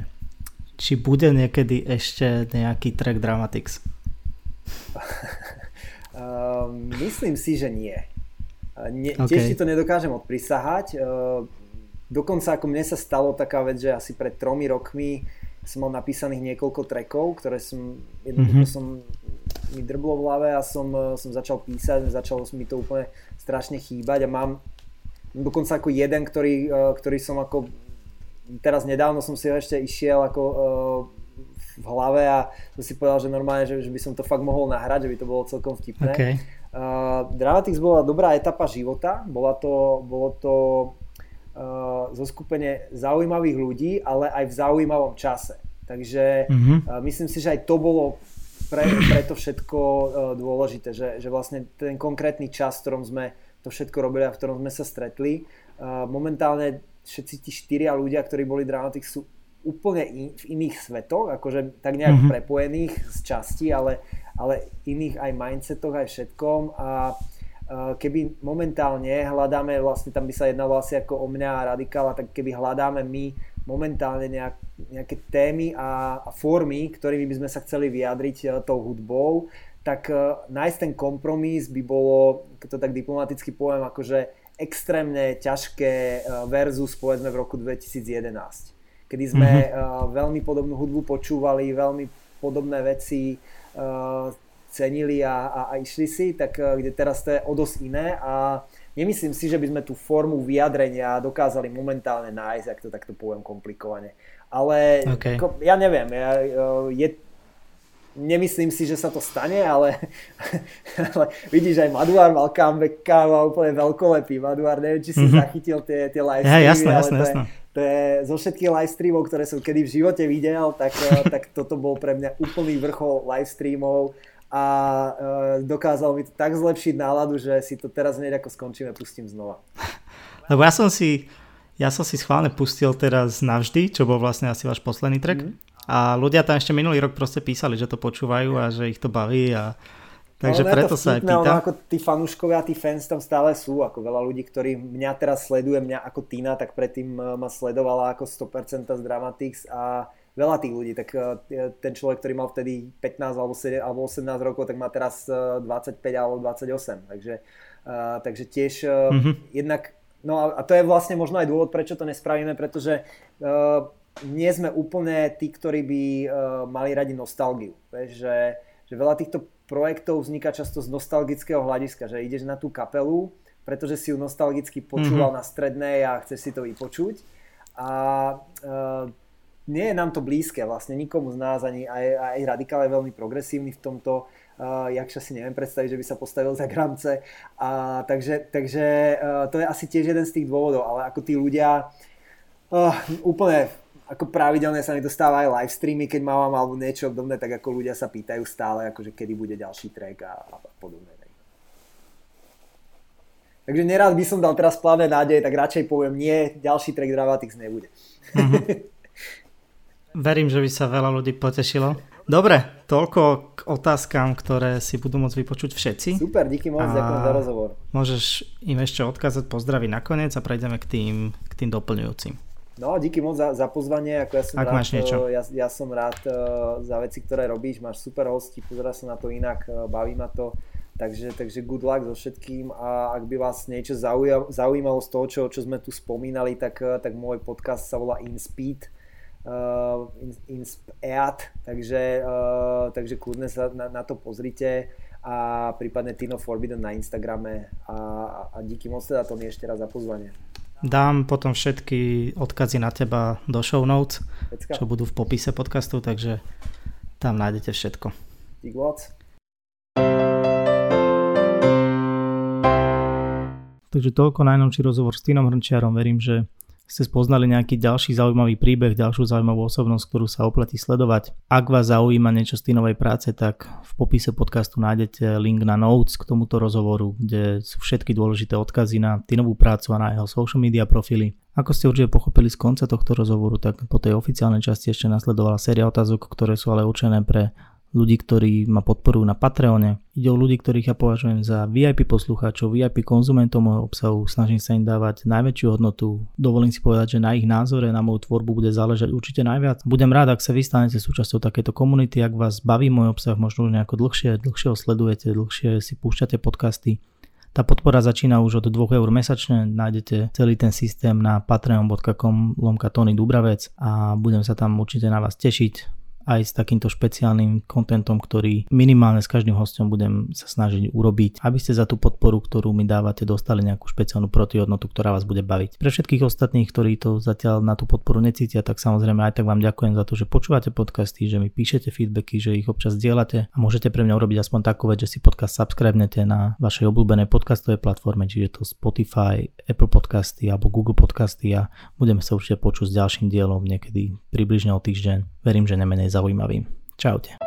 či bude niekedy ešte nejaký track Dramatics? Myslím si, že nie. Ne, okay. Tiež si to nedokážem odprisahať. E, dokonca ako mne sa stalo taká vec, že asi pred tromi rokmi som mal napísaných niekoľko trackov, ktoré som, jednoducho mm-hmm. som mi drblo v hlave a som, som začal písať, začalo mi to úplne strašne chýbať a mám dokonca ako jeden, ktorý, ktorý som ako teraz nedávno som si ho ešte išiel ako v hlave a som si povedal, že normálne, že, že by som to fakt mohol nahrať, že by to bolo celkom vtipné. Okay. Uh, Dramatics bola dobrá etapa života, bola to, bolo to uh, zoskupenie zaujímavých ľudí, ale aj v zaujímavom čase. Takže mm-hmm. uh, myslím si, že aj to bolo pre, pre to všetko uh, dôležité, že, že vlastne ten konkrétny čas, v ktorom sme to všetko robili a v ktorom sme sa stretli. Uh, momentálne všetci tí štyria ľudia, ktorí boli Dramatics, sú úplne in, v iných svetoch, akože tak nejak mm-hmm. prepojených z časti, ale ale iných aj mindsetoch, aj všetkom a keby momentálne hľadáme, vlastne tam by sa jednalo asi ako o mňa a Radikála, tak keby hľadáme my momentálne nejak, nejaké témy a, a formy, ktorými by sme sa chceli vyjadriť tou hudbou, tak nájsť ten kompromis by bolo, keď to tak diplomaticky poviem, akože extrémne ťažké versus povedzme v roku dvetisíc jedenásť, kedy sme mm-hmm. veľmi podobnú hudbu počúvali, veľmi podobné veci Uh, cenili a, a, a išli si, tak uh, kde teraz to je o dosť iné a nemyslím si, že by sme tú formu vyjadrenia dokázali momentálne nájsť, ak to takto poviem komplikovane. Ale okay. ko, ja neviem, ja, uh, je, nemyslím si, že sa to stane, ale, ale vidíš, aj Maduár mal comeback, káva úplne veľkolepý. Maduár, neviem, či si mm-hmm. zachytil tie, tie live streamy, ja, jasné, ale jasné, to je, jasné. To je zo všetkých live streamov, ktoré som kedy v živote videl, tak, tak toto bol pre mňa úplný vrchol live streamov a e, dokázal mi to tak zlepšiť náladu, že si to teraz hneď ako skončíme, pustím znova. Lebo ja som si, ja som si schválne pustil teraz Navždy, čo bol vlastne asi váš posledný track, mm. a ľudia tam ešte minulý rok proste písali, že to počúvajú a že ich to baví a takže no, preto sa aj pýtam. Ono, ako tí fanúškovia, tí fans tam stále sú, ako veľa ľudí, ktorí mňa teraz sleduje, mňa ako Tina, tak predtým ma sledovala ako sto percent z Dramatics a veľa tých ľudí, tak ten človek, ktorý mal vtedy pätnásť alebo osemnásť rokov, tak má teraz dvadsaťpäť alebo dvadsaťosem, takže, takže tiež mm-hmm. jednak, no a to je vlastne možno aj dôvod, prečo to nespravíme, pretože nie sme úplne tí, ktorí by mali radi nostalgiu, že, že veľa týchto projektov vzniká často z nostalgického hľadiska, že ideš na tú kapelu, pretože si ju nostalgicky počúval mm-hmm. na strednej a chceš si to vypočuť. A e, nie je nám to blízke vlastne, nikomu z nás, ani aj, aj Radikál je veľmi progresívny v tomto, e, jakša si neviem predstaviť, že by sa postavil za gramce. A, takže takže e, to je asi tiež jeden z tých dôvodov, ale ako tí ľudia e, úplne... Ako pravidelne sa mi dostáva aj live streamy, keď mám alebo niečo obdobné, tak ako ľudia sa pýtajú stále, akože kedy bude ďalší track a, a podobné. Takže nerád by som dal teraz plávne nádej, tak radšej poviem nie, ďalší track Dramatics nebude. Mm-hmm. Verím, že by sa veľa ľudí potešilo. Dobre, toľko k otázkam, ktoré si budú môcť vypočuť všetci. Super, díky moc, ďakujem za rozhovor. Môžeš im ešte odkázať pozdravy nakoniec a prejdeme k tým, k tým doplňujúcim. No, díky moc za, za pozvanie, ako ja som rád, ja, ja som rád uh, za veci, ktoré robíš, máš super hosti, pozerá sa na to inak, uh, baví ma to, takže, takže good luck so všetkým a ak by vás niečo zauja, zaujímalo z toho, čo, čo sme tu spomínali, tak, uh, tak môj podcast sa volá InSpeed, uh, in, InSpeed, takže, uh, takže kľudne sa na, na to pozrite a prípadne Tino Forbidden na Instagrame a, a, a díky moc teda Tony ešte raz za pozvanie. Dám potom všetky odkazy na teba do show notes, čo budú v popise podcastu, takže tam nájdete všetko. Takže toľko najnovší rozhovor s Tinom Hrnčiarom. Verím, že ste spoznali nejaký ďalší zaujímavý príbeh, ďalšiu zaujímavú osobnosť, ktorú sa oplatí sledovať. Ak vás zaujíma niečo z Tinovej práce, tak v popise podcastu nájdete link na notes k tomuto rozhovoru, kde sú všetky dôležité odkazy na Tinovú prácu a na jeho social media profily. Ako ste určite pochopili z konca tohto rozhovoru, tak po tej oficiálnej časti ešte nasledovala séria otázok, ktoré sú ale určené pre ľudí, ktorí ma podporujú na Patreone. Ide o ľudí, ktorých ja považujem za vé í pé poslucháčov, vé í pé konzumentov môjho obsahu, snažím sa im dávať najväčšiu hodnotu. Dovolím si povedať, že na ich názore, na moju tvorbu bude záležať určite najviac. Budem rád, ak sa vy stanete súčasťou takéto komunity, ak vás baví môj obsah, možno už nejako dlhšie, dlhšie ho sledujete, dlhšie si púšťate podcasty. Tá podpora začína už od dva eur mesačne, nájdete celý ten systém na patreon bodka com lomka Tony Dubravec a budem sa tam určite na vás tešiť. Aj s takýmto špeciálnym kontentom, ktorý minimálne s každým hosťom budem sa snažiť urobiť, aby ste za tú podporu, ktorú mi dávate, dostali nejakú špeciálnu protihodnotu, ktorá vás bude baviť. Pre všetkých ostatných, ktorí to zatiaľ na tú podporu necítia, tak samozrejme aj tak vám ďakujem za to, že počúvate podcasty, že mi píšete feedbacky, že ich občas dielate a môžete pre mňa urobiť aspoň takú vec, že si podcast subscribenete na vašej obľúbenej podcastovej platforme, čiže to Spotify, Apple Podcasty alebo Google Podcasty a budeme sa určite počuť s ďalším dielom niekedy približne o týždeň. Verím, že nemenej zaujímavým. Čaute.